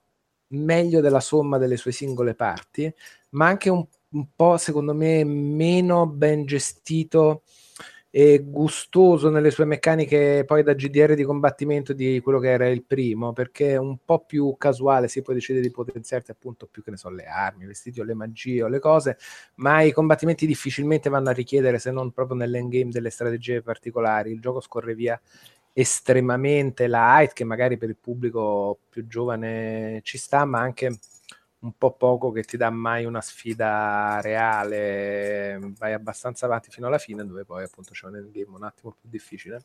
meglio della somma delle sue singole parti, ma anche un, un po', secondo me, meno ben gestito e gustoso nelle sue meccaniche poi da G D R di combattimento di quello che era il primo, perché è un po' più casuale. Si può decidere di potenziarti appunto più, che ne so, le armi, i vestiti o le magie o le cose, ma i combattimenti difficilmente vanno a richiedere, se non proprio nell'endgame, delle strategie particolari. Il gioco scorre via estremamente light, che magari per il pubblico più giovane ci sta, ma anche un po' poco che ti dà mai una sfida reale. Vai abbastanza avanti fino alla fine, dove poi appunto c'è un endgame un attimo più difficile,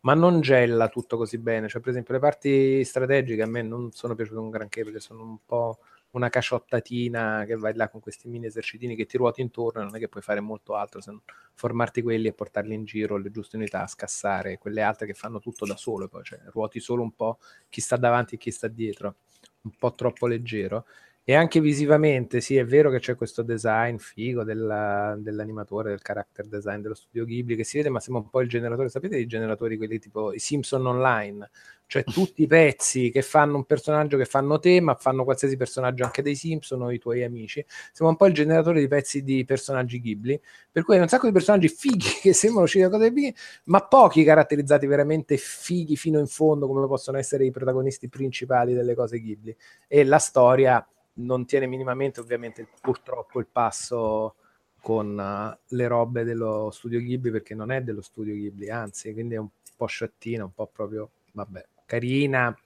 ma non gella tutto così bene. Cioè, per esempio, le parti strategiche a me non sono piaciute un granché, perché sono un po' una caciottatina che vai là con questi mini esercitini che ti ruoti intorno, e non è che puoi fare molto altro se non formarti quelli e portarli in giro, le giuste unità, scassare quelle altre che fanno tutto da solo, poi cioè, ruoti solo un po' chi sta davanti e chi sta dietro, un po' troppo leggero. E anche visivamente, sì, è vero che c'è questo design figo della, dell'animatore, del character design dello studio Ghibli, che si vede, ma sembra un po' il generatore, sapete, i generatori, quelli tipo i Simpson online, cioè tutti i pezzi che fanno un personaggio, che fanno te, ma fanno qualsiasi personaggio, anche dei Simpson o i tuoi amici. Sembra un po' il generatore di pezzi di personaggi Ghibli, per cui hai un sacco di personaggi fighi che sembrano usciti da cose fighe, ma pochi caratterizzati veramente fighi fino in fondo, come possono essere i protagonisti principali delle cose Ghibli. E la storia non tiene minimamente, ovviamente, purtroppo, il passo con uh, le robe dello studio Ghibli, perché non è dello studio Ghibli, anzi, quindi è un po' sciattina, un po' proprio, vabbè, carina,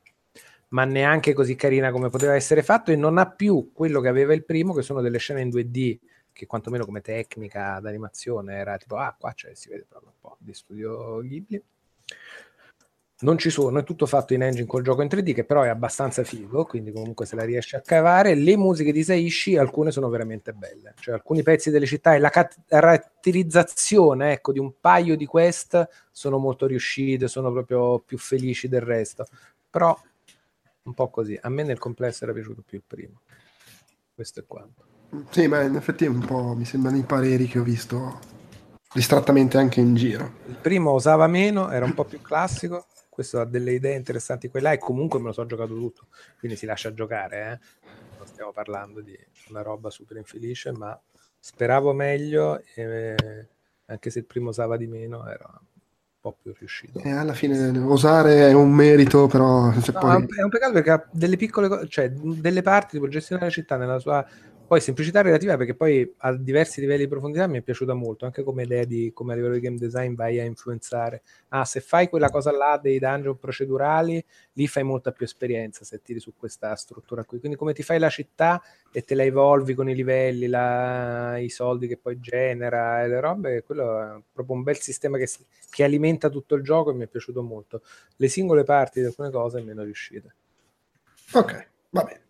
ma neanche così carina come poteva essere fatto, e non ha più quello che aveva il primo, che sono delle scene in due D, che quantomeno come tecnica d'animazione era tipo, ah, qua c'è, si vede proprio un po' di studio Ghibli. Non ci sono, è tutto fatto in engine col gioco in tre D, che però è abbastanza figo, quindi comunque se la riesce a cavare. Le musiche di Saishi, alcune sono veramente belle, cioè alcuni pezzi delle città e la caratterizzazione, ecco, di un paio di quest sono molto riuscite, sono proprio più felici del resto, però un po' così. A me nel complesso era piaciuto più il primo, questo è quanto. Sì, ma in effetti è un po', mi sembrano i pareri che ho visto distrattamente anche in giro. Il primo usava meno, era un po' più classico, questo ha delle idee interessanti quella, e comunque me lo so giocato tutto, quindi si lascia giocare, eh? Non stiamo parlando di una roba super infelice, ma Speravo meglio, eh, anche se il primo usava di meno, era un po' più riuscito. E alla fine osare è un merito, però... Se no, poi... È un peccato perché ha delle piccole cose, cioè delle parti, tipo gestionare la città nella sua... Poi semplicità relativa, perché poi a diversi livelli di profondità mi è piaciuta molto, anche come idea di come a livello di game design vai a influenzare. Ah, se fai quella cosa là dei dungeon procedurali, lì fai molta più esperienza se tiri su questa struttura qui. Quindi come ti fai la città e te la evolvi con i livelli, la... i soldi che poi genera e le robe, quello è proprio un bel sistema che, si... che alimenta tutto il gioco e mi è piaciuto molto. Le singole parti di alcune cose meno riuscite. Ok, va bene.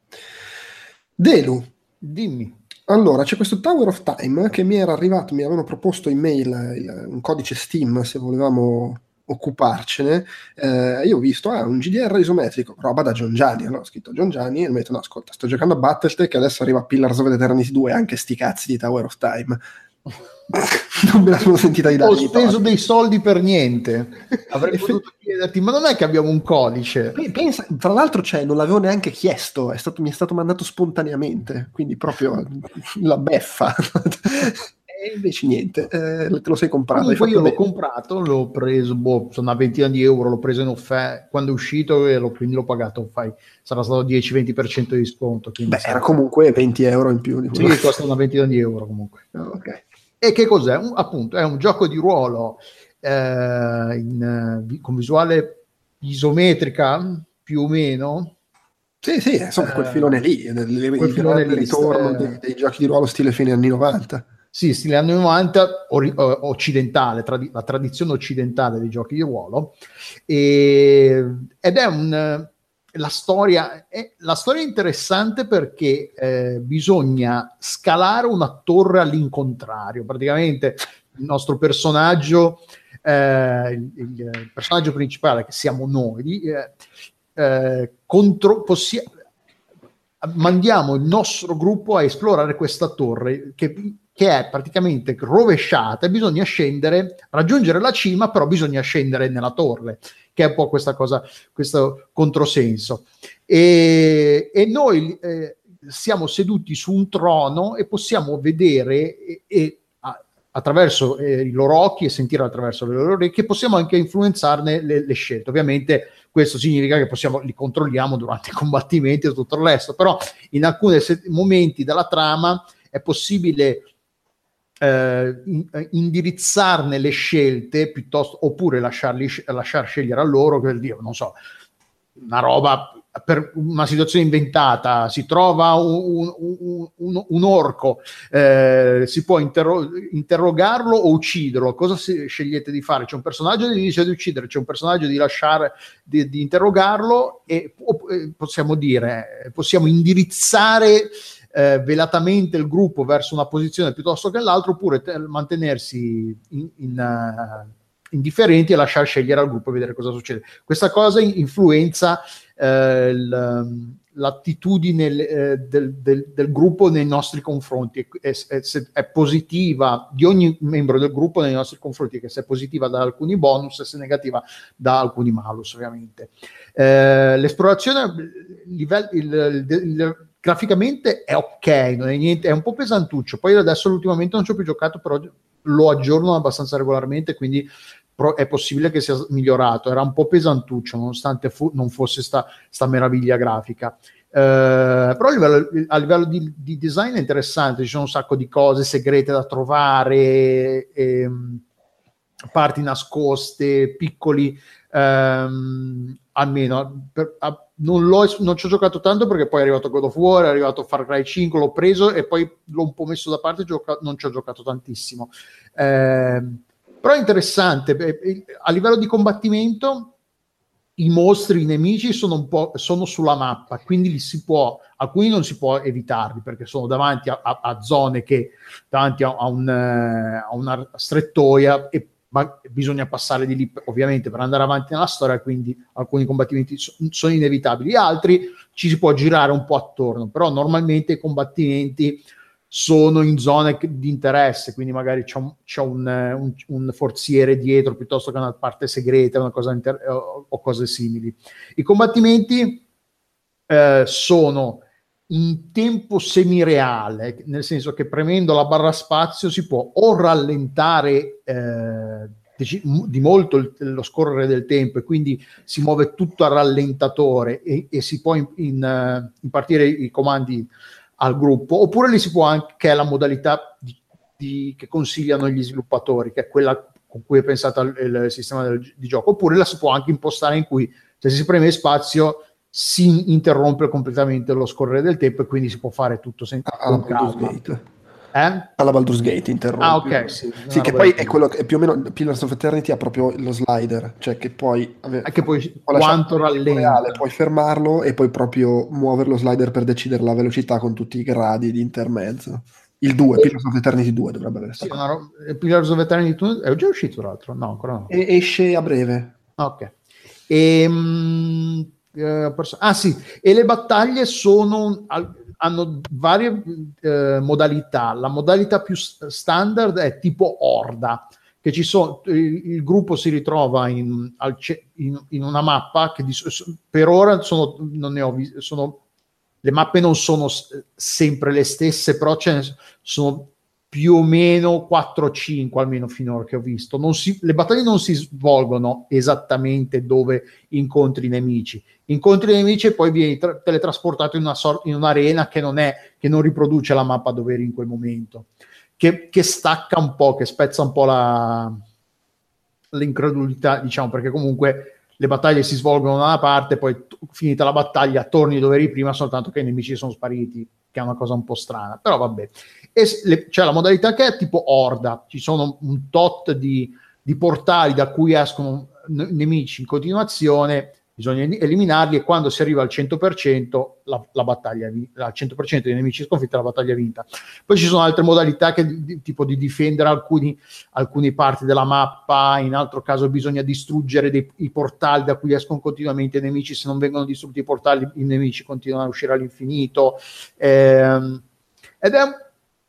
Delu. Dimmi. Allora, c'è questo Tower of Time che mi era arrivato, mi avevano proposto in mail il, un codice Steam se volevamo occuparcene. Eh, io ho visto, ah, un G D R isometrico, roba da John Gianni. Allora ho scritto John Gianni e mi ho detto, no, ascolta, sto giocando a Battletech e adesso arriva Pillars of Eternity due, anche sti cazzi di Tower of Time. Non me la sono sentita di dare. Ho speso dei soldi per niente. Avrei potuto chiederti, ma non è che abbiamo un codice? Pensa, tra l'altro, cioè, non l'avevo neanche chiesto, è stato, mi è stato mandato spontaneamente, quindi proprio la beffa. E invece niente, eh, te lo sei comprato. Comunque io bene. L'ho comprato, l'ho preso, boh, sono una ventina di euro, l'ho preso in offerta quando è uscito e l'ho, quindi l'ho pagato, fai, sarà stato dieci venti per cento di sconto. Beh, sarà... era comunque venti euro in più. Di sì, costa una ventina di euro comunque. Oh, ok. E che cos'è? Un, appunto, è un gioco di ruolo eh, in, con visuale isometrica, più o meno. Sì, sì, insomma, eh, quel filone lì, quel il filone lì, ritorno eh, dei, dei giochi di ruolo stile fine anni novanta. Sì, stile anni novanta, ori- occidentale, trad- la tradizione occidentale dei giochi di ruolo. E, ed è un... La storia, è, la storia è interessante perché eh, bisogna scalare una torre all'incontrario. Praticamente il nostro personaggio, eh, il, il personaggio principale che siamo noi, eh, eh, contro, possi- mandiamo il nostro gruppo a esplorare questa torre che, che è praticamente rovesciata e bisogna scendere, raggiungere la cima, però bisogna scendere nella torre, che è un po' questa cosa, questo controsenso. E, e noi eh, siamo seduti su un trono e possiamo vedere e, e, a, attraverso eh, i loro occhi e sentire attraverso le loro orecchie, possiamo anche influenzarne le, le scelte. Ovviamente questo significa che possiamo, li controlliamo durante i combattimenti e tutto il resto, però in alcuni se- momenti della trama è possibile... Eh, indirizzarne le scelte piuttosto, oppure lasciarli, lasciar scegliere a loro, che dire, non so, una roba per una situazione inventata, si trova un, un, un, un orco, eh, si può interro- interrogarlo o ucciderlo, cosa si, scegliete di fare? C'è un personaggio che dice di uccidere, c'è un personaggio di lasciare di, di interrogarlo e possiamo dire, possiamo indirizzare Eh, velatamente il gruppo verso una posizione piuttosto che l'altra, oppure te- mantenersi in, in, uh, indifferenti e lasciar scegliere al gruppo e vedere cosa succede. Questa cosa in- influenza eh, l- l'attitudine eh, del, del, del gruppo nei nostri confronti, e se, se è positiva di ogni membro del gruppo nei nostri confronti, che se è positiva da alcuni bonus e se negativa da alcuni malus, ovviamente. Eh, l'esplorazione livello il, il, il graficamente è ok, non è niente, è un po' pesantuccio. Poi adesso ultimamente non ci ho più giocato, però lo aggiorno abbastanza regolarmente, quindi pro- è possibile che sia migliorato. Era un po' pesantuccio, nonostante fu- non fosse sta, sta meraviglia grafica. Eh, però a livello, a livello di, di design è interessante, ci sono un sacco di cose segrete da trovare, ehm, parti nascoste, piccoli... Ehm, almeno per, a, non, l'ho, non ci ho giocato tanto perché poi è arrivato God of War, è arrivato Far Cry cinque, l'ho preso e poi l'ho un po' messo da parte, gioca- non ci ho giocato tantissimo, eh, però è interessante. Beh, a livello di combattimento i mostri, i nemici sono un po' sono sulla mappa, quindi li si può, alcuni non si può evitarli perché sono davanti a, a, a zone che davanti a, a, un, a una strettoia e ma bisogna passare di lì ovviamente per andare avanti nella storia, quindi alcuni combattimenti so- sono inevitabili, altri ci si può girare un po' attorno, però normalmente i combattimenti sono in zone di interesse, quindi magari c'è un, c'è un, un, un forziere dietro piuttosto che una parte segreta, una cosa inter- o, o cose simili. I combattimenti eh, sono in tempo semireale, nel senso che premendo la barra spazio si può o rallentare eh, di molto il, lo scorrere del tempo, e quindi si muove tutto a rallentatore e, e si può in, in, uh, impartire i comandi al gruppo, oppure lì si può anche, che è la modalità di, di, che consigliano gli sviluppatori, che è quella con cui è pensato il, il sistema del, di gioco, oppure la si può anche impostare in cui, cioè, se si preme spazio si interrompe completamente lo scorrere del tempo e quindi si può fare tutto senza eh? alla Baldur's Gate interrompe. Ah, ok, sì, sì, che poi è quello che è più o meno Pillars of Eternity, ha proprio lo slider, cioè che poi, ave, che poi quanto rallenta reale, puoi fermarlo e poi proprio muovere lo slider per decidere la velocità con tutti i gradi di intermezzo. Il due, Pillars of Eternity due dovrebbe avere sì, ro- Pillars of Eternity due è già uscito tra l'altro? No, ancora no. E- esce a breve. Ok. E, mh, eh, perso- ah sì, e le battaglie sono... Al- hanno varie eh, modalità. La modalità più standard è tipo Orda, che ci sono, il, il gruppo si ritrova in, al, in, in una mappa che di, per ora sono, non ne ho vis- sono, le mappe non sono sempre le stesse, però ce ne sono più o meno quattro o cinque almeno finora che ho visto. Non si, le battaglie non si svolgono esattamente dove incontri i nemici. Incontri i nemici e poi vieni tra- teletrasportato in, una sor- in un'arena che non è, che non riproduce la mappa dove eri in quel momento, che, che stacca un po', che spezza un po' la, l'incredulità, diciamo, perché comunque le battaglie si svolgono da una parte, poi t- finita la battaglia torni dove eri prima, soltanto che i nemici sono spariti, che è una cosa un po' strana, però vabbè. E le, c'è la modalità che è tipo Orda, ci sono un tot di, di portali da cui escono n- nemici in continuazione, bisogna eliminarli, e quando si arriva al cento per cento la, la battaglia, al cento per cento dei nemici sconfitti la battaglia è vinta. Poi ci sono altre modalità che di, tipo di difendere alcuni, alcune parti della mappa, in altro caso bisogna distruggere dei, i portali da cui escono continuamente i nemici, se non vengono distrutti i portali i nemici continuano a uscire all'infinito, eh, ed è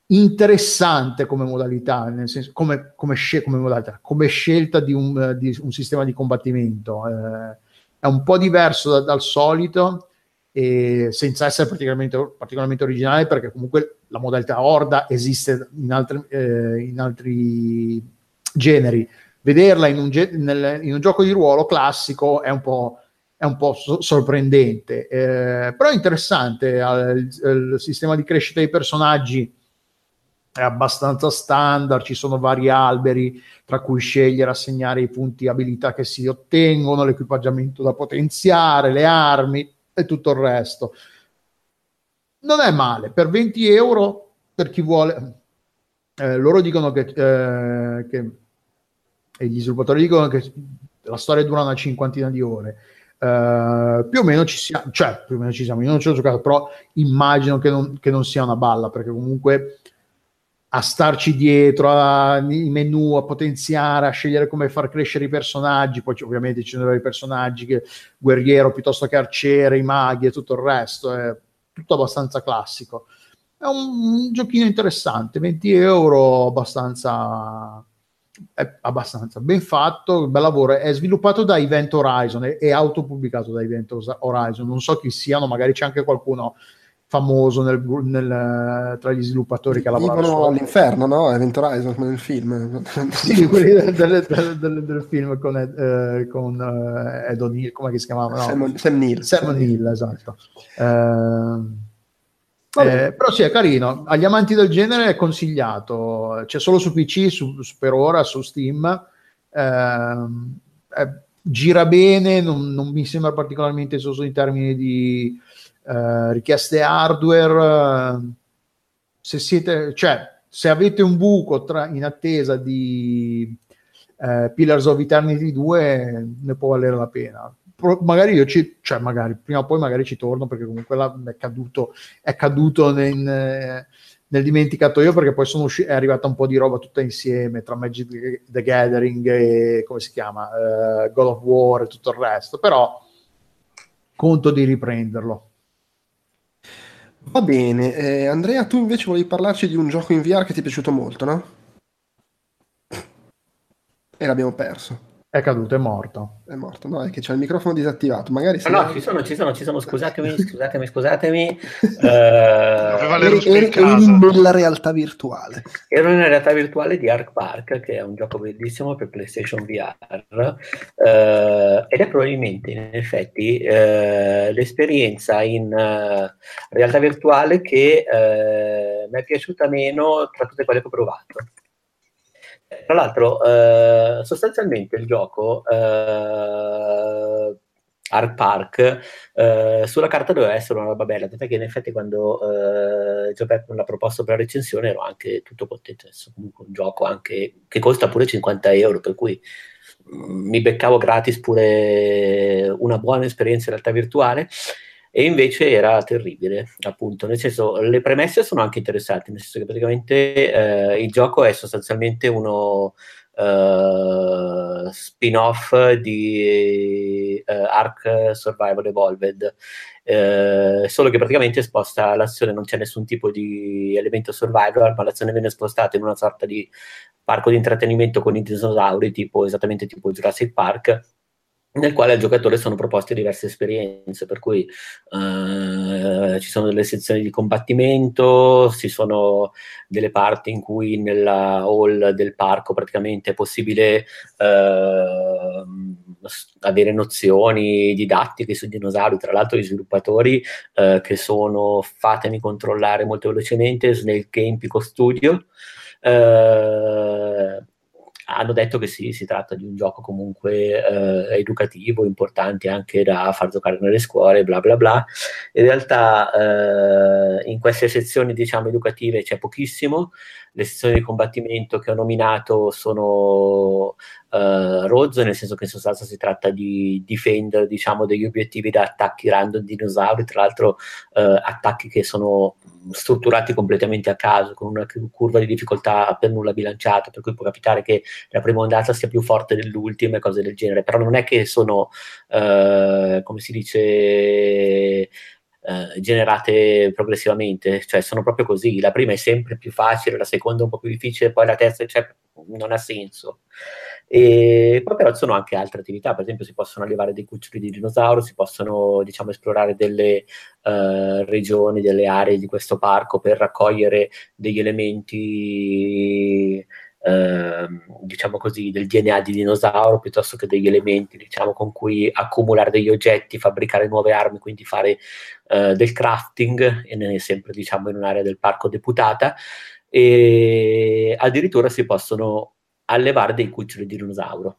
interessante come modalità, nel senso, come, come, scel- come, modalità, come scelta di un, di un sistema di combattimento, eh, è un po' diverso da, dal solito, e senza essere particolarmente, particolarmente originale, perché comunque la modalità Horda esiste in altri, eh, in altri generi. Vederla in un, ge- nel, in un gioco di ruolo classico è un po', è un po' so- sorprendente, eh, però è interessante. Al, il sistema di crescita dei personaggi è abbastanza standard, ci sono vari alberi tra cui scegliere, assegnare i punti abilità che si ottengono, l'equipaggiamento da potenziare, le armi e tutto il resto. Non è male, per venti euro per chi vuole. Eh, loro dicono che, eh, che e gli sviluppatori dicono che la storia dura una cinquantina di ore. Uh, più o meno ci siamo, cioè più o meno ci siamo, io non ci ho giocato, però immagino che non, che non sia una balla, perché comunque a starci dietro, ai menu, a potenziare, a scegliere come far crescere i personaggi, poi ovviamente ci sono i personaggi che guerriero piuttosto che arciere, i maghi e tutto il resto, è tutto abbastanza classico. È un, un giochino interessante, venti euro, abbastanza, è abbastanza ben fatto, bel lavoro. È sviluppato da Event Horizon, è, è autopubblicato da Event Horizon, non so chi siano, magari c'è anche qualcuno famoso nel, nel, tra gli sviluppatori che lavorano all'inferno, no? Event Horizon, come nel film. Sì, quelli del, del, del, del, del film con Ed, eh, con Ed O'Neill, come si chiamava? No? Sam, Sam Neill. Sam Neill, esatto. Eh, eh, però sì, è carino. Agli amanti del genere è consigliato. C'è solo su P C, su, su, per ora, su Steam. Eh, eh, gira bene, non, non mi sembra particolarmente esoso in termini di Uh, richieste hardware. Uh, se siete, cioè se avete un buco tra, in attesa di uh, Pillars of Eternity due, ne può valere la pena. Pro, magari io ci, cioè magari prima o poi magari ci torno, perché comunque la, è caduto è caduto nel, nel dimenticatoio, perché poi sono usci- è arrivata un po' di roba tutta insieme tra Magic the Gathering e come si chiama uh, God of War e tutto il resto, però conto di riprenderlo. Va bene, eh, Andrea, tu invece volevi parlarci di un gioco in V R che ti è piaciuto molto, no? E l'abbiamo perso. È caduto, è morto. È morto, no, è che c'è il microfono disattivato. Magari se no, no, ci sono, ci sono, ci sono, scusatemi, scusatemi, scusatemi. uh, ero, ero in nella realtà virtuale. Ero nella realtà virtuale di Ark Park, che è un gioco bellissimo per PlayStation V R, uh, ed è probabilmente, in effetti, uh, l'esperienza in uh, realtà virtuale che uh, mi è piaciuta meno tra tutte quelle che ho provato. Tra l'altro, eh, sostanzialmente il gioco eh, Ark Park eh, sulla carta doveva essere una roba bella, perché in effetti quando eh, Giopetto l'ha proposto per la recensione ero anche tutto contento. Comunque un gioco anche che costa pure cinquanta euro, per cui mh, mi beccavo gratis pure una buona esperienza in realtà virtuale. E invece era terribile, appunto, nel senso, le premesse sono anche interessanti, nel senso che praticamente eh, il gioco è sostanzialmente uno eh, spin-off di eh, Ark Survival Evolved, eh, solo che praticamente sposta l'azione, non c'è nessun tipo di elemento survival, ma l'azione viene spostata in una sorta di parco di intrattenimento con i dinosauri, tipo, esattamente tipo Jurassic Park, nel quale al giocatore sono proposte diverse esperienze, per cui eh, ci sono delle sezioni di combattimento, ci sono delle parti in cui nella hall del parco praticamente è possibile eh, avere nozioni didattiche sui dinosauri. Tra l'altro gli sviluppatori eh, che sono, fatemi controllare molto velocemente, Snake Game Pico Studio, eh, hanno detto che sì, si tratta di un gioco comunque eh, educativo, importante anche da far giocare nelle scuole, bla bla bla. In realtà eh, in queste sezioni, diciamo, educative c'è pochissimo. Le sezioni di combattimento che ho nominato sono eh, rozze, nel senso che in sostanza si tratta di difendere, diciamo, degli obiettivi da attacchi random di dinosauri, tra l'altro eh, attacchi che sono strutturati completamente a caso, con una curva di difficoltà per nulla bilanciata, per cui può capitare che la prima ondata sia più forte dell'ultima e cose del genere, però non è che sono, eh, come si dice, eh, generate progressivamente, cioè sono proprio così, la prima è sempre più facile, la seconda un po' più difficile, poi la terza, cioè, non ha senso. E poi però ci sono anche altre attività, per esempio si possono allevare dei cuccioli di dinosauro, si possono, diciamo, esplorare delle uh, regioni, delle aree di questo parco per raccogliere degli elementi uh, diciamo così, del D N A di dinosauro, piuttosto che degli elementi, diciamo, con cui accumulare degli oggetti, fabbricare nuove armi, quindi fare uh, del crafting, e sempre, diciamo, in un'area del parco deputata. E addirittura si possono allevare dei cuccioli di dinosauro.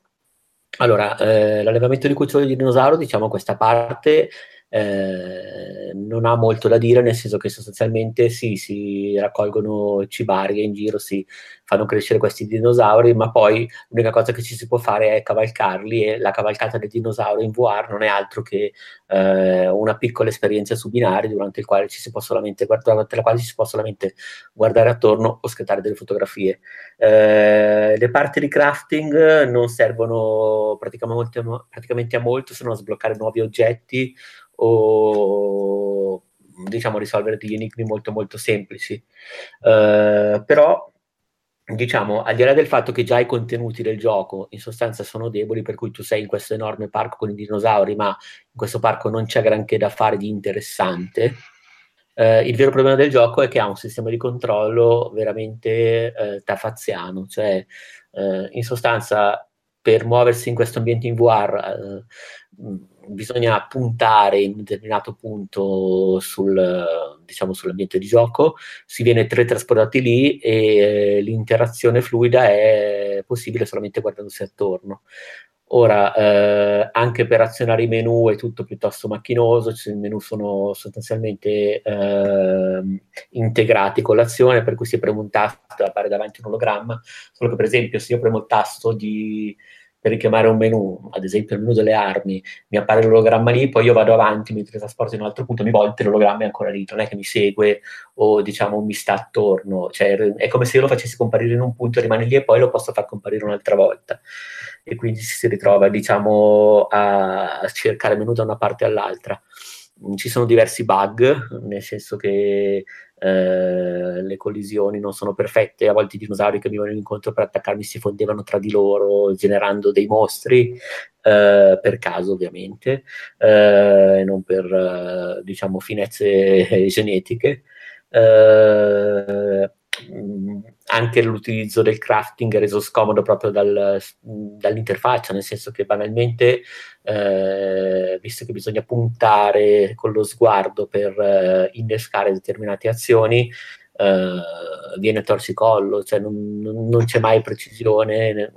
Allora, eh, l'allevamento di cuccioli di dinosauro, diciamo, questa parte eh, non ha molto da dire, nel senso che sostanzialmente sì, si raccolgono cibarie in giro, si fanno crescere questi dinosauri, ma poi l'unica cosa che ci si può fare è cavalcarli, e la cavalcata del dinosauro in V R non è altro che eh, una piccola esperienza su binari durante, il quale ci si può solamente guard- durante la quale ci si può solamente guardare attorno o scattare delle fotografie. Eh, le parti di crafting non servono praticamente, praticamente a molto, se non a sbloccare nuovi oggetti o, diciamo, risolvere degli enigmi molto molto semplici. Eh, però, diciamo, al di là del fatto che già i contenuti del gioco in sostanza sono deboli, per cui tu sei in questo enorme parco con i dinosauri, ma in questo parco non c'è granché da fare di interessante, eh, il vero problema del gioco è che ha un sistema di controllo veramente eh, tafaziano, cioè eh, in sostanza per muoversi in questo ambiente in V R eh, bisogna puntare in un determinato punto sul, diciamo, sull'ambiente di gioco, si viene teletrasportati lì e l'interazione fluida è possibile solamente guardandosi attorno. Ora, eh, anche per azionare i menu è tutto piuttosto macchinoso, cioè i menu sono sostanzialmente eh, integrati con l'azione, per cui si preme un tasto e appare davanti un ologramma, solo che per esempio se io premo il tasto di... per richiamare un menu, ad esempio il menu delle armi, mi appare l'ologramma lì, poi io vado avanti, mi trasporto in un altro punto, mi volto e l'ologramma è ancora lì, non è che mi segue o, diciamo, mi sta attorno, cioè è come se io lo facessi comparire in un punto, rimane lì e poi lo posso far comparire un'altra volta. E quindi si ritrova, diciamo, a cercare menu da una parte all'altra. ci sono diversi bug, nel senso che eh, le collisioni non sono perfette, a volte i dinosauri che mi venivano incontro per attaccarmi si fondevano tra di loro generando dei mostri, eh, per caso ovviamente, eh, non per eh, diciamo finezze genetiche. Eh, anche l'utilizzo del crafting è reso scomodo proprio dal, dall'interfaccia, nel senso che banalmente eh, visto che bisogna puntare con lo sguardo per eh, innescare determinate azioni, eh, viene torcicollo, cioè non, non c'è mai precisione,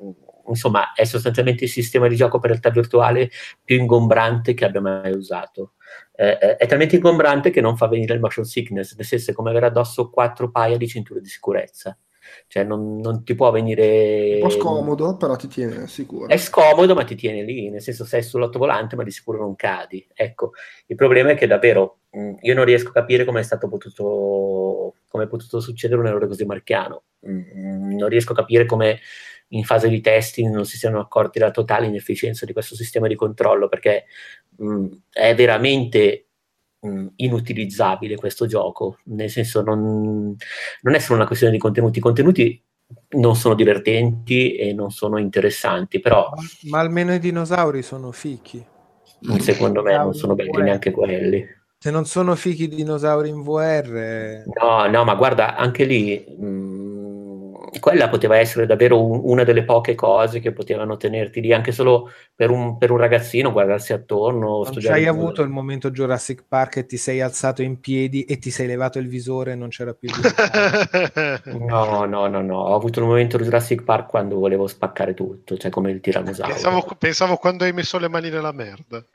insomma è sostanzialmente il sistema di gioco per realtà virtuale più ingombrante che abbia mai usato. Eh, è talmente ingombrante che non fa venire il motion sickness, nel senso è come avere addosso quattro paia di cinture di sicurezza, cioè non, non ti può venire... Un po' scomodo, però ti tiene sicuro. È scomodo, ma ti tiene lì, nel senso sei sull'ottovolante, ma di sicuro non cadi. Ecco, il problema è che davvero mh, io non riesco a capire come è stato potuto, come è potuto succedere un errore così marchiano. Mh, non riesco a capire come in fase di testing non si siano accorti della totale inefficienza di questo sistema di controllo, perché mh, è veramente mh, inutilizzabile questo gioco, nel senso non, non è solo una questione di contenuti, i contenuti non sono divertenti e non sono interessanti, però... Ma, ma almeno i dinosauri sono fichi. Secondo me non sono belli neanche quelli. Se non sono fichi i dinosauri in V R... No, no, ma guarda, anche lì... Mh, quella poteva essere davvero un, una delle poche cose che potevano tenerti lì, anche solo per un, per un ragazzino guardarsi attorno. Non ci hai avuto il momento Jurassic Park e ti sei alzato in piedi e ti sei levato il visore e non c'era più il no, no, no, no, ho avuto il momento Jurassic Park quando volevo spaccare tutto, cioè come il tirannosauro. Pensavo, pensavo quando hai messo le mani nella merda.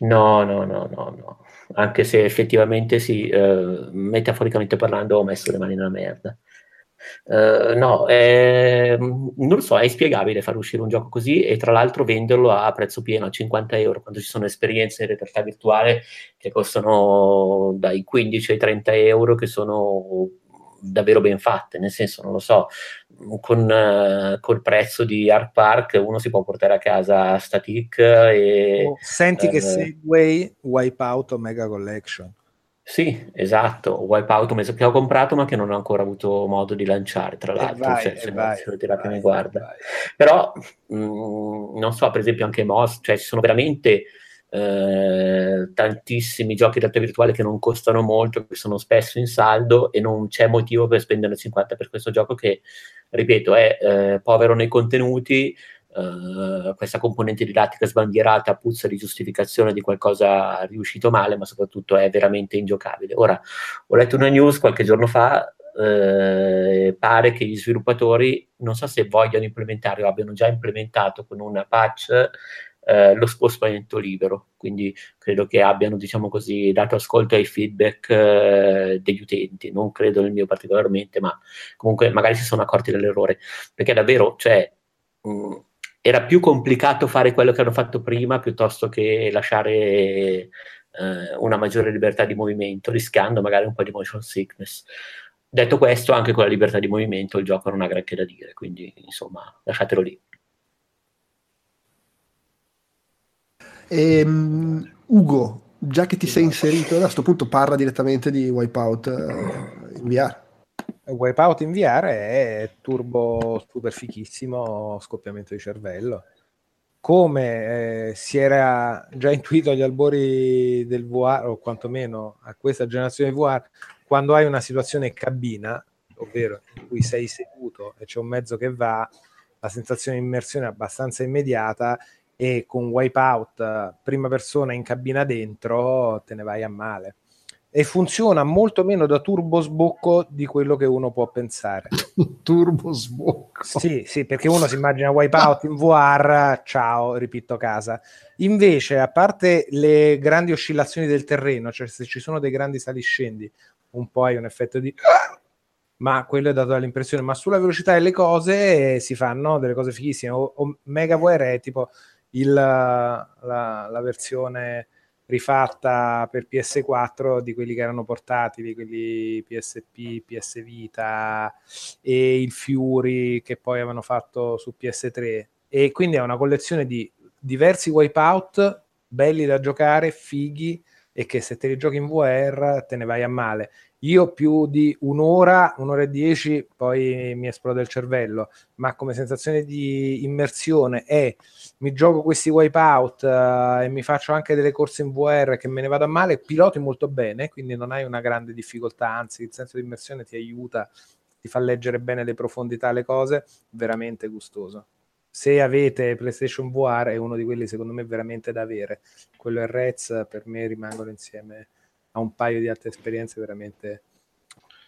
No, no, no, no, no. Anche se effettivamente sì, eh, metaforicamente parlando ho messo le mani nella merda. Uh, no, eh, non lo so, è inspiegabile far uscire un gioco così e tra l'altro venderlo a prezzo pieno a cinquanta euro, quando ci sono esperienze in realtà virtuale che costano dai quindici ai trenta euro, che sono davvero ben fatte, nel senso, non lo so, con eh, col prezzo di Art Park uno si può portare a casa Static e oh, senti ehm... che Segway, Wipeout o Mega Collection. Sì, esatto, Wipeout che ho comprato ma che non ho ancora avuto modo di lanciare, tra l'altro, eh vai, cioè, eh se vai, non dirà che mi guarda. Vai. Però, mh, non so, per esempio anche Moss, cioè ci sono veramente eh, tantissimi giochi di realtà virtuale che non costano molto, che sono spesso in saldo e non c'è motivo per spendere cinquanta per questo gioco che, ripeto, è eh, povero nei contenuti. Uh, questa componente didattica sbandierata puzza di giustificazione di qualcosa riuscito male, ma soprattutto è veramente ingiocabile. Ora, ho letto una news qualche giorno fa, eh, pare che gli sviluppatori, non so se vogliono implementare o abbiano già implementato con una patch eh, lo spostamento libero, quindi credo che abbiano, diciamo così, dato ascolto ai feedback eh, degli utenti, non credo nel mio particolarmente, ma comunque magari si sono accorti dell'errore, perché davvero, cioè mh, era più complicato fare quello che hanno fatto prima piuttosto che lasciare eh, una maggiore libertà di movimento, rischiando magari un po' di motion sickness. Detto questo, anche con la libertà di movimento il gioco non ha granché da dire, quindi insomma lasciatelo lì. ehm, Ugo, già che ti sei inserito, a questo punto parla direttamente di Wipeout eh, in V R. Wipeout in V R è turbo super fichissimo, scoppiamento di cervello. Come eh, si era già intuito agli albori del V R, o quantomeno a questa generazione di V R, quando hai una situazione cabina, ovvero in cui sei seduto e c'è un mezzo che va, la sensazione di immersione è abbastanza immediata e con Wipeout, prima persona in cabina dentro, te ne vai a male. E funziona molto meno da turbo sbocco di quello che uno può pensare. Turbo sbocco? Sì, sì, perché uno si immagina Wipeout in V R, ciao, ripitto casa. Invece, a parte le grandi oscillazioni del terreno, cioè se ci sono dei grandi saliscendi, un po' hai un effetto di... ma quello è dato dall'impressione. Ma sulla velocità delle cose eh, si fanno delle cose fighissime. O, o Mega V R è tipo il, la, la versione... rifatta per P S quattro di quelli che erano portatili, quelli P S P, P S Vita e il Fury che poi avevano fatto su P S tre, e quindi è una collezione di diversi Wipeout belli da giocare, fighi, e che se te li giochi in V R te ne vai a male. Io più di un'ora, un'ora e dieci, poi mi esplode il cervello, ma come sensazione di immersione è eh, mi gioco questi wipeout eh, e mi faccio anche delle corse in V R che me ne vado a male, piloti molto bene, quindi non hai una grande difficoltà, anzi il senso di immersione ti aiuta, ti fa leggere bene le profondità, le cose, veramente gustoso. Se avete PlayStation V R è uno di quelli secondo me veramente da avere, quello e Rez per me rimangono insieme a un paio di altre esperienze veramente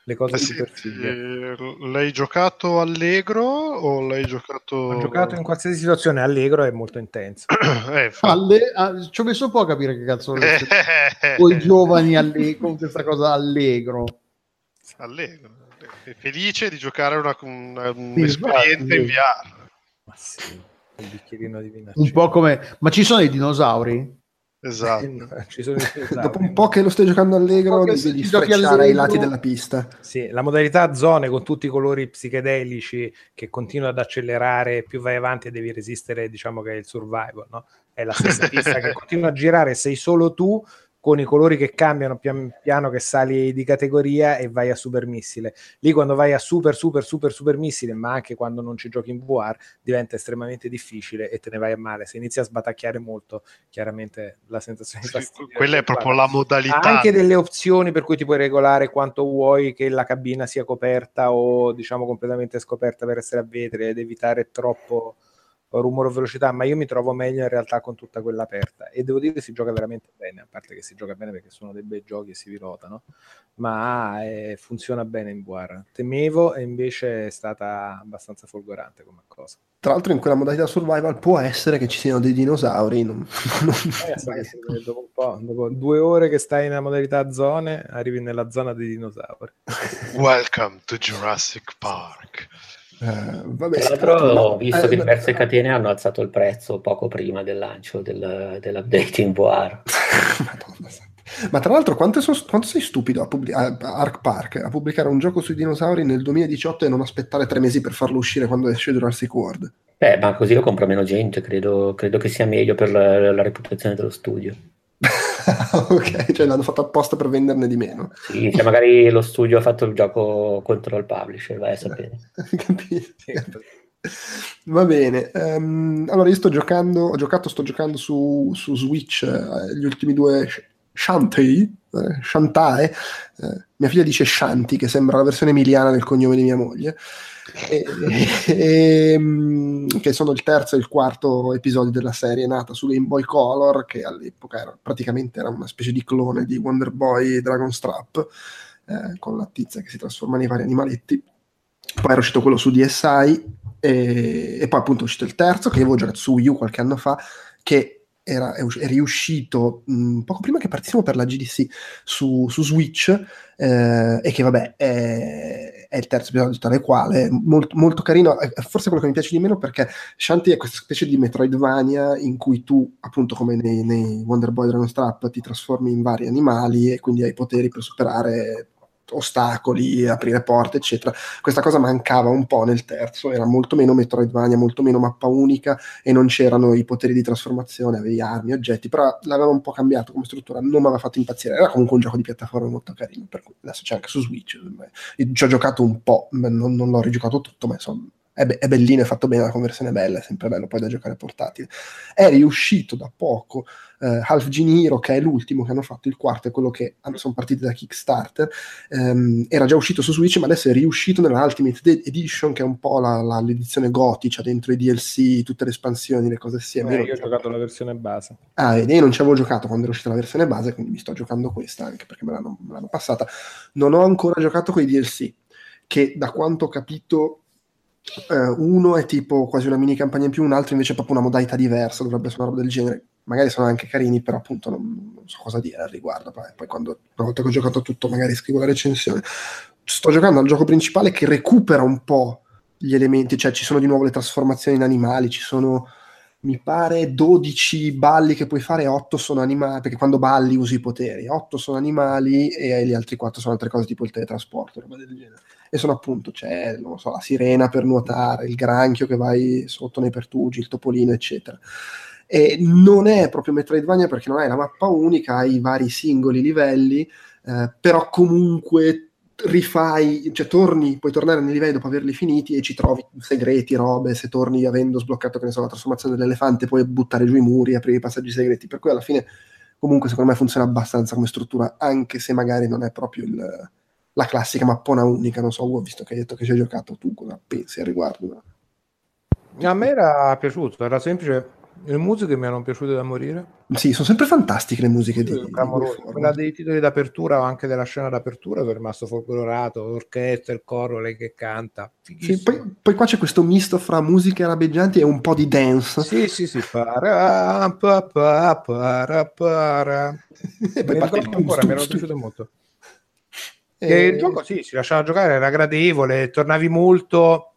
le cose eh sì, super fighe. Eh, l'hai giocato allegro o l'hai giocato... Ho giocato in qualsiasi situazione, allegro è molto intenso. eh, fa... Alle... ah, ci ho messo un po' a capire che cazzo voi giovani alle... con questa cosa allegro allegro, è felice di giocare una, una, un'esperienza sì, in V R. Ma sì, il bicchierino di vinaccia. Un po' come... ma ci sono i dinosauri? Esatto, ci sono dopo un po' che lo stai giocando allegro devi sfrecciare ai lati della pista. Sì, la modalità zone con tutti i colori psichedelici che continua ad accelerare, più vai avanti e devi resistere, diciamo che è il survival, no? È la stessa pista che continua a girare, sei solo tu con i colori che cambiano pian piano che sali di categoria e vai a super missile. Lì quando vai a super super super super missile, ma anche quando non ci giochi in V R, diventa estremamente difficile e te ne vai a male. Se inizi a sbatacchiare molto, chiaramente la sensazione sì, di quella è proprio la modalità. Ha anche delle opzioni per cui ti puoi regolare quanto vuoi che la cabina sia coperta o diciamo completamente scoperta per essere a vetri ed evitare troppo rumore o velocità, ma io mi trovo meglio in realtà con tutta quella aperta e devo dire che si gioca veramente bene, a parte che si gioca bene perché sono dei bei giochi e si pilotano, ma eh, funziona bene in V R. Temevo e invece è stata abbastanza folgorante come cosa. Tra l'altro in quella modalità survival può essere che ci siano dei dinosauri, non... eh, dopo un po', dopo due ore che stai nella modalità zone arrivi nella zona dei dinosauri. Welcome to Jurassic Park. Uh, vabbè, tra l'altro ho visto eh, che diverse catene hanno alzato il prezzo poco prima del lancio del, dell'update in V R. Madonna, ma tra l'altro quanto, so, quanto sei stupido a, pubblic- a Ark Park a pubblicare un gioco sui dinosauri nel duemiladiciotto e non aspettare tre mesi per farlo uscire quando esce Jurassic World. Beh, ma così lo compra meno gente, credo, credo che sia meglio per la, la reputazione dello studio. Ok, cioè l'hanno fatto apposta per venderne di meno. Sì, cioè magari lo studio ha fatto il gioco contro il publisher, vai a sapere. Capito, capito. Va bene, um, allora io sto giocando, ho giocato, sto giocando su, su Switch eh, gli ultimi due Shantae, eh, Shantae eh, mia figlia dice Shanti, che sembra la versione emiliana del cognome di mia moglie, e, e, e, che sono il terzo e il quarto episodio della serie nata su Game Boy Color, che all'epoca era, praticamente era una specie di clone di Wonder Boy e Dragonstrap, eh, con la tizia che si trasforma nei vari animaletti. Poi era uscito quello su D S I e, e poi appunto è uscito il terzo, che avevo giocato su Wii U qualche anno fa, che Era, è, us- è riuscito mh, poco prima che partissimo per la G D C su, su Switch eh, e che vabbè è, è il terzo episodio tale quale, molto, molto carino, è forse quello che mi piace di meno perché Shanti è questa specie di Metroidvania in cui tu appunto come nei, nei Wonder Boy Dragonstrap ti trasformi in vari animali e quindi hai poteri per superare ostacoli, aprire porte eccetera. Questa cosa mancava un po' nel terzo, era molto meno Metroidvania, molto meno mappa unica e non c'erano i poteri di trasformazione, avevi armi, oggetti, però l'aveva un po' cambiato come struttura, non mi aveva fatto impazzire, era comunque un gioco di piattaforma molto carino, per cui adesso c'è anche su Switch. Ci ho giocato un po', non, non l'ho rigiocato tutto, ma insomma è, be- è bellino, è fatto bene, la conversione è bella, è sempre bello poi da giocare portatile. È riuscito da poco eh, Half Genie Hero, che è l'ultimo che hanno fatto, il quarto è quello che sono partiti da Kickstarter, ehm, era già uscito su Switch ma adesso è riuscito nella Ultimate De- Edition, che è un po' la, la, l'edizione G O T Y, c'ha dentro i D L C, tutte le espansioni, le cose assieme. Eh, io ho giocato la versione base. Ah, e io non ci avevo giocato quando era uscita la versione base, quindi mi sto giocando questa anche perché me l'hanno, me l'hanno passata. Non ho ancora giocato con i D L C, che da quanto ho capito Uh, uno è tipo quasi una mini campagna in più, un altro invece è proprio una modalità diversa, dovrebbe essere una roba del genere, magari sono anche carini, però appunto non, non so cosa dire al riguardo. Poi, poi quando, una volta che ho giocato tutto magari scrivo la recensione. Sto giocando al gioco principale che recupera un po' gli elementi, cioè ci sono di nuovo le trasformazioni in animali, ci sono mi pare dodici balli che puoi fare, otto sono animali, perché quando balli usi i poteri, otto sono animali e gli altri quattro sono altre cose tipo il teletrasporto, roba del genere. E sono appunto, c'è, non so, la sirena per nuotare, il granchio che vai sotto nei pertugi, il topolino, eccetera. e non è proprio Metroidvania perché non hai la mappa unica, hai vari singoli livelli, eh, però comunque rifai, cioè torni, puoi tornare nei livelli dopo averli finiti e ci trovi segreti, robe, se torni avendo sbloccato, che ne so, la trasformazione dell'elefante, puoi buttare giù i muri, aprire i passaggi segreti, per cui alla fine comunque secondo me funziona abbastanza come struttura, anche se magari non è proprio il, la classica mappona unica. Non so, ho visto che hai detto che ci hai giocato, tu cosa pensi al riguardo? A me era piaciuto, era semplice. Le musiche mi hanno piaciuto da morire. Sì, sono sempre fantastiche le musiche di, di quella dei titoli d'apertura o anche della scena d'apertura. Sono rimasto folclorato, l'orchestra, il coro, lei che canta. Sì, poi, poi qua c'è questo misto fra musiche arabeggianti e un po' di dance. Sì, sì, sì. Para, pa, pa, para, para. E poi mi ricordo ancora, mi era piaciuto molto. E... E il gioco sì, si lasciava giocare, era gradevole, tornavi molto,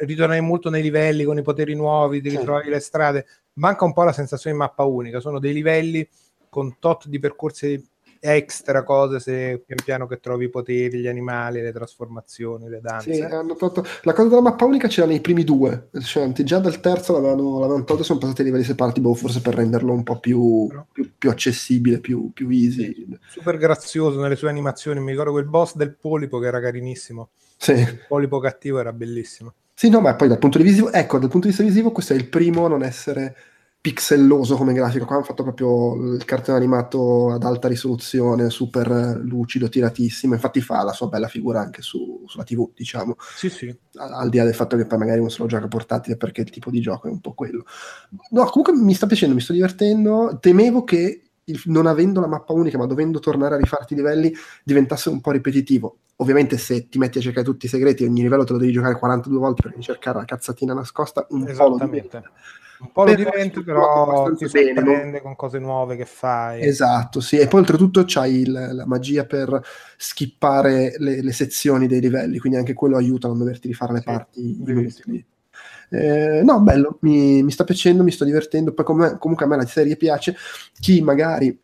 ritornavi molto nei livelli con i poteri nuovi, ti ritrovavi le strade. Manca un po' la sensazione di mappa unica, sono dei livelli con tot di percorsi extra, cose se pian piano che trovi i poteri, gli animali, le trasformazioni, le danze. Sì, hanno tolto... La cosa della mappa unica c'era nei primi due, cioè, già dal terzo l'avevano, l'avevano tolto, sono passati ai livelli separati, boh, forse per renderlo un po' più, no. più, più accessibile, più, più easy. Sì, super grazioso nelle sue animazioni, mi ricordo quel boss del polipo che era carinissimo, sì. Il polipo cattivo era bellissimo. Sì, no, ma poi dal punto di vista visivo, ecco, dal punto di vista visivo questo è il primo a non essere pixelloso come grafico. Qua hanno fatto proprio il cartone animato ad alta risoluzione, super lucido, tiratissimo, infatti fa la sua bella figura anche su, sulla tivù, diciamo. Sì, sì. Al, al di là del fatto che poi magari non se lo gioca portatile perché il tipo di gioco è un po' quello. No, comunque mi sta piacendo, mi sto divertendo, temevo che il, non avendo la mappa unica ma dovendo tornare a rifarti i livelli diventasse un po' ripetitivo. Ovviamente se ti metti a cercare tutti i segreti, ogni livello te lo devi giocare quarantadue volte per cercare la cazzatina nascosta, un esattamente. Po' lo un po' lo diventa, però ti sorprende con cose nuove che fai. Esatto, sì, e poi oltretutto c'hai il, la magia per skippare le, le sezioni dei livelli, quindi anche quello aiuta a non doverti rifare le sì, parti inutili. Eh, no, bello, mi, mi sta piacendo, mi sto divertendo, poi com- comunque a me la serie piace. Chi magari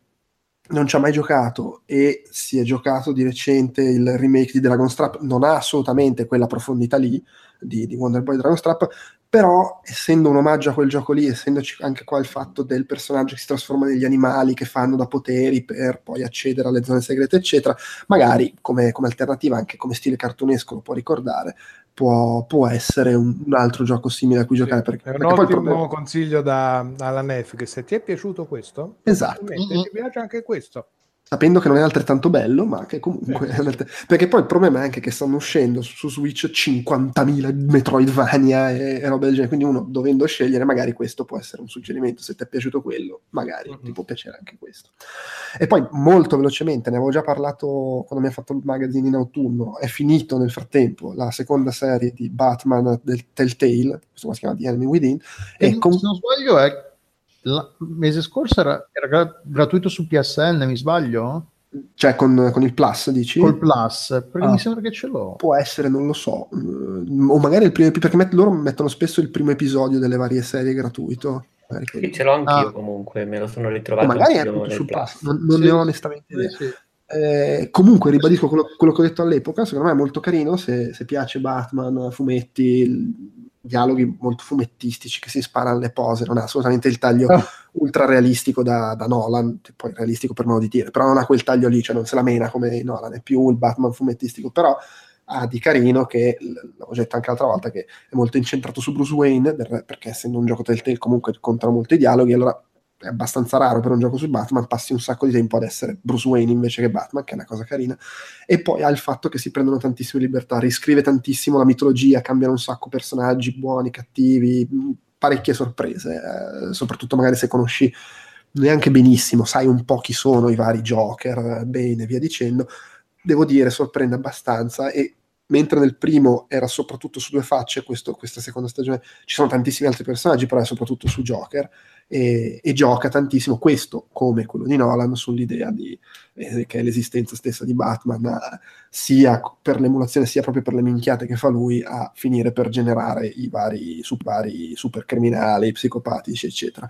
non ci ha mai giocato e si è giocato di recente il remake di Dragonstrap non ha assolutamente quella profondità lì di, di Wonder Boy Dragonstrap, però essendo un omaggio a quel gioco lì, essendoci anche qua il fatto del personaggio che si trasforma negli animali che fanno da poteri per poi accedere alle zone segrete eccetera, magari come, come alternativa anche come stile cartunesco lo può ricordare, può, può essere un, un altro gioco simile a cui giocare, perché, è un perché ottimo poi il consiglio da, dalla Nef, che se ti è piaciuto questo esatto mm-hmm. ti piace anche questo, sapendo che non è altrettanto bello, ma che comunque... Sì, sì. Perché poi il problema è anche che stanno uscendo su Switch cinquantamila Metroidvania e, e roba del genere, quindi uno dovendo scegliere magari questo può essere un suggerimento, se ti è piaciuto quello, magari mm-hmm. ti può piacere anche questo. E poi molto velocemente, ne avevo già parlato quando mi ha fatto il magazine in autunno, è finito nel frattempo la seconda serie di Batman del Telltale, questo qua si chiama The Enemy Within, e, e con... se non sbaglio è... il mese scorso era, era gra- gratuito su P S N, mi sbaglio? Cioè con, con il Plus, dici? Col Plus, perché ah. mi sembra che ce l'ho. Può essere, non lo so. O magari il primo, perché met- loro mettono spesso il primo episodio delle varie serie gratuito. Sì, ce l'ho anch'io ah. comunque, me lo sono ritrovato. O magari era tutto sul Plus, Plus. Non, non sì. ne ho onestamente idea. Sì. Eh, comunque ribadisco quello, quello che ho detto all'epoca, secondo me è molto carino, se, se piace Batman, fumetti... dialoghi molto fumettistici che si sparano le pose, non ha assolutamente il taglio oh. ultra realistico da, da Nolan, poi realistico per modo di dire, però non ha quel taglio lì, cioè non se la mena come Nolan, è più il Batman fumettistico, però ha di carino che, l'ho detto anche l'altra volta, che è molto incentrato su Bruce Wayne, perché essendo un gioco Telltale comunque contano molto i dialoghi, allora è abbastanza raro per un gioco su Batman, passi un sacco di tempo ad essere Bruce Wayne invece che Batman, che è una cosa carina, e poi ha il fatto che si prendono tantissime libertà, riscrive tantissimo la mitologia, cambiano un sacco personaggi, buoni, cattivi, parecchie sorprese, eh, soprattutto magari se conosci neanche benissimo, sai un po' chi sono i vari Joker, Bane e via dicendo, devo dire sorprende abbastanza. E mentre nel primo era soprattutto su due facce, questo, questa seconda stagione ci sono tantissimi altri personaggi, però è soprattutto su Joker, e, e gioca tantissimo questo, come quello di Nolan, sull'idea di, eh, che è l'esistenza stessa di Batman, eh, sia per l'emulazione sia proprio per le minchiate che fa lui, a finire per generare i vari, su, vari supercriminali, psicopatici, eccetera.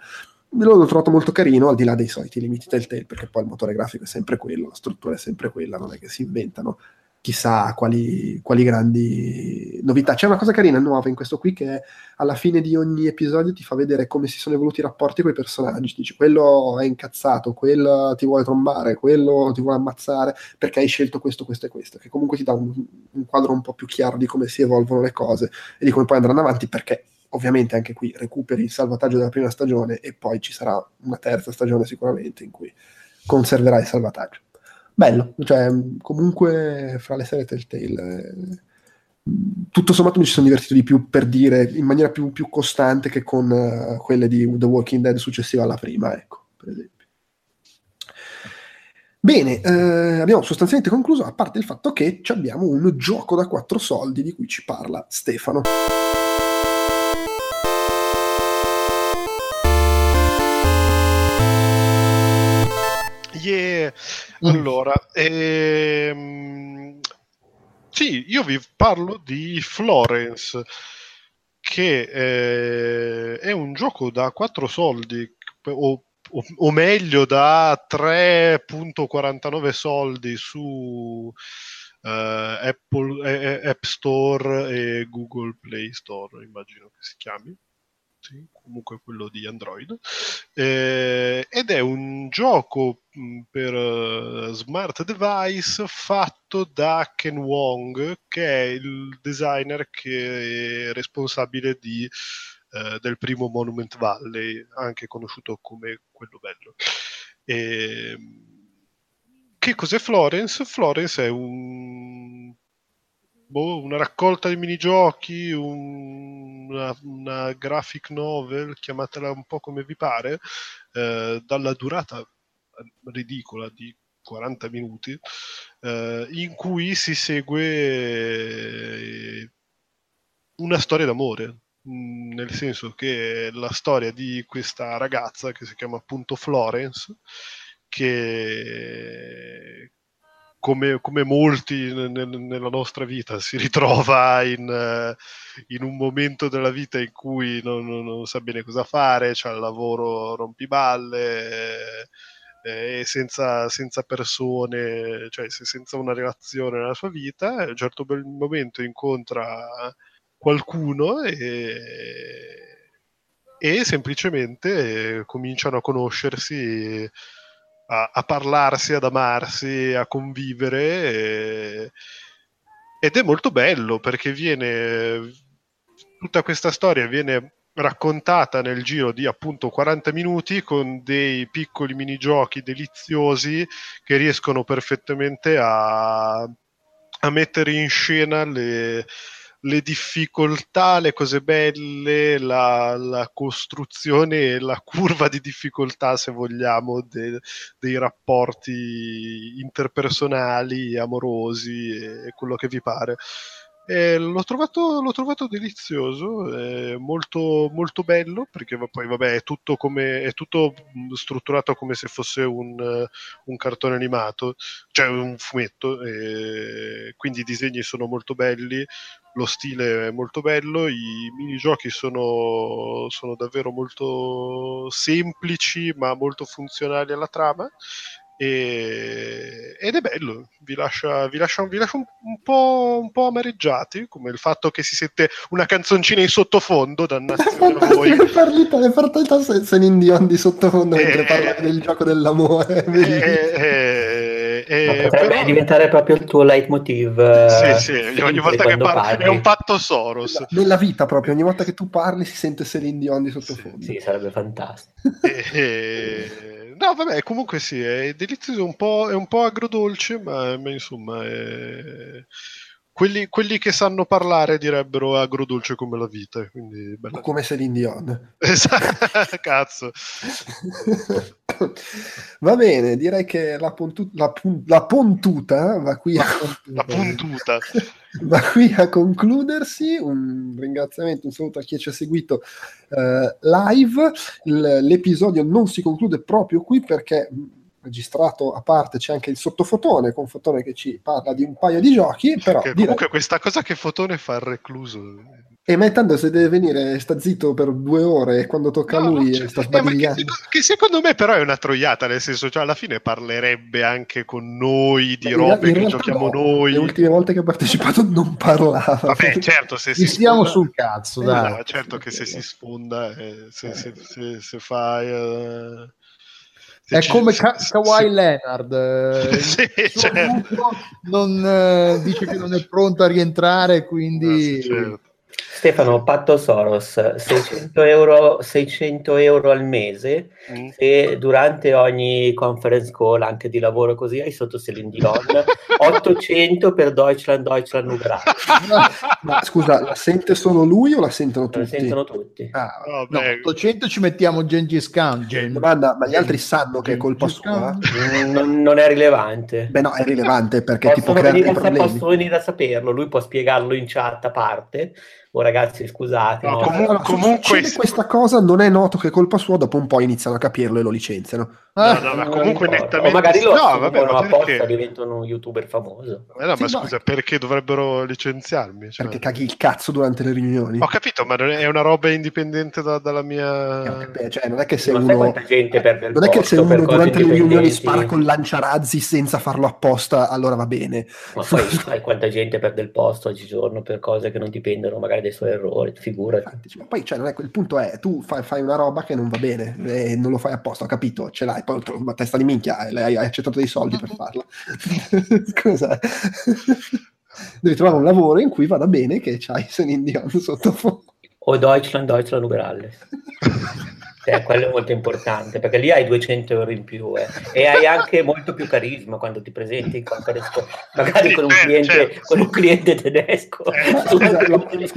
L'ho trovato molto carino, al di là dei soliti limiti Telltale, perché poi il motore grafico è sempre quello, la struttura è sempre quella, non è che si inventano chissà quali, quali grandi novità. C'è una cosa carina nuova in questo qui, che è alla fine di ogni episodio ti fa vedere come si sono evoluti i rapporti con i personaggi. Dici, quello è incazzato, quello ti vuole trombare, quello ti vuole ammazzare perché hai scelto questo, questo e questo, che comunque ti dà un, un quadro un po' più chiaro di come si evolvono le cose e di come poi andranno avanti, perché ovviamente anche qui recuperi il salvataggio della prima stagione e poi ci sarà una terza stagione sicuramente in cui conserverai il salvataggio. Bello, cioè comunque fra le serie Telltale eh, tutto sommato mi ci sono divertito di più, per dire, in maniera più, più costante che con uh, quelle di The Walking Dead successiva alla prima, ecco, per esempio. Bene, eh, abbiamo sostanzialmente concluso, a parte il fatto che abbiamo un gioco da quattro soldi di cui ci parla Stefano. Yeah. Allora, ehm, sì, io vi parlo di Florence, che eh, è un gioco da quattro soldi, o, o, o meglio da tre virgola quarantanove soldi su eh, Apple, eh, App Store e Google Play Store, immagino che si chiami. Sì, comunque quello di Android, eh, ed è un gioco per uh, smart device fatto da Ken Wong, che è il designer che è responsabile di, uh, del primo Monument Valley, anche conosciuto come quello bello. E, che cos'è Florence? Florence è un... Boh, una raccolta di minigiochi, un, una, una graphic novel, chiamatela un po' come vi pare, eh, dalla durata ridicola di quaranta minuti, eh, in cui si segue una storia d'amore, mh, nel senso che è la storia di questa ragazza che si chiama appunto Florence, che... Come, come molti nel, nella nostra vita si ritrova in, in un momento della vita in cui non, non, non sa bene cosa fare, c'ha il lavoro rompiballe e eh, senza, senza persone, cioè senza una relazione nella sua vita. A un certo bel momento incontra qualcuno e, e semplicemente cominciano a conoscersi, A, a parlarsi, ad amarsi, a convivere, e, ed è molto bello perché viene tutta questa storia viene raccontata nel giro di appunto quaranta minuti con dei piccoli minigiochi deliziosi che riescono perfettamente a, a mettere in scena le, le difficoltà, le cose belle, la, la costruzione e la curva di difficoltà, se vogliamo, de, dei rapporti interpersonali, amorosi e quello che vi pare. E l'ho trovato, l'ho trovato delizioso, è molto, molto bello, perché poi vabbè è tutto, come, è tutto strutturato come se fosse un, un cartone animato, cioè un fumetto, e quindi i disegni sono molto belli, lo stile è molto bello, i minigiochi sono, sono davvero molto semplici ma molto funzionali alla trama, e, ed è bello, vi lascia, vi lascia, vi lascia un, un, po', un po' amareggiati, come il fatto che si sente una canzoncina in sottofondo, dannazione a voi. Le partite se, se in dion di sottofondo eh, mentre parlavi del gioco dell'amore. Eh, eh, Eh, potrebbe però... diventare proprio il tuo leitmotiv. Sì, sì, ogni volta che parli, parli è un patto Soros. Nella vita proprio, ogni volta che tu parli si sente Celine Dion di sottofondo. Sì, sì, sarebbe fantastico. Eh, eh... No, vabbè, comunque sì, è delizioso, un po', è un po' agrodolce, ma, ma insomma... È... Quelli, quelli che sanno parlare direbbero agrodolce come la vita. Quindi bella... Come Celine Dion. Esatto, cazzo. Va bene, direi che la, pontu- la, pun- la pontuta va qui a la puntuta va qui a concludersi. Un ringraziamento, un saluto a chi ci ha seguito eh, live. L- l'episodio non si conclude proprio qui perché registrato a parte, c'è anche il sottofotone, con Fotone che ci parla di un paio di giochi, però che comunque direi... questa cosa che Fotone fa il recluso, e ma intanto se deve venire sta zitto per due ore e quando tocca no, a lui sta sbadigliando, che, che secondo me però è una troiata, nel senso, cioè alla fine parlerebbe anche con noi di Beh, robe che giochiamo no. noi. Le ultime volte che ho partecipato non parlava. Vabbè, certo, se si siamo sfunda... sul cazzo, eh, dai. No, certo che se si sfonda eh, se, eh. se, se, se fa eh... è come Ka- Kawhi sì. Leonard sì, cioè... non eh, dice che non è pronto a rientrare, quindi no, sì, certo. Stefano Patto Soros seicento euro, seicento euro al mese mm. e durante ogni conference call anche di lavoro così hai sotto Celine Dion ottocento per Deutschland Deutschland Ugrano. Ma scusa, la sente solo lui o la sentono tutti? La sentono tutti. Ah, oh, no, ottocento ci mettiamo Gengis Khan. Gen- domanda, ma gli altri sanno Gen- che è colpa sua? Non, non è rilevante. Beh no, è rilevante perché ti può creare dei problemi. Posso venire a saperlo, lui può spiegarlo in chat a parte. Oh, ragazzi, scusate. No, no. Com- allora, comunque se questa cosa non è noto che è colpa sua, dopo un po' iniziano a capirlo e lo licenziano. Ah, no, no, ma comunque nettamente. O magari lo no, vabbè, ma perché... diventano un youtuber famoso. Eh no, sì, ma no, scusa, perché dovrebbero licenziarmi? Cioè... Perché caghi il cazzo durante le riunioni. Ho capito, ma è una roba indipendente da, dalla mia. Eh, cioè, non è che se non uno. Gente perde non è che se uno durante le riunioni spara con lanciarazzi senza farlo apposta, allora va bene. Ma poi sai quanta gente perde il posto oggigiorno per cose che non dipendono magari dei suoi errori, figurati. Infatti, cioè, poi cioè, non è, il punto è tu fai, fai una roba che non va bene e non lo fai apposta, ho capito, ce l'hai, poi la testa di minchia, hai, hai accettato dei soldi per farla. Scusa. Devi trovare un lavoro in cui vada bene che c'hai Senindion sottofondo. O Deutschland, Deutschland, Uberalles. Eh, quello è molto importante perché lì hai duecento euro in più eh. e hai anche molto più carisma quando ti presenti magari con un cliente, con un cliente tedesco. Scusami,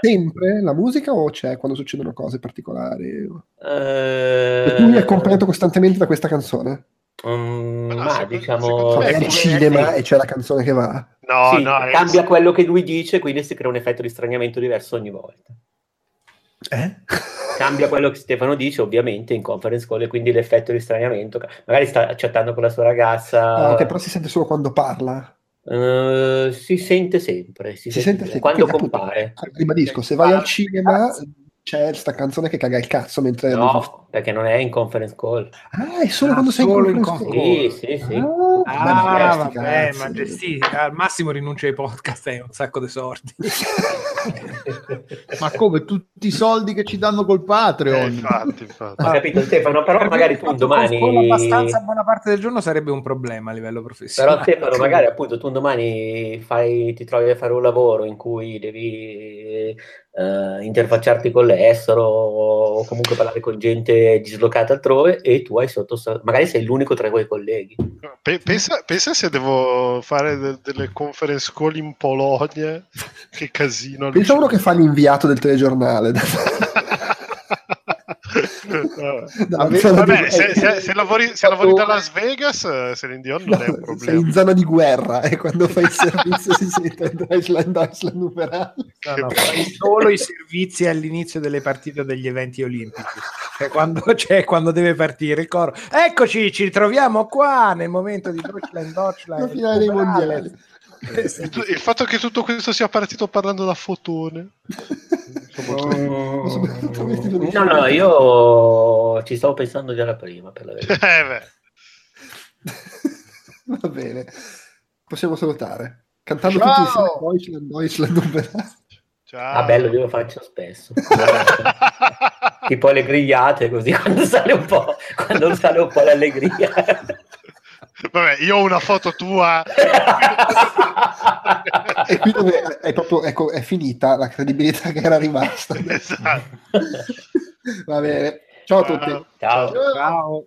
sempre la musica o c'è quando succedono cose particolari? Eh... tu mi hai accompagnato costantemente da questa canzone? Um, no, ma secondo, diciamo è il cinema e c'è la canzone che va no, sì, no, cambia è... quello che lui dice, quindi si crea un effetto di straniamento diverso ogni volta. Eh? Cambia quello che Stefano dice ovviamente in conference call, e quindi l'effetto di straniamento, magari sta chattando con la sua ragazza. Ah, okay, però si sente solo quando parla. Uh, si sente sempre si, si sente, sente sempre quando quindi, compare appunto, ribadisco, se vai ah, al cinema cazzo. C'è sta canzone che caga il cazzo mentre no lo... perché non è in conference call. Ah, è solo ah, quando sei solo in conference call, call. Sì, sì, sì. Ah, ah, ma vabbè, ma sì, al massimo rinuncia ai podcast, è un sacco di soldi. Ma come tutti i soldi che ci danno col Patreon. Eh, infatti, infatti. Ho capito Stefano, però per magari tu un domani con abbastanza buona parte del giorno sarebbe un problema a livello professionale. Però Stefano, sì. magari appunto tu un domani fai ti trovi a fare un lavoro in cui devi Uh, interfacciarti con l'estero o comunque parlare con gente dislocata altrove e tu hai sotto magari sei l'unico tra i tuoi colleghi. Pensa, pensa se devo fare de- delle conference call in Polonia, che casino. Pensa uno che fa l'inviato del telegiornale. Vabbè, se, se, se lavori, se lavori da Las Vegas, se l'Indion non no, è un problema. Sei in zona di guerra e eh, quando fai il servizio si sente Deutschland, Deutschland Uberall. No, no, fai solo i servizi all'inizio delle partite degli eventi olimpici. Cioè, quando, cioè, quando deve partire il coro, eccoci, ci ritroviamo qua nel momento di Deutschland, Deutschland. La finale dei mondiali. Il fatto che tutto questo sia partito parlando da Fotone. Oh. No, no, io ci stavo pensando già la prima per la verità. Eh Va bene, possiamo salutare cantando ciao. Tutti insieme Deutschland, Deutschland. Ciao. Ah, bello, io lo faccio spesso. Tipo le grigliate così quando sale un po', quando sale un po' l'allegria. Vabbè, io ho una foto tua. E qui dove è proprio ecco, è finita la credibilità che era rimasta. Esatto. Va bene, ciao a tutti. Ciao. Ciao. Ciao.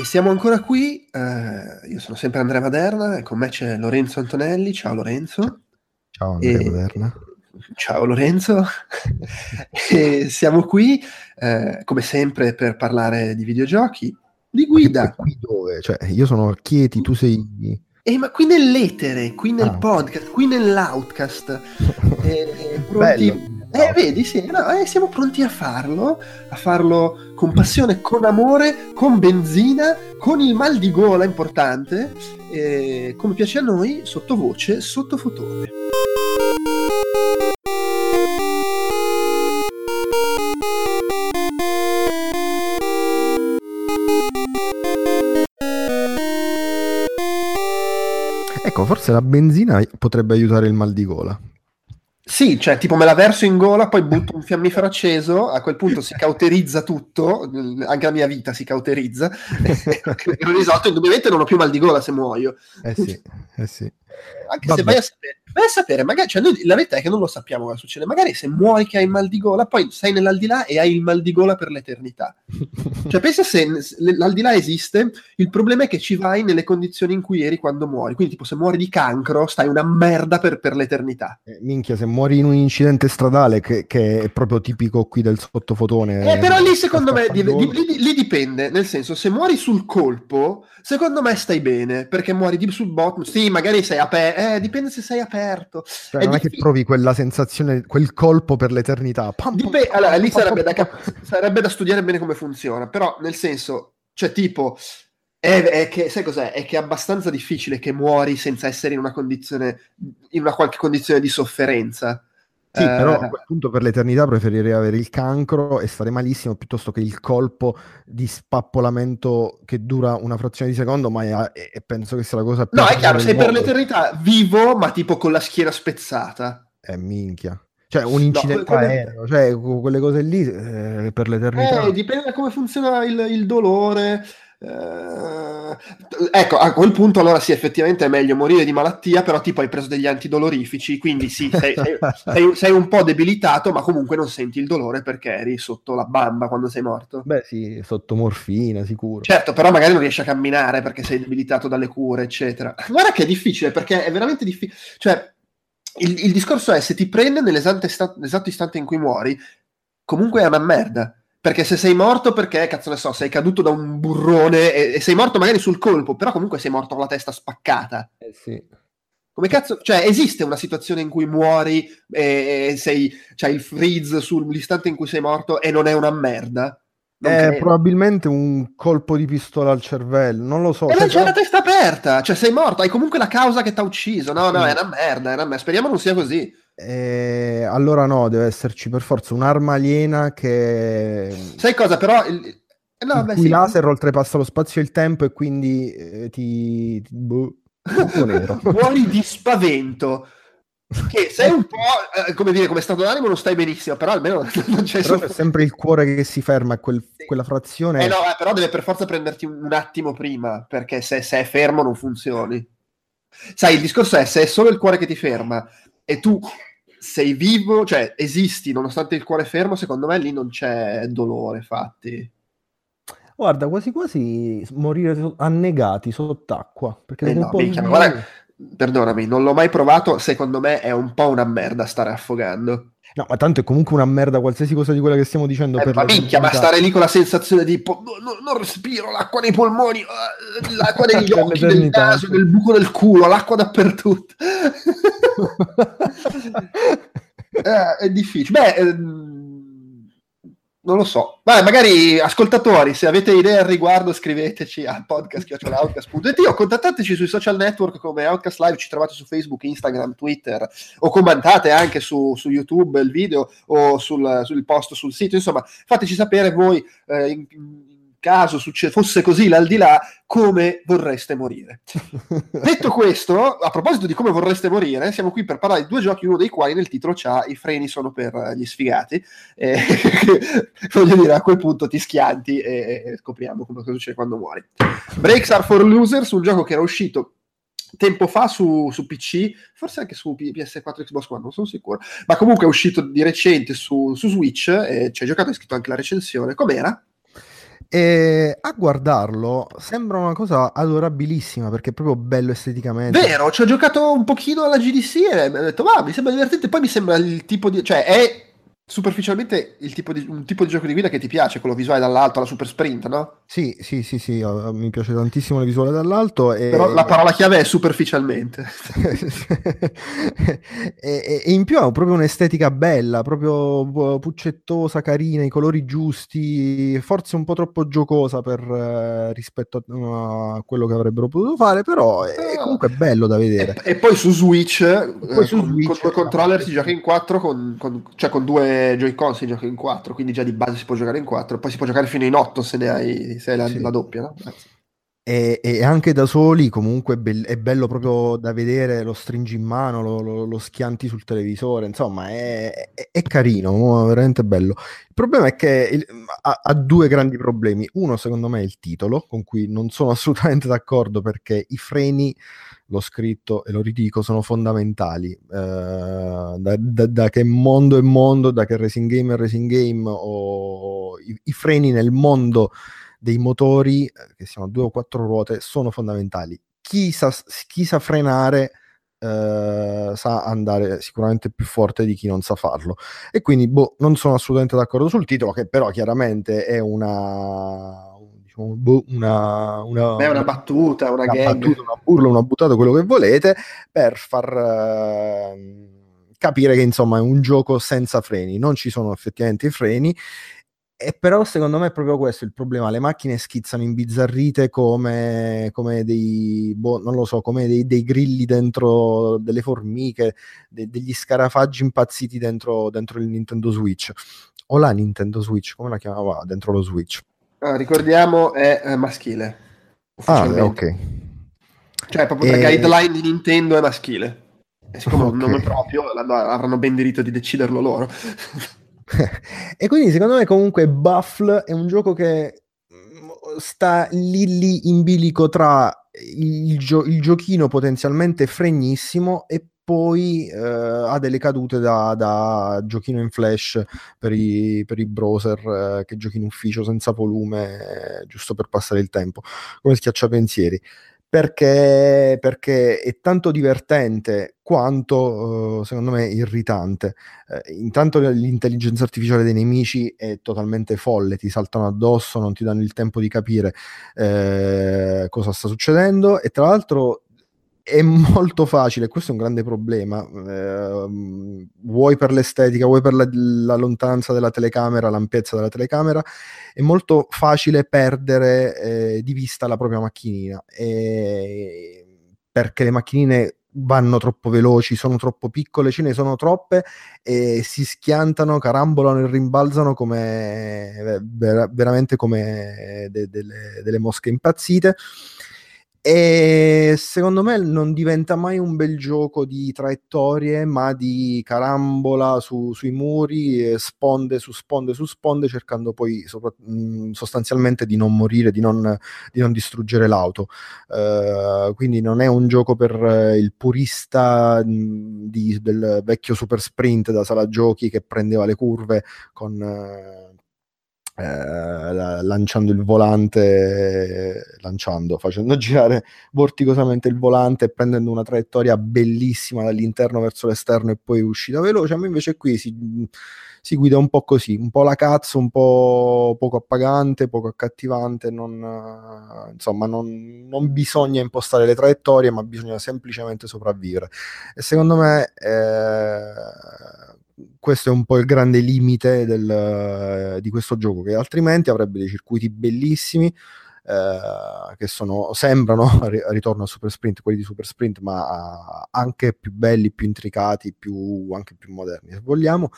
E siamo ancora qui. Uh, io sono sempre Andrea Maderna e con me c'è Lorenzo Antonelli. Ciao Lorenzo. Ciao Andrea e... Maderna. Ciao Lorenzo. E siamo qui uh, come sempre per parlare di videogiochi. Di guida qui dove? Cioè, io sono a Chieti, tu sei eh, ma qui nell'etere, qui nel ah. podcast, qui nell'outcast eh, eh, pronti Eh, vedi, sì, no, eh, siamo pronti a farlo, a farlo con passione, con amore, con benzina, con il mal di gola importante, eh, come piace a noi, sottovoce, sottofotone. Ecco, forse la benzina potrebbe aiutare il mal di gola. Sì, cioè tipo me la verso in gola, poi butto un fiammifero acceso, a quel punto si cauterizza tutto, anche la mia vita si cauterizza, e ho risolto, indubbiamente non ho più mal di gola se muoio. Eh sì, eh sì. Anche vabbè, se vai a sapere, vai a sapere magari, cioè noi, la verità è che non lo sappiamo cosa succede, magari se muori che hai mal di gola, poi sei nell'aldilà e hai il mal di gola per l'eternità. Cioè pensa se l'aldilà esiste, il problema è che ci vai nelle condizioni in cui eri quando muori, quindi tipo se muori di cancro stai una merda per, per l'eternità. Eh, minchia, se muori in un incidente stradale che, che è proprio tipico qui del sottofotone. Eh, però lì secondo me di, di, lì, lì dipende, nel senso se muori sul colpo secondo me stai bene, perché muori di, sul botto, sì magari sei aperto, eh, dipende se sei aperto, cioè, è non difficile. È che provi quella sensazione, quel colpo per l'eternità, pam, Dip- pam, pam, allora lì pam, sarebbe, pam, da cap- sarebbe da studiare bene come funziona, però nel senso cioè tipo è, è che sai cos'è? È che è abbastanza difficile che muori senza essere in una condizione, in una qualche condizione di sofferenza. Sì, eh, però a quel punto per l'eternità preferirei avere il cancro e stare malissimo piuttosto che il colpo di spappolamento che dura una frazione di secondo, ma è, è, penso che sia la cosa più... No, è chiaro, sei modo. Per l'eternità vivo, ma tipo con la schiena spezzata. Eh, minchia. Cioè un incidente no, aereo, cioè quelle cose lì eh, per l'eternità. Eh, dipende da come funziona il, il dolore... Uh, ecco a quel punto allora sì effettivamente è meglio morire di malattia, però tipo hai preso degli antidolorifici quindi sì sei, sei, sei, sei un po' debilitato ma comunque non senti il dolore perché eri sotto la bamba quando sei morto. Beh sì, sotto morfina sicuro, certo, però magari non riesci a camminare perché sei debilitato dalle cure eccetera. Guarda che è difficile, perché è veramente difficile, cioè il, il discorso è se ti prende nell'esatto istan- istante in cui muori comunque è una merda. Perché se sei morto, perché, cazzo ne so, sei caduto da un burrone e, e sei morto magari sul colpo, però comunque sei morto con la testa spaccata. Eh sì. Come cazzo... Cioè, esiste una situazione in cui muori e, e sei... Cioè, il freeze sull'istante in cui sei morto e non è una merda? Non eh, credo. Probabilmente un colpo di pistola al cervello, non lo so. E non c'è la testa aperta! Cioè, sei morto, hai comunque la causa che t'ha ucciso. No, no, mm. è una merda, è una merda. Speriamo non sia così. Eh, allora no, deve esserci per forza un'arma aliena che... Sai cosa però? Il, eh, no, il beh, sì. laser oltrepassa lo spazio e il tempo e quindi eh, ti... ti boh, muori di spavento. Che sei un po' eh, come dire, come stato d'animo non stai benissimo, però almeno non c'è, però è sempre il cuore che si ferma, quel, sì. quella frazione... Eh no, eh, però deve per forza prenderti un attimo prima, perché se, se è fermo non funzioni. Sai, il discorso è se è solo il cuore che ti ferma... e tu sei vivo, cioè esisti nonostante il cuore fermo, secondo me lì non c'è dolore, infatti. Guarda, quasi quasi morire annegati sott'acqua, perché eh no, un minchia, po' guarda, perdonami, non l'ho mai provato, secondo me è un po' una merda stare affogando. No, ma tanto è comunque una merda qualsiasi cosa di quella che stiamo dicendo. Eh, per ma minchia, ma stare lì con la sensazione di po- no, no, non respiro, l'acqua nei polmoni, uh, l'acqua negli occhi, del naso, del buco del culo, l'acqua dappertutto. eh, è difficile. Beh, ehm, non lo so. Vabbè, magari ascoltatori, se avete idee al riguardo scriveteci a podcast punto outcast punto it o contattateci sui social network come Outcast Live, ci trovate su Facebook, Instagram, Twitter, o commentate anche su, su YouTube il video o sul, sul post sul sito, insomma fateci sapere voi eh, in, in caso succe- fosse così l'aldilà come vorreste morire. Detto questo, a proposito di come vorreste morire, siamo qui per parlare di due giochi, uno dei quali nel titolo c'ha i freni sono per gli sfigati, eh, voglio dire a quel punto ti schianti e, e scopriamo cosa succede quando muori. Breaks Are For Losers, un gioco che era uscito tempo fa su, su P C, forse anche su P S quattro, Xbox One, non sono sicuro, ma comunque è uscito di recente su, su Switch, eh, ci hai giocato, hai scritto anche la recensione, com'era? E a guardarlo sembra una cosa adorabilissima perché è proprio bello esteticamente. Vero, ci ho giocato un pochino alla G D C e mi ho detto, ma mi sembra divertente, poi mi sembra il tipo di... cioè è Superficialmente il tipo di, un tipo di gioco di guida che ti piace, quello visuale dall'alto, la super sprint, no? Sì, sì, sì, sì, mi piace tantissimo il visuale dall'alto. E... Però la parola chiave è superficialmente. e, e, e in più ha proprio un'estetica bella, proprio puccettosa, carina, i colori giusti, forse un po' troppo giocosa per eh, rispetto a, no, a quello che avrebbero potuto fare, però è, è comunque bello da vedere. E, e poi su Switch, poi eh, su con, Switch, con due controller si gioca in quattro, con, con, cioè con due Joy-Con si gioca in quattro, quindi già di base si può giocare in quattro, poi si può giocare fino in otto se ne hai, se hai la, sì. la doppia, no? e, e anche da soli comunque be- è bello proprio da vedere, lo stringi in mano, lo, lo, lo schianti sul televisore, insomma è, è, è carino, veramente bello. Il problema è che il, ha, ha due grandi problemi. Uno secondo me è il titolo, con cui non sono assolutamente d'accordo, perché i freni, l'ho scritto e lo ridico, sono fondamentali. Eh, da, da, da che mondo è mondo, da che racing game è racing game, o i, i freni nel mondo dei motori, che siano due o quattro ruote, sono fondamentali. Chi sa, chi sa frenare eh, sa andare sicuramente più forte di chi non sa farlo. E quindi, boh, non sono assolutamente d'accordo sul titolo, che però chiaramente è una... Una, una, Beh, una battuta, una, una gang, battuta, una burla, una buttata, quello che volete, per far uh, capire che insomma è un gioco senza freni. Non ci sono effettivamente i freni, e però secondo me è proprio questo il problema. Le macchine schizzano imbizzarrite come, come dei boh, non lo so, come dei, dei grilli dentro delle formiche, de, degli scarafaggi impazziti dentro, dentro il Nintendo Switch, o la Nintendo Switch, come la chiamava, dentro lo Switch. Ah, ricordiamo, è eh, maschile. Ah, ok. Cioè, proprio e... la guideline di Nintendo è maschile. E siccome okay. il nome proprio, avranno ben diritto di deciderlo loro. E quindi, secondo me, comunque, Baffle è un gioco che sta lì lì in bilico tra il, gio- il giochino potenzialmente fregnissimo e poi eh, ha delle cadute da, da giochino in flash per i, per i browser eh, che giochi in ufficio senza volume, eh, giusto per passare il tempo, come schiacciapensieri, perché, perché è tanto divertente quanto eh, secondo me irritante. Eh, intanto l'intelligenza artificiale dei nemici è totalmente folle, ti saltano addosso, non ti danno il tempo di capire eh, cosa sta succedendo, e tra l'altro è molto facile, questo è un grande problema, eh, vuoi per l'estetica, vuoi per la, la lontananza della telecamera, l'ampiezza della telecamera, è molto facile perdere eh, di vista la propria macchinina, eh, perché le macchinine vanno troppo veloci, sono troppo piccole, ce ne sono troppe, e si schiantano, carambolano e rimbalzano come ver- veramente come de- delle, delle mosche impazzite. E secondo me non diventa mai un bel gioco di traiettorie, ma di carambola su, sui muri, sponde su sponde su sponde, cercando poi sopra, mh, sostanzialmente di non morire, di non, di non distruggere l'auto. Uh, quindi non è un gioco per il purista mh, di, del vecchio super sprint da sala giochi che prendeva le curve con... Uh, Eh, lanciando il volante, eh, lanciando, facendo girare vorticosamente il volante e prendendo una traiettoria bellissima dall'interno verso l'esterno e poi uscita veloce. A me invece qui si, si guida un po' così, un po' la cazzo, un po' poco appagante, poco accattivante. Non, insomma, non, non bisogna impostare le traiettorie, ma bisogna semplicemente sopravvivere. E secondo me eh, questo è un po' il grande limite del, eh, di questo gioco, che altrimenti avrebbe dei circuiti bellissimi eh, che sono, sembrano ritorno a Super Sprint, quelli di Super Sprint, ma anche più belli, più intricati, più, anche più moderni se vogliamo,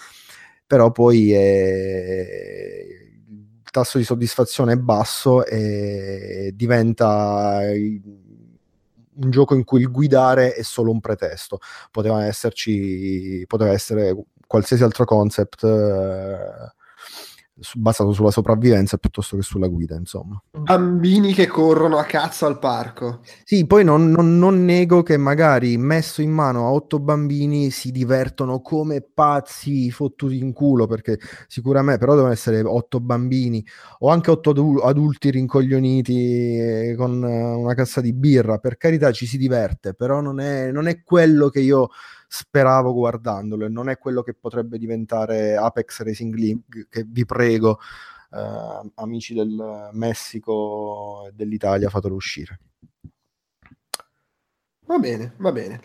però poi eh, il tasso di soddisfazione è basso e diventa il, un gioco in cui il guidare è solo un pretesto. Poteva esserci, poteva essere qualsiasi altro concept eh, su, basato sulla sopravvivenza piuttosto che sulla guida, insomma. Bambini che corrono a cazzo al parco. Sì, poi non, non, non nego che magari messo in mano a otto bambini si divertono come pazzi fottuti in culo, perché sicuramente, però devono essere otto bambini o anche otto adu- adulti rincoglioniti con una cassa di birra, per carità, ci si diverte, però non è, non è quello che io speravo guardandolo, e non è quello che potrebbe diventare Apex Racing League, che vi prego, eh, amici del Messico e dell'Italia, fatelo uscire. Va bene, va bene.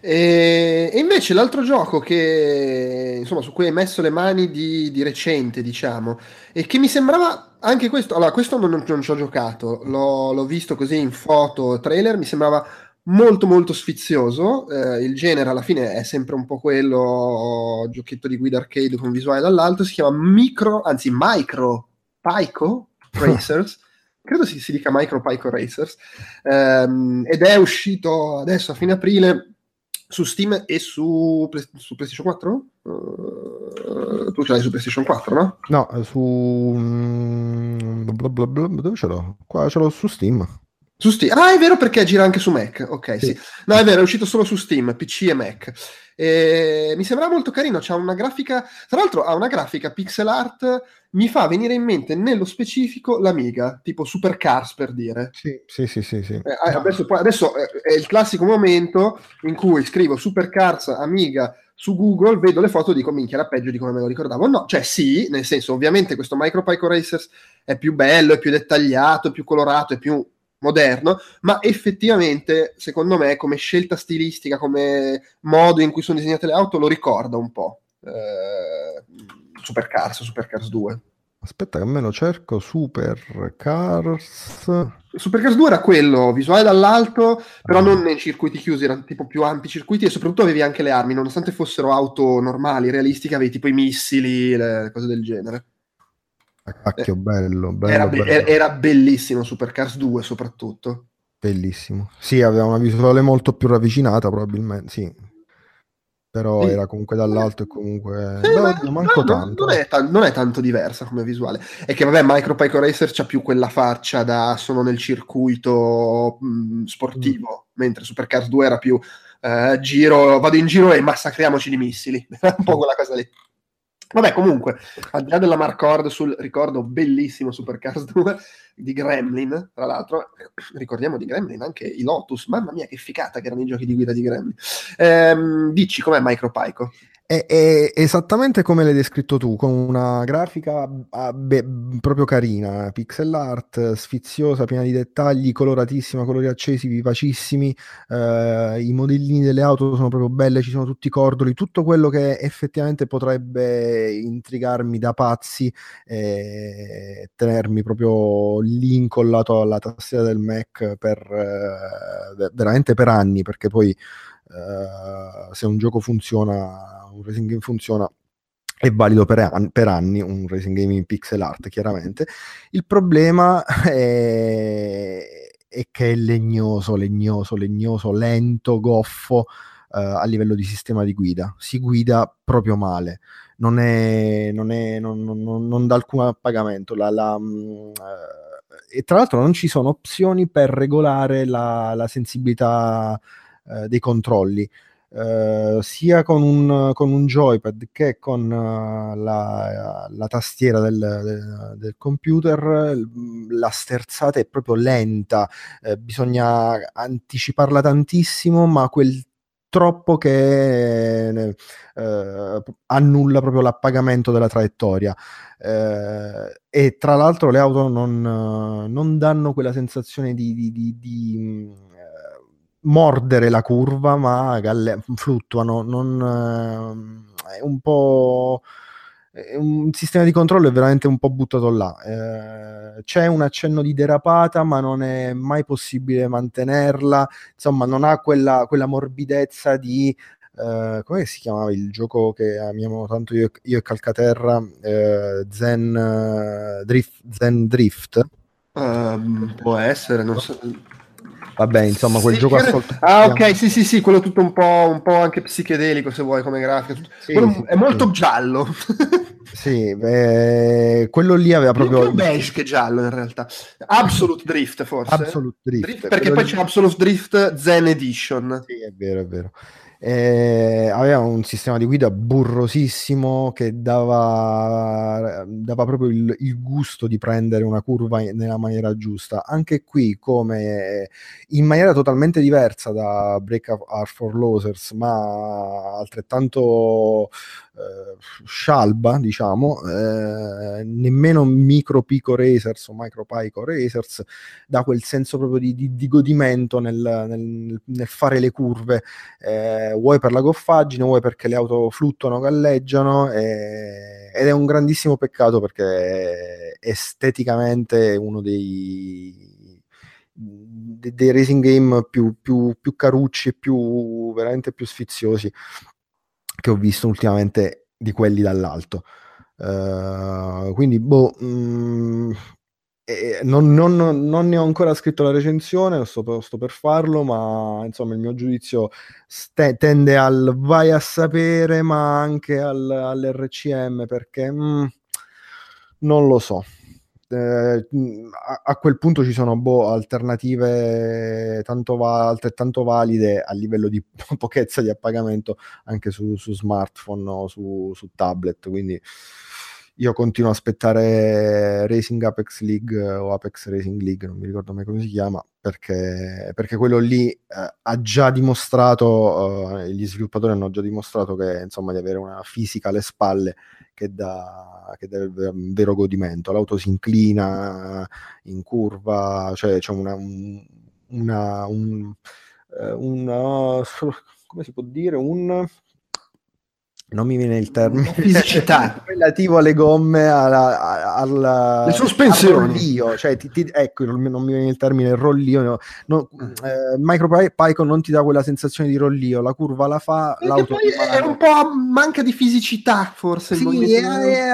E, e invece l'altro gioco che, insomma, su cui hai messo le mani di, di recente, diciamo, e che mi sembrava anche questo, allora questo non, non ci ho giocato, l'ho, l'ho visto così in foto, trailer, mi sembrava molto molto sfizioso, eh, il genere alla fine è sempre un po' quello, giochetto di guida arcade con visuale dall'alto, si chiama Micro, anzi Micro Pico Racers, credo si, si dica Micro Pico Racers, ehm, ed è uscito adesso a fine aprile su Steam e su, su PlayStation quattro? Uh, tu ce l'hai su PlayStation quattro, no? No, su... Bla bla bla, dove ce l'ho? Qua ce l'ho su Steam. Su Steam. Ah, è vero, perché gira anche su Mac. Ok, sì. sì. No, è vero, è uscito solo su Steam, P C e Mac. E mi sembrava molto carino, c'ha una grafica... Tra l'altro ha una grafica pixel art, mi fa venire in mente nello specifico l'Amiga, tipo Supercars, per dire. Sì, sì, sì, sì. sì. Eh, adesso adesso è il classico momento in cui scrivo Supercars Amiga su Google, vedo le foto e dico, minchia, era peggio di come me lo ricordavo. No, cioè sì, nel senso, ovviamente questo Micro Pico Racers è più bello, è più dettagliato, è più colorato, è più... moderno, ma effettivamente secondo me come scelta stilistica, come modo in cui sono disegnate le auto, lo ricorda un po' eh, Supercars, Supercars due. Aspetta che me lo cerco. Supercars Supercars due era quello, visuale dall'alto, però ah. non nei circuiti chiusi, erano tipo più ampi circuiti, e soprattutto avevi anche le armi, nonostante fossero auto normali, realistiche, avevi tipo i missili, le cose del genere. Cacchio, bello, bello, era, bello. Era bellissimo Supercars due, soprattutto bellissimo, sì, aveva una visuale molto più ravvicinata probabilmente, sì, però sì, era comunque dall'alto, e comunque sì, no, non, manco no, tanto. Non, è t- non è tanto diversa come visuale, è che vabbè Micro Pico Racer c'ha più quella faccia da sono nel circuito mh, sportivo, mm. mentre Supercars due era più eh, giro, vado in giro e massacriamoci di missili, era un po' quella cosa lì. Vabbè, comunque, al di là della Marcord sul ricordo bellissimo Supercars due di Gremlin, tra l'altro, ricordiamo di Gremlin anche i Lotus, mamma mia che figata che erano i giochi di guida di Gremlin. Ehm, dici, com'è Micro Pico? È, è esattamente come l'hai descritto tu, con una grafica ah, beh, proprio carina, pixel art, sfiziosa, piena di dettagli, coloratissima, colori accesi, vivacissimi, eh, i modellini delle auto sono proprio belle, ci sono tutti i cordoli, tutto quello che effettivamente potrebbe intrigarmi da pazzi e tenermi proprio lì incollato alla tastiera del Mac per eh, veramente per anni, perché poi Uh, se un gioco funziona, un racing game funziona, è valido per, an- per anni, un racing game in pixel art chiaramente. Il problema è, è che è legnoso, legnoso, legnoso, lento, goffo, uh, a livello di sistema di guida, si guida proprio male, non è, non è, non, non, non dà alcun appagamento, la... la uh, e tra l'altro non ci sono opzioni per regolare la, la sensibilità dei controlli, eh, sia con un, con un joypad che con uh, la, la tastiera del, del, del computer. La sterzata è proprio lenta, eh, bisogna anticiparla tantissimo, ma quel troppo che eh, annulla proprio l'appagamento della traiettoria, eh, e tra l'altro le auto non, non danno quella sensazione di, di, di, di mordere la curva, ma galle- fluttuano, non, eh, è un po' è un sistema di controllo è veramente un po' buttato là, eh, c'è un accenno di derapata ma non è mai possibile mantenerla, insomma non ha quella, quella morbidezza di eh, come si chiamava il gioco che amiamo tanto io, io e Calcaterra, eh, Zen, uh, Drift, Zen Drift uh, può essere, non so. Vabbè, insomma, quel sì, gioco assolutamente... Ah, ok, sì, sì, sì, quello tutto un po', un po' anche psichedelico, se vuoi, come grafica. Sì, sì, è sì. molto giallo. Sì, beh, quello lì aveva proprio... Più beige che giallo, in realtà. Absolute Drift, forse. Absolute Drift. Drift perché poi lì... c'è Absolute Drift Zen Edition. Sì, è vero, è vero. Eh, aveva un sistema di guida burrosissimo che dava, dava proprio il, il gusto di prendere una curva in, nella maniera giusta. Anche qui, come in maniera totalmente diversa da Break Hard for Losers, ma altrettanto eh, scialba, diciamo, eh, nemmeno Micro Pico Racers o Micro Pico Racers dà quel senso proprio di, di, di godimento nel, nel, nel fare le curve, eh, vuoi per la goffaggine, vuoi perché le auto fluttuano, galleggiano, eh, ed è un grandissimo peccato perché esteticamente è uno dei, dei, dei racing game più, più, più carucci e più, veramente più sfiziosi che ho visto ultimamente di quelli dall'alto. Uh, quindi boh... Mm, Eh, non, non, non ne ho ancora scritto la recensione, sto, sto per farlo, ma insomma il mio giudizio ste- tende al vai a sapere, ma anche al, all'R C M, perché mh, non lo so. Eh, a, a quel punto ci sono boh, alternative tanto va- altrettanto valide a livello di po- pochezza di appagamento anche su, su smartphone o no? su, su tablet, quindi... Io continuo a aspettare Racing Apex League o Apex Racing League, non mi ricordo mai come si chiama, perché, perché quello lì eh, ha già dimostrato, eh, gli sviluppatori hanno già dimostrato che insomma di avere una fisica alle spalle che dà, che dà il vero godimento. L'auto si inclina in curva, cioè c'è una... una un, una come si può dire? Un... non mi viene il termine, fisicità relativo alle gomme, alla, alla, le sospensioni, al rollio, cioè ti, ti, ecco, non mi, non mi viene il termine, rollio, no, no, eh, Micro Pico non ti dà quella sensazione di rollio, la curva la fa, l'auto è un po' manca di fisicità, forse sì, è, è,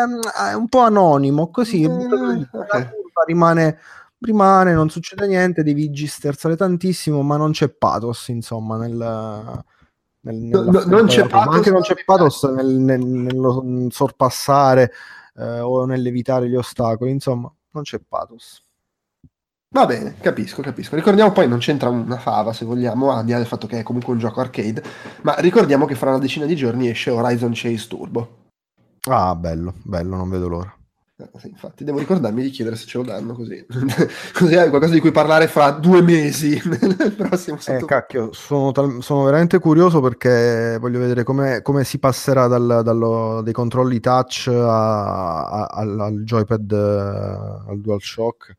è un po' anonimo così, eh, la curva rimane rimane, non succede niente, devi sterzare tantissimo, ma non c'è pathos, insomma, nel Nel, no, non c'è pathos, ma anche non c'è pathos nel, nel, nel sorpassare eh, o nell'evitare gli ostacoli, insomma non c'è pathos. Va bene, capisco, capisco. Ricordiamo poi, non c'entra una fava se vogliamo, al di là del fatto che è comunque un gioco arcade, ma ricordiamo che fra una decina di giorni esce Horizon Chase Turbo. Ah, bello, bello, non vedo l'ora. Sì, infatti devo ricordarmi di chiedere se ce lo danno, così così è qualcosa di cui parlare fra due mesi nel prossimo sotto... eh, cacchio, sono, tal- sono veramente curioso, perché voglio vedere come si passerà dal, dallo, dai controlli touch a, a, al, al joypad, al DualShock.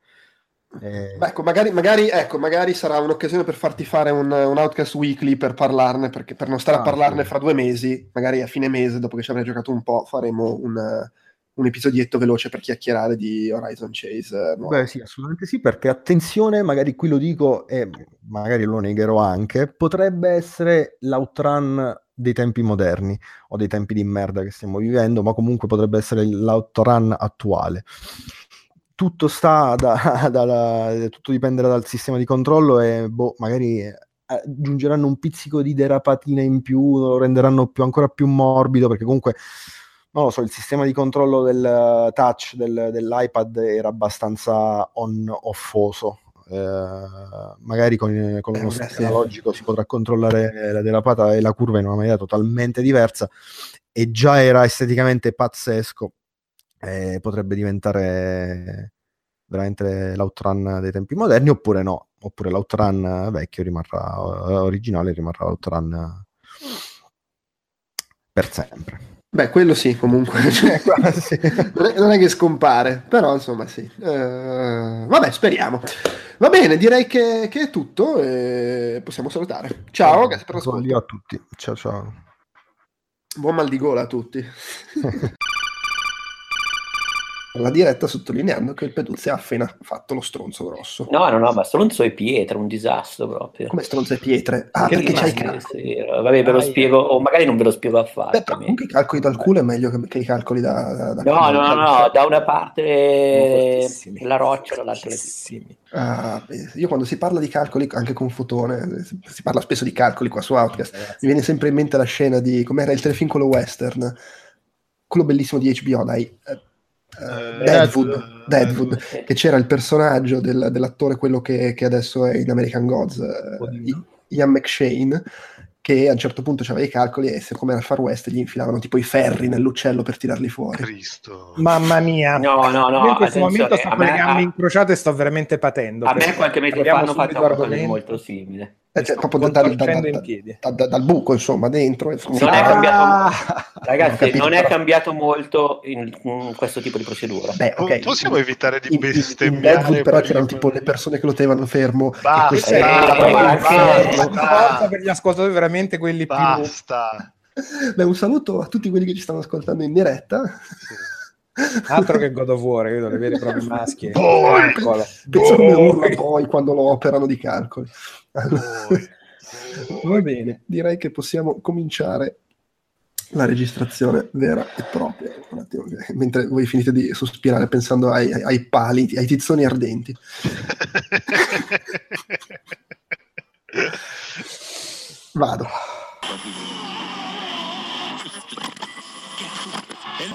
Eh... Beh, ecco, magari, magari, ecco, magari sarà un'occasione per farti fare un, un Outcast Weekly per parlarne, perché per non stare ah, a parlarne sì. Fra due mesi, magari a fine mese, dopo che ci avrai giocato un po', faremo un... un episodietto veloce per chiacchierare di Horizon Chase. No? Beh sì, assolutamente sì, perché attenzione, magari qui lo dico e magari lo negherò anche, potrebbe essere l'outrun dei tempi moderni o dei tempi di merda che stiamo vivendo, ma comunque potrebbe essere l'outrun attuale. Tutto sta da, da, da tutto dipenderà dal sistema di controllo e boh, magari aggiungeranno un pizzico di derapatina in più, lo renderanno più, ancora più morbido, perché comunque non lo so, il sistema di controllo del touch del, dell'iPad era abbastanza on-offoso. Eh, magari con, con uno eh, schema logico si potrà controllare la derapata e la curva in una maniera totalmente diversa, e già era esteticamente pazzesco, eh, potrebbe diventare veramente l'outrun dei tempi moderni, oppure no, oppure l'outrun vecchio rimarrà, originale rimarrà l'outrun per sempre. Beh, quello sì, comunque, cioè, quasi. non, è, non è che scompare, però insomma sì, uh, vabbè, speriamo. Va bene, direi che, che è tutto e possiamo salutare. Ciao, eh, grazie per l'ascolto. A tutti, ciao ciao. Buon mal di gola a tutti. La diretta sottolineando che il Peduzzi ha appena fatto lo stronzo grosso. No, no, no, ma stronzo e pietre, un disastro proprio. Come stronzo e pietre? Ah, che perché c'hai i calcoli. Vabbè, ve lo spiego, o magari non ve lo spiego affatto. Beh, però comunque i calcoli dal culo è meglio che, che i calcoli da... da no, no, no, no, da una parte la roccia, dall'altra le pietre. Ah, io quando si parla di calcoli, anche con Fotone, si parla spesso di calcoli qua su Outcast, mi viene sempre in mente la scena di... com'era il telefilm con lo western? Quello bellissimo di H B O, dai... Uh, Deadwood, Deadwood, Deadwood, sì. Che c'era il personaggio del, dell'attore, quello che, che adesso è in American Gods, uh, Ian McShane, che a un certo punto c'aveva i calcoli e, siccome era il Far West, gli infilavano tipo i ferri nell'uccello per tirarli fuori. Cristo. Mamma mia. No, no, no. In questo momento sto con me, le gambe a... incrociate e sto veramente patendo. A me qualche mese fa hanno fatto una cosa molto simile. Eh, cioè, proprio da, da, da, da, da, da, dal buco, insomma, dentro. Insomma. Non ah! è cambiato, ragazzi, non, capito, non è però. cambiato molto in, in questo tipo di procedura. Beh, okay. Possiamo evitare di bestemmiare. In, in, in però c'erano tipo le persone che lo tenevano fermo. Basta, e basta, basta, basta. Per gli ascoltatori veramente quelli basta. più. Beh, un saluto a tutti quelli che ci stanno ascoltando in diretta. Sì. Altro che God of War, io le vere proprio maschi. Poi, poi, poi quando lo operano di calcoli. Va bene, direi che possiamo cominciare la registrazione vera e propria. Un attimo, mentre voi finite di sospirare pensando ai, ai pali, ai tizzoni ardenti. Vado.